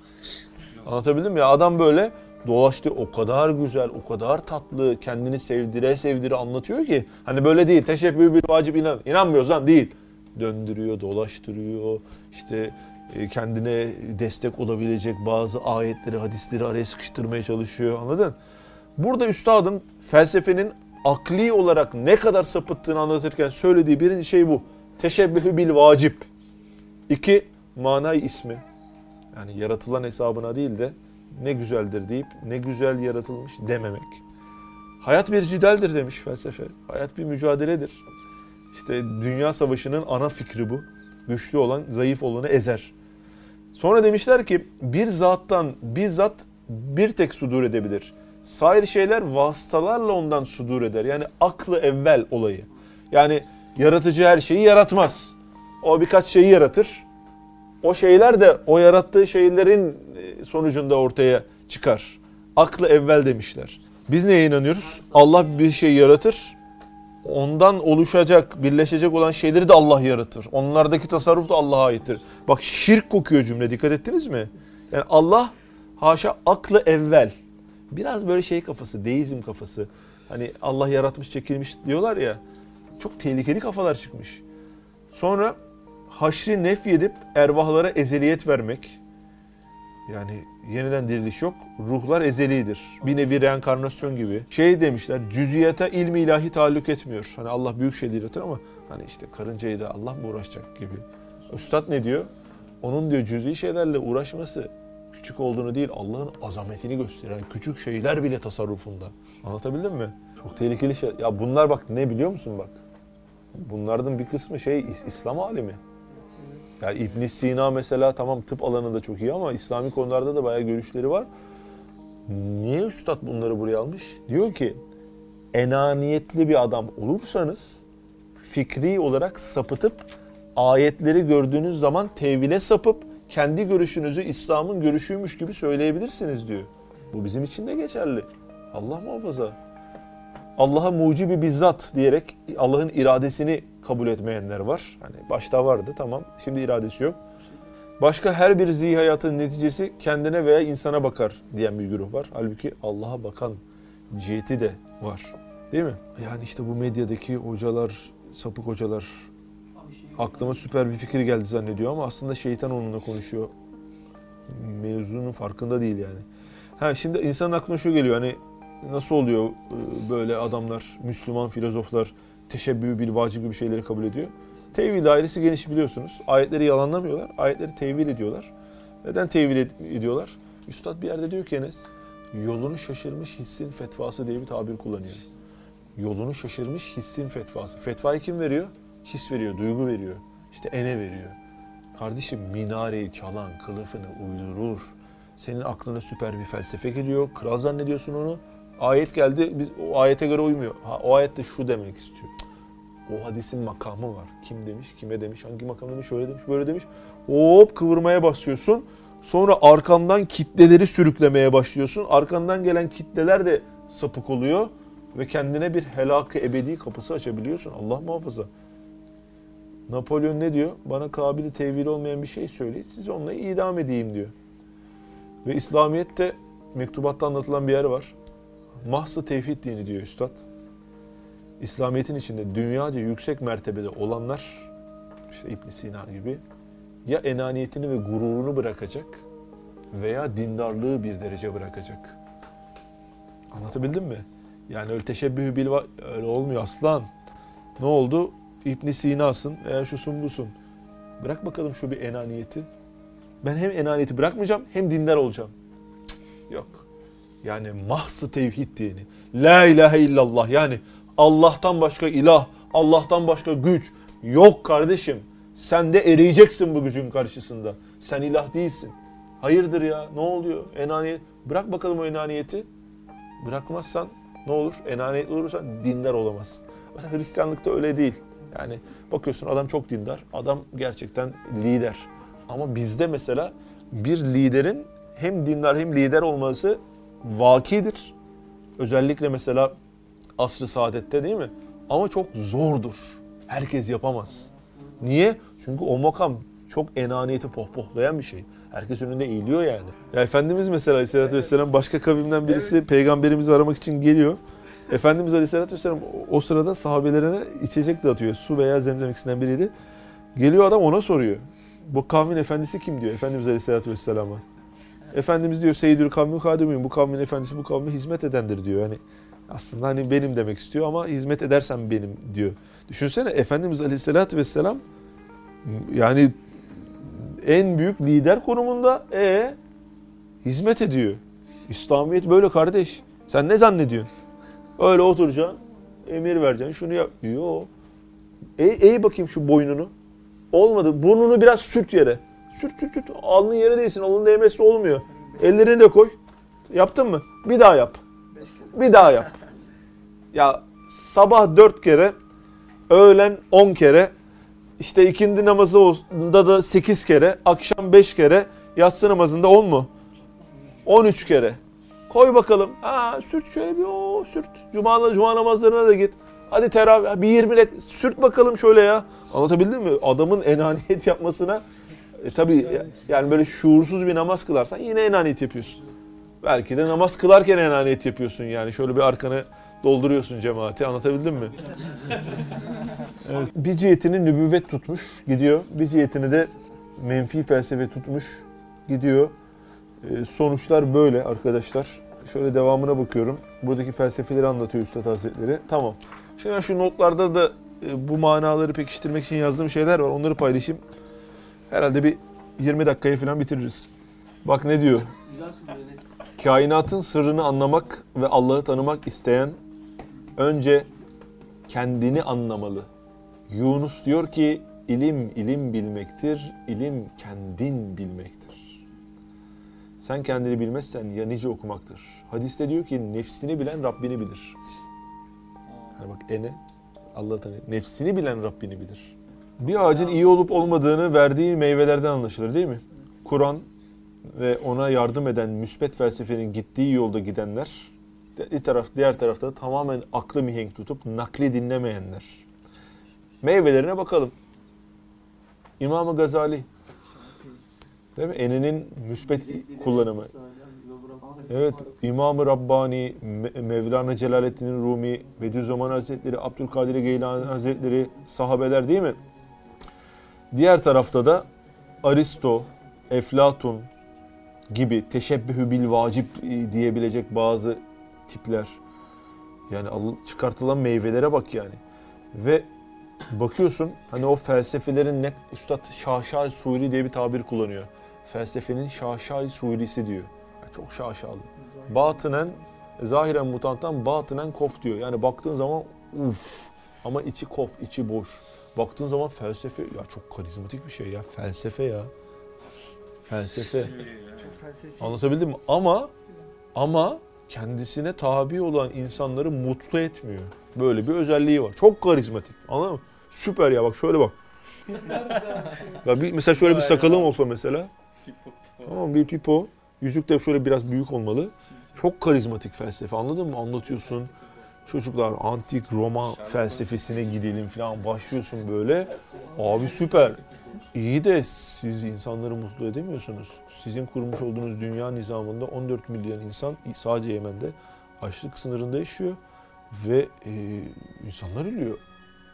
Anlatabildim mi? Ya adam böyle dolaştı, o kadar güzel, o kadar tatlı, kendini sevdire sevdire anlatıyor ki. Hani böyle değil, teşebbühü bil vacip, inanmıyoruz lan değil. Döndürüyor, dolaştırıyor, işte kendine destek olabilecek bazı ayetleri, hadisleri araya sıkıştırmaya çalışıyor, anladın? Burada üstadım felsefenin akli olarak ne kadar sapıttığını anlatırken söylediği birinci şey bu. Teşebbühü bil vacip. İki, manay ismi, yani yaratılan hesabına değil de ne güzeldir deyip ne güzel yaratılmış dememek. Hayat bir cidaldir demiş felsefe. Hayat bir mücadeledir. İşte dünya savaşının ana fikri bu. Güçlü olan zayıf olanı ezer. Sonra demişler ki bir zattan bizzat bir tek sudur edebilir. Sair şeyler vasıtalarla ondan sudur eder. Yani aklı evvel olayı. Yani yaratıcı her şeyi yaratmaz. O birkaç şeyi yaratır. O şeyler de o yarattığı şeylerin sonucunda ortaya çıkar. Aklı evvel demişler. Biz neye inanıyoruz? Allah bir şey yaratır. Ondan oluşacak, birleşecek olan şeyleri de Allah yaratır. Onlardaki tasarruf da Allah'a aittir. Bak şirk kokuyor cümle, dikkat ettiniz mi? Yani Allah haşa aklı evvel. Biraz böyle şey kafası, deizm kafası. Hani Allah yaratmış çekilmiş diyorlar ya. Çok tehlikeli kafalar çıkmış. Sonra haşri nef edip ervahlara ezeliyet vermek. Yani yeniden diriliş yok. Ruhlar ezelidir. Bir nevi reenkarnasyon gibi. Şey demişler, cüziyete ilmi ilahi taalluk etmiyor. Hani Allah büyük şeyleri yaratır ama hani işte karıncayı da Allah mı uğraşacak gibi. Üstad ne diyor? Onun diyor cüz'i şeylerle uğraşması küçük olduğunu değil, Allah'ın azametini gösterir. Yani küçük şeyler bile tasarrufunda. Anlatabildim mi? Çok tehlikeli şey. Ya bunlar bak ne biliyor musun bak? Bunlardan bir kısmı şey İslam alimi. Yani İbn Sina mesela tamam tıp alanında çok iyi ama İslami konularda da bayağı görüşleri var. Niye üstad bunları buraya almış? Diyor ki enaniyetli bir adam olursanız fikri olarak sapıtıp ayetleri gördüğünüz zaman tevhile sapıp kendi görüşünüzü İslam'ın görüşüymüş gibi söyleyebilirsiniz diyor. Bu bizim için de geçerli. Allah muhafaza. Allah'a mucibi bizzat diyerek Allah'ın iradesini kabul etmeyenler var. Hani başta vardı tamam, şimdi iradesi yok. Başka her bir zihayatın neticesi kendine veya insana bakar diyen bir grup var. Halbuki Allah'a bakan ciheti de var. Değil mi? Yani işte bu medyadaki hocalar, sapık hocalar aklıma süper bir fikir geldi zannediyor ama aslında şeytan onunla konuşuyor. Mevzunun farkında değil yani. Ha şimdi insanın aklına şu geliyor hani nasıl oluyor böyle adamlar, Müslüman filozoflar teşebbühü bil vacib gibi şeyleri kabul ediyor. Tevil dairesi geniş biliyorsunuz. Ayetleri yalanlamıyorlar. Ayetleri tevil ediyorlar. Neden tevil ediyorlar? Üstad bir yerde diyor ki Enes, yolunu şaşırmış hissin fetvası diye bir tabir kullanıyor. Yolunu şaşırmış hissin fetvası. Fetvayı kim veriyor? His veriyor, duygu veriyor. İşte ene veriyor. Kardeşim minareyi çalan kılıfını uydurur. Senin aklına süper bir felsefe geliyor. Kral zannediyorsun onu. Ayet geldi, biz o ayete göre uymuyor. Ha, o ayette şu demek istiyor. O hadisin makamı var. Kim demiş, kime demiş, hangi makam demiş, şöyle demiş, böyle demiş. Hop kıvırmaya başlıyorsun. Sonra arkandan kitleleri sürüklemeye başlıyorsun. Arkandan gelen kitleler de sapık oluyor. Ve kendine bir helak-ı ebedi kapısı açabiliyorsun. Allah muhafaza. Napolyon ne diyor? Bana kabili tevil olmayan bir şey söyleyin, sizi onunla idam edeyim diyor. Ve İslamiyet'te mektubatta anlatılan bir yer var. Mahz-ı tevhid dini diyor üstad. İslamiyet'in içinde dünyaca yüksek mertebede olanlar, işte İbn Sina gibi, ya enaniyetini ve gururunu bırakacak veya dindarlığı bir derece bırakacak. Anlatabildim mi? Yani öyle teşebbühü bilva öyle olmuyor aslan. Ne oldu? İbn Sina'sın, şusun busun. Bırak bakalım şu bir enaniyeti. Ben hem enaniyeti bırakmayacağım hem dindar olacağım. Cık, yok. Yani mahz-ı tevhid dini. La ilahe illallah. Yani Allah'tan başka ilah, Allah'tan başka güç yok kardeşim. Sen de eriyeceksin bu gücün karşısında. Sen ilah değilsin. Hayırdır ya? Ne oluyor? Enaniyet. Bırak bakalım o enaniyeti. Bırakmazsan ne olur? Enaniyetli olursan dindar olamazsın. Mesela Hristiyanlıkta öyle değil. Yani bakıyorsun adam çok dindar. Adam gerçekten lider. Ama bizde mesela bir liderin hem dindar hem lider olması vakidir. Özellikle mesela asr-ı saadette değil mi? Ama çok zordur. Herkes yapamaz. Niye? Çünkü o makam çok enaniyeti pohpohlayan bir şey. Herkes önünde eğiliyor yani. Ya Efendimiz mesela Aleyhisselatü Vesselam başka kavimden birisi peygamberimizi aramak için geliyor. Efendimiz Aleyhisselatü Vesselam o sırada sahabelerine içecek dağıtıyor. Su veya zemzem ikisinden biriydi. Geliyor adam ona soruyor. Bu kavmin efendisi kim diyor Efendimiz Aleyhisselatü Vesselam'a. Efendimiz diyor Seyyidül Kavmi Kadimiyim, bu kavmin efendisi bu kavme hizmet edendir diyor. Yani aslında hani benim demek istiyor ama hizmet edersem benim diyor. Düşünsene Efendimiz Aleyhisselatü Vesselam yani en büyük lider konumunda hizmet ediyor. İslamiyet böyle kardeş. Sen ne zannediyorsun? Öyle oturacaksın, emir vereceksin, şunu yap. Yok. Eğ bakayım şu boynunu. Olmadı. Burnunu biraz sürt yere. Sürt. Alnın yere değsin. Alnın değmesi olmuyor. Ellerini de koy. Yaptın mı? Bir daha yap. Bir daha yap. Ya sabah 4 kere, öğlen 10 kere, işte ikindi namazında da 8 kere, akşam 5 kere, yatsı namazında 10 mu? 13 kere. Koy bakalım. Ha, sürt şöyle bir sürt. Cuma namazlarına da git. Hadi teravih bir 20 dakika sürt bakalım şöyle ya. Anlatabildim mi? Adamın enaniyet yapmasına tabii yani böyle şuursuz bir namaz kılarsan yine enaniyet yapıyorsun. Belki de namaz kılarken enaniyet yapıyorsun yani. Şöyle bir arkanı dolduruyorsun cemaati. Anlatabildim mi? Evet. Bir cihetini nübüvvet tutmuş gidiyor. Bir cihetini de menfi felsefe tutmuş gidiyor. Sonuçlar böyle arkadaşlar. Şöyle devamına bakıyorum. Buradaki felsefeleri anlatıyor Üstad Hazretleri. Tamam. Şimdi ben şu notlarda da bu manaları pekiştirmek için yazdığım şeyler var. Onları paylaşayım. Herhalde bir 20 dakikaya falan bitiririz. Bak ne diyor? Kainatın sırrını anlamak ve Allah'ı tanımak isteyen önce kendini anlamalı. Yunus diyor ki ilim ilim bilmektir, ilim kendin bilmektir. Sen kendini bilmezsen ya nice okumaktır. Hadiste diyor ki nefsini bilen Rabbini bilir. Yani bak Allah'ı tanıyor. Nefsini bilen Rabbini bilir. Bir ağacın iyi olup olmadığını verdiği meyvelerden anlaşılır değil mi? Evet. Kur'an ve ona yardım eden müsbet felsefenin gittiği yolda gidenler, diğer tarafta da tamamen aklı mihenk tutup nakli dinlemeyenler. Meyvelerine bakalım. İmam-ı Gazali. Değil mi? Eninin müsbet kullanımı. Evet, İmam-ı Rabbani, Mevlana Celaleddin Rumi, Bediüzzaman Hazretleri, Abdülkadir Geylani Hazretleri, sahabeler değil mi? Diğer tarafta da Aristo, Eflatun gibi teşebbühü bil vacip diyebilecek bazı tipler. Yani çıkartılan meyvelere bak yani. Ve bakıyorsun hani o felsefelerin ne Üstad Şaşa-i Suri diye bir tabir kullanıyor. Felsefenin Şaşa-i Surisi diyor. Çok şaşalı. Batınen, zahiren mutanttan batınen kof diyor. Yani baktığın zaman uff ama içi kof, içi boş. Baktığın zaman felsefe, ya çok karizmatik bir şey ya. Felsefe ya. Felsefe. Çok felsefi. Anlatabildim mi? Ama kendisine tabi olan insanları mutlu etmiyor. Böyle bir özelliği var. Çok karizmatik. Anladın mı? Süper ya bak şöyle bak. Ya mesela şöyle bir sakalım olsa mesela. Tamam bir pipo. Yüzük de şöyle biraz büyük olmalı. Çok karizmatik felsefe anladın mı? Anlatıyorsun. Çocuklar antik Roma felsefesine gidelim falan başlıyorsun böyle. Abi süper. İyi de siz insanları mutlu edemiyorsunuz. Sizin kurmuş olduğunuz dünya nizamında 14 milyon insan sadece Yemen'de açlık sınırında yaşıyor. Ve insanlar ölüyor.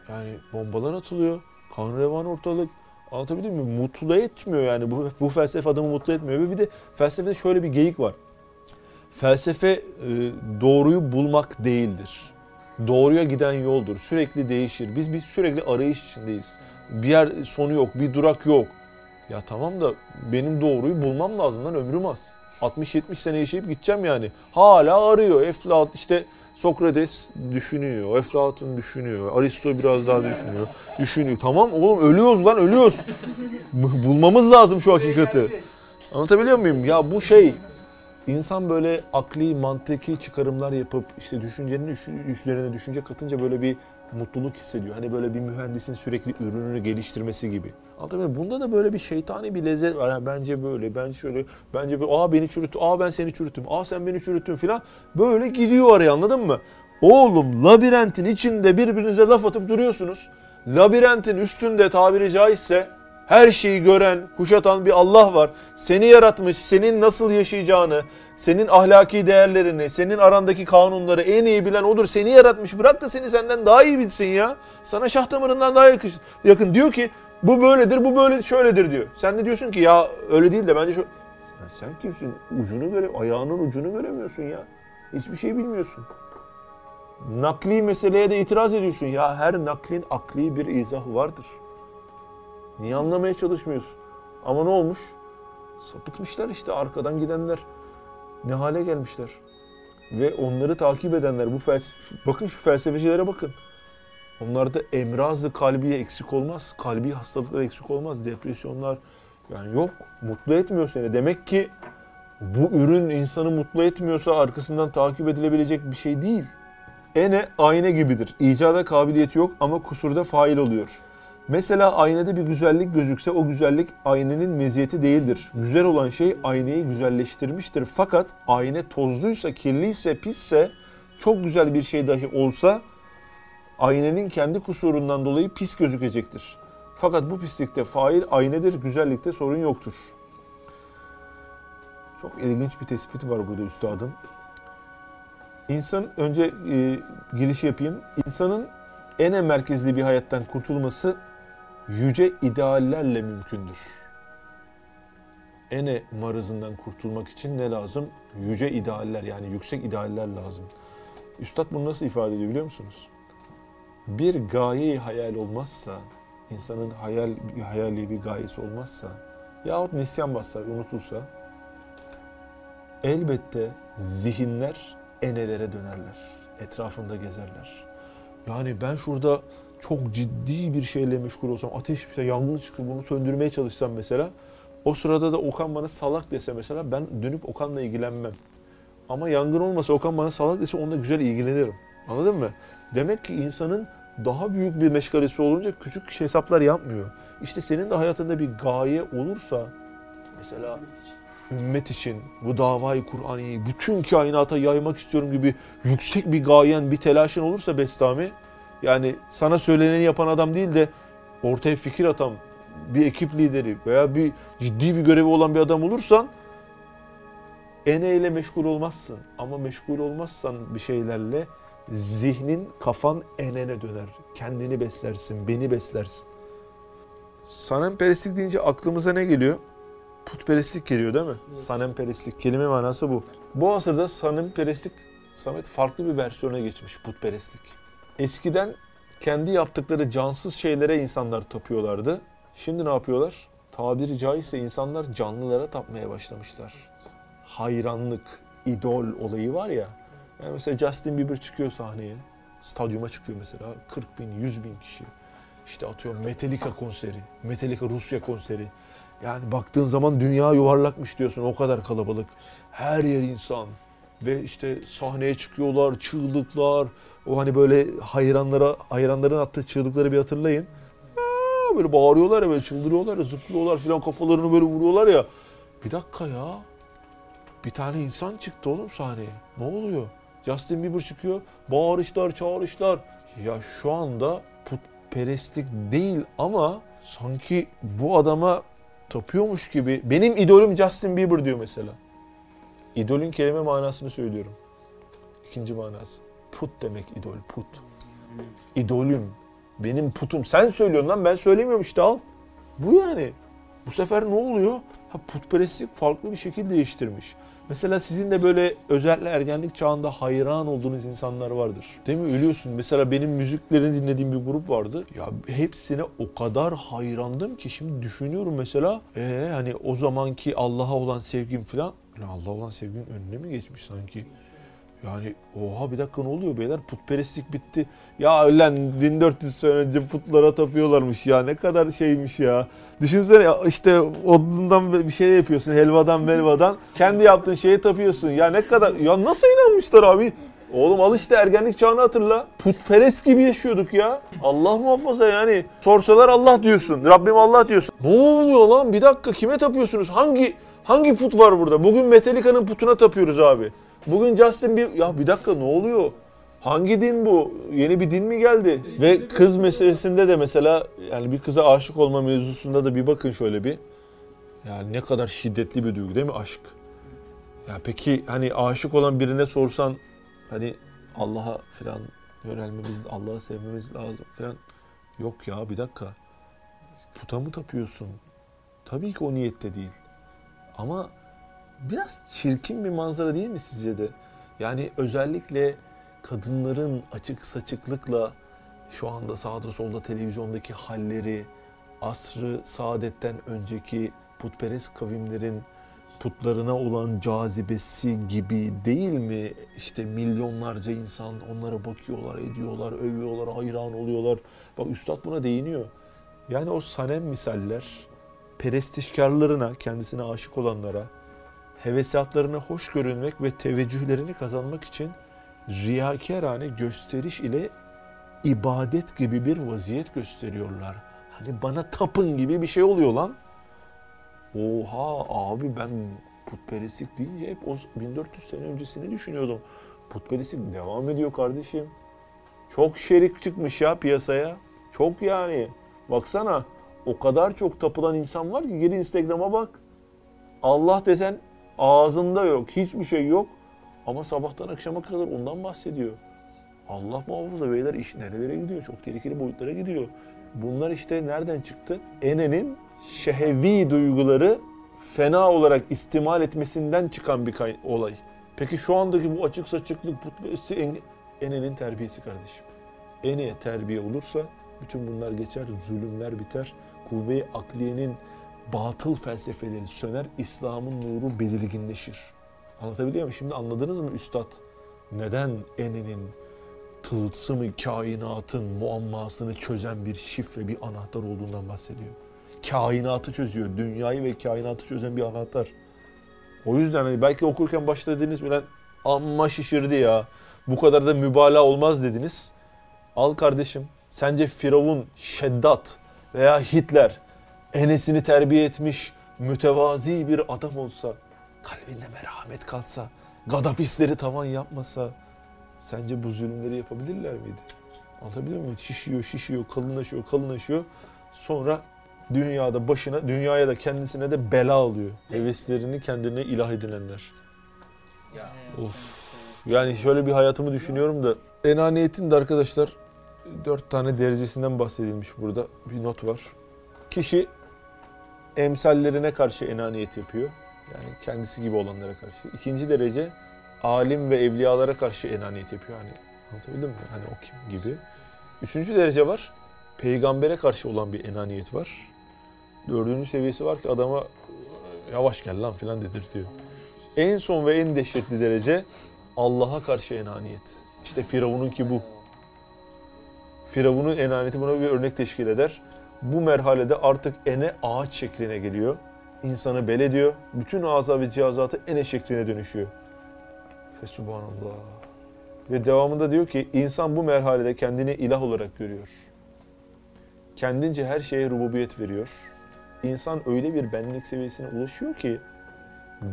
Yani bombalar atılıyor. Kan revan ortalık. Anlatabildim mi? Mutlu etmiyor yani. Bu felsefe adamı mutlu etmiyor. Bir de felsefede şöyle bir geyik var. Felsefe doğruyu bulmak değildir. Doğruya giden yoldur. Sürekli değişir. Biz sürekli arayış içindeyiz. Bir yer sonu yok, bir durak yok. Ya tamam da benim doğruyu bulmam lazım lan ömrüm az. 60-70 sene yaşayıp gideceğim yani. Hala arıyor. Eflatun işte Sokrates düşünüyor. Eflatun düşünüyor. Aristo biraz daha düşünüyor. Tamam oğlum ölüyoruz lan ölüyoruz. Bulmamız lazım şu hakikati. Anlatabiliyor muyum? Ya bu şey insan böyle akli, mantıki çıkarımlar yapıp işte düşüncenin üstlerine düşünce katınca böyle bir mutluluk hissediyor. Hani böyle bir mühendisin sürekli ürününü geliştirmesi gibi. Anlatabiliyor muyum? Bunda da böyle bir şeytani bir lezzet var. Yani bence böyle, bence şöyle, bence böyle. Aa beni çürüttü, aa ben seni çürüttüm, aa sen beni çürüttün filan. Böyle gidiyor araya anladın mı? Oğlum labirentin içinde birbirinize laf atıp duruyorsunuz. Labirentin üstünde tabiri caizse her şeyi gören, kuşatan bir Allah var. Seni yaratmış, senin nasıl yaşayacağını, senin ahlaki değerlerini, senin arandaki kanunları en iyi bilen odur. Seni yaratmış, bırak da seni senden daha iyi bilsin ya. Sana şah damarından daha yakın. Diyor ki bu böyledir, bu böyle şöyledir diyor. Sen de diyorsun ki ya öyle değil de bence şu... Sen kimsin? Ayağının ucunu göremiyorsun ya. Hiçbir şey bilmiyorsun. Nakli meseleye de itiraz ediyorsun. Ya her naklin akli bir izahı vardır. Niye anlamaya çalışmıyorsun? Ama ne olmuş? Sapıtmışlar işte arkadan gidenler. Ne hale gelmişler. Ve onları takip edenler bu bakın şu felsefecilere bakın. Onlarda emraz-ı kalbiye eksik olmaz. Kalbi hastalıklar eksik olmaz. Depresyonlar yani yok. Mutlu etmiyor seni. Demek ki bu ürün insanı mutlu etmiyorsa arkasından takip edilebilecek bir şey değil. Ene ayna gibidir. İcada kabiliyeti yok ama kusurda fail oluyor. Mesela aynada bir güzellik gözükse o güzellik aynanın meziyeti değildir. Güzel olan şey aynayı güzelleştirmiştir. Fakat ayna tozluysa, kirliyse, pisse, çok güzel bir şey dahi olsa aynanın kendi kusurundan dolayı pis gözükecektir. Fakat bu pislikte fail aynadır, güzellikte sorun yoktur. Çok ilginç bir tespit var burada üstadım. Giriş yapayım. İnsanın ene merkezli bir hayattan kurtulması yüce ideallerle mümkündür. Ene marazından kurtulmak için ne lazım? Yüce idealler, yani yüksek idealler lazım. Üstad bunu nasıl ifade ediyor biliyor musunuz? Bir gaye-i hayal olmazsa, insanın hayali bir gayesi olmazsa yahut nisyan bassa, unutulsa elbette zihinler enelere dönerler, etrafında gezerler. Yani ben şurada çok ciddi bir şeyle meşgul olsam, ateş bir şey, yangın çıkıp bunu söndürmeye çalışsam mesela, o sırada da Okan bana salak dese mesela, ben dönüp Okan'la ilgilenmem. Ama yangın olmasa, Okan bana salak dese onunla güzel ilgilenirim. Anladın mı? Demek ki insanın daha büyük bir meşgalesi olunca küçük hesaplar yapmıyor. İşte senin de hayatında bir gaye olursa, mesela ümmet için, bu davayı Kur'an'ı bütün kainata yaymak istiyorum gibi yüksek bir gayen, bir telaşın olursa Bestami, yani sana söyleneni yapan adam değil de ortaya fikir atan bir ekip lideri veya bir ciddi bir görevi olan bir adam olursan eneyle meşgul olmazsın. Ama meşgul olmazsan bir şeylerle zihnin, kafan enene döner. Kendini beslersin, beni beslersin. Sanatperestlik deyince aklımıza ne geliyor? Putperestlik geliyor değil mi? Evet. Sanatperestlik, kelime manası bu. Bu asırda sanatperestlik, Samet, farklı bir versiyona geçmiş putperestlik. Eskiden kendi yaptıkları cansız şeylere insanlar tapıyorlardı. Şimdi ne yapıyorlar? Tabiri caizse insanlar canlılara tapmaya başlamışlar. Hayranlık, idol olayı var ya. Yani mesela Justin Bieber çıkıyor sahneye, stadyuma çıkıyor mesela, 40 bin, 100 bin kişi. İşte atıyorum Metallica konseri, Metallica Rusya konseri. Yani baktığın zaman dünya yuvarlakmış diyorsun, o kadar kalabalık. Her yer insan ve işte sahneye çıkıyorlar, çığlıklar. O hani böyle hayranların attığı çığlıkları bir hatırlayın. Böyle bağırıyorlar ya, böyle çıldırıyorlar ya, zıplıyorlar filan, kafalarını böyle vuruyorlar ya. Bir dakika ya, bir tane insan çıktı oğlum sahneye. Ne oluyor? Justin Bieber çıkıyor, bağırışlar, çağırışlar. Ya şu anda putperestlik değil ama sanki bu adama tapıyormuş gibi, benim idolüm Justin Bieber diyor mesela. İdolün kelime manasını söylüyorum. İkinci manası. Put demek idol, put. İdolüm, benim putum. Sen söylüyorsun lan, ben söylemiyorum işte, al. Bu yani. Bu sefer ne oluyor? Ha, putperestlik farklı bir şekil değiştirmiş. Mesela sizin de böyle özellikle ergenlik çağında hayran olduğunuz insanlar vardır. Değil mi? Ölüyorsun. Mesela benim müziklerini dinlediğim bir grup vardı. Ya hepsine o kadar hayrandım ki şimdi düşünüyorum mesela. Hani o zamanki Allah'a olan sevgim falan. Allah'a olan sevginin önüne mi geçmiş sanki? Yani oha, bir dakika, ne oluyor beyler? Putperestlik bitti. Ya lan 1400 sene önce putlara tapıyorlarmış ya. Ne kadar şeymiş ya. Düşünsene işte odundan bir şey yapıyorsun. Helvadan, melvadan. Kendi yaptığın şeye tapıyorsun. Ya ne kadar. Ya nasıl inanmışlar abi? Oğlum al işte, ergenlik çağını hatırla. Putperest gibi yaşıyorduk ya. Allah muhafaza yani. Sorsalar Allah diyorsun. Rabbim Allah diyorsun. Ne oluyor lan? Bir dakika, kime tapıyorsunuz? Hangi put var burada? Bugün Metallica'nın putuna tapıyoruz abi. Bugün Justin Bieber, ya bir dakika ne oluyor? Hangi din bu? Yeni bir din mi geldi? Ve kız meselesinde de mesela, yani bir kıza aşık olma mevzusunda da bir bakın şöyle bir. Yani ne kadar şiddetli bir duygu değil mi aşk? Ya peki hani aşık olan birine sorsan, hani Allah'a falan yönelmemiz, Allah'ı sevmemiz lazım falan. Yok ya, bir dakika. Puta mı tapıyorsun? Tabii ki o niyette değil. Ama biraz çirkin bir manzara değil mi sizce de? Yani özellikle kadınların açık saçıklıkla şu anda sağda solda televizyondaki halleri, asrı saadetten önceki putperest kavimlerin putlarına olan cazibesi gibi değil mi? İşte milyonlarca insan onlara bakıyorlar, ediyorlar, övüyorlar, hayran oluyorlar. Bak üstad buna değiniyor. Yani o sanem misaller, perestişkarlarına, kendisine aşık olanlara, hevesatlarına hoş görünmek ve teveccühlerini kazanmak için riyakârane gösteriş ile ibadet gibi bir vaziyet gösteriyorlar. Hani bana tapın gibi bir şey oluyor lan. Oha abi, ben putperestlik deyince hep o 1400 sene öncesini düşünüyordum. Putperestlik devam ediyor kardeşim. Çok şerik çıkmış ya piyasaya. Çok yani. Baksana, o kadar çok tapılan insan var ki, geri Instagram'a bak. Allah desen ağzında yok, hiçbir şey yok. Ama sabahtan akşama kadar ondan bahsediyor. Allah muhafaza beyler, iş nerelere gidiyor? Çok tehlikeli boyutlara gidiyor. Bunlar işte nereden çıktı? Enenin şehevi duyguları fena olarak istimal etmesinden çıkan bir olay. Peki şu andaki bu açık saçıklık, putperestlik enenin terbiyesi kardeşim. Ene terbiye olursa bütün bunlar geçer, zulümler biter, kuvve-i akliyenin batıl felsefeleri söner, İslam'ın nuru belirginleşir. Anlatabiliyor muyum? Şimdi anladınız mı üstad? Neden enenin tılsımı kainatın muammasını çözen bir şifre, bir anahtar olduğundan bahsediyor. Kainatı çözüyor, dünyayı ve kainatı çözen bir anahtar. O yüzden hani belki okurken başta dediniz mi lan, amma şişirdi ya, bu kadar da mübalağa olmaz dediniz. Al kardeşim, sence Firavun, Şeddat veya Hitler enesini terbiye etmiş mütevazi bir adam olsa, kalbinde merhamet kalsa, gadafisleri tavan yapmasa, sence bu zulümleri yapabilirler miydi? Anlatabiliyor muyum? Şişiyor, şişiyor, kalınlaşıyor, kalınlaşıyor. Sonra dünyada başına, dünyaya da kendisine de bela alıyor. Heveslerini kendine ilah edinenler. Of. Yani şöyle bir hayatımı düşünüyorum da, enaniyetin de arkadaşlar 4 tane derecesinden bahsedilmiş burada. Bir not var. Kişi emsallerine karşı enaniyet yapıyor. Yani kendisi gibi olanlara karşı. 2. derece, alim ve evliyalara karşı enaniyet yapıyor. Hani anlatabildim mi? Hani o kim gibi. 3. derece var. Peygambere karşı olan bir enaniyet var. 4. seviyesi var ki adama yavaş gel lan filan dedirtiyor. En son ve en dehşetli derece Allah'a karşı enaniyet. İşte Firavun'unki bu. Firavun'un enaniyeti buna bir örnek teşkil eder. Bu merhalede artık ene ağaç şekline geliyor. İnsanı belediyor. Bütün aza ve cihazatı ene şekline dönüşüyor. Fesubhanallah. Ve devamında diyor ki, insan bu merhalede kendini ilah olarak görüyor. Kendince her şeye rububiyet veriyor. İnsan öyle bir benlik seviyesine ulaşıyor ki,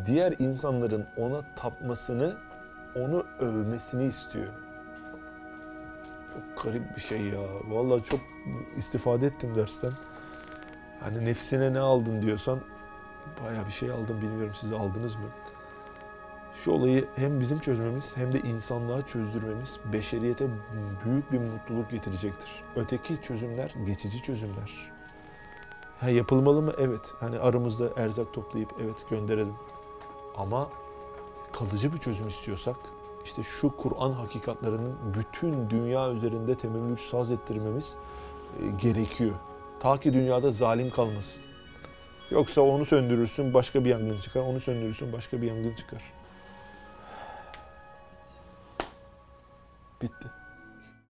diğer insanların ona tapmasını, onu övmesini istiyor. Çok garip bir şey ya. Vallahi çok istifade ettim dersten. Hani nefsine ne aldın diyorsan, bayağı bir şey aldım, bilmiyorum siz aldınız mı? Şu olayı hem bizim çözmemiz hem de insanlığa çözdürmemiz beşeriyete büyük bir mutluluk getirecektir. Öteki çözümler geçici çözümler. Ha, yapılmalı mı? Evet. Hani aramızda erzak toplayıp evet gönderelim. Ama kalıcı bir çözüm istiyorsak işte şu Kur'an hakikatlarının bütün dünya üzerinde tememmül saz ettirmemiz gerekiyor. Ta ki dünyada zalim kalmasın. Yoksa onu söndürürsün, başka bir yangın çıkar. Onu söndürürsün, başka bir yangın çıkar. Bitti.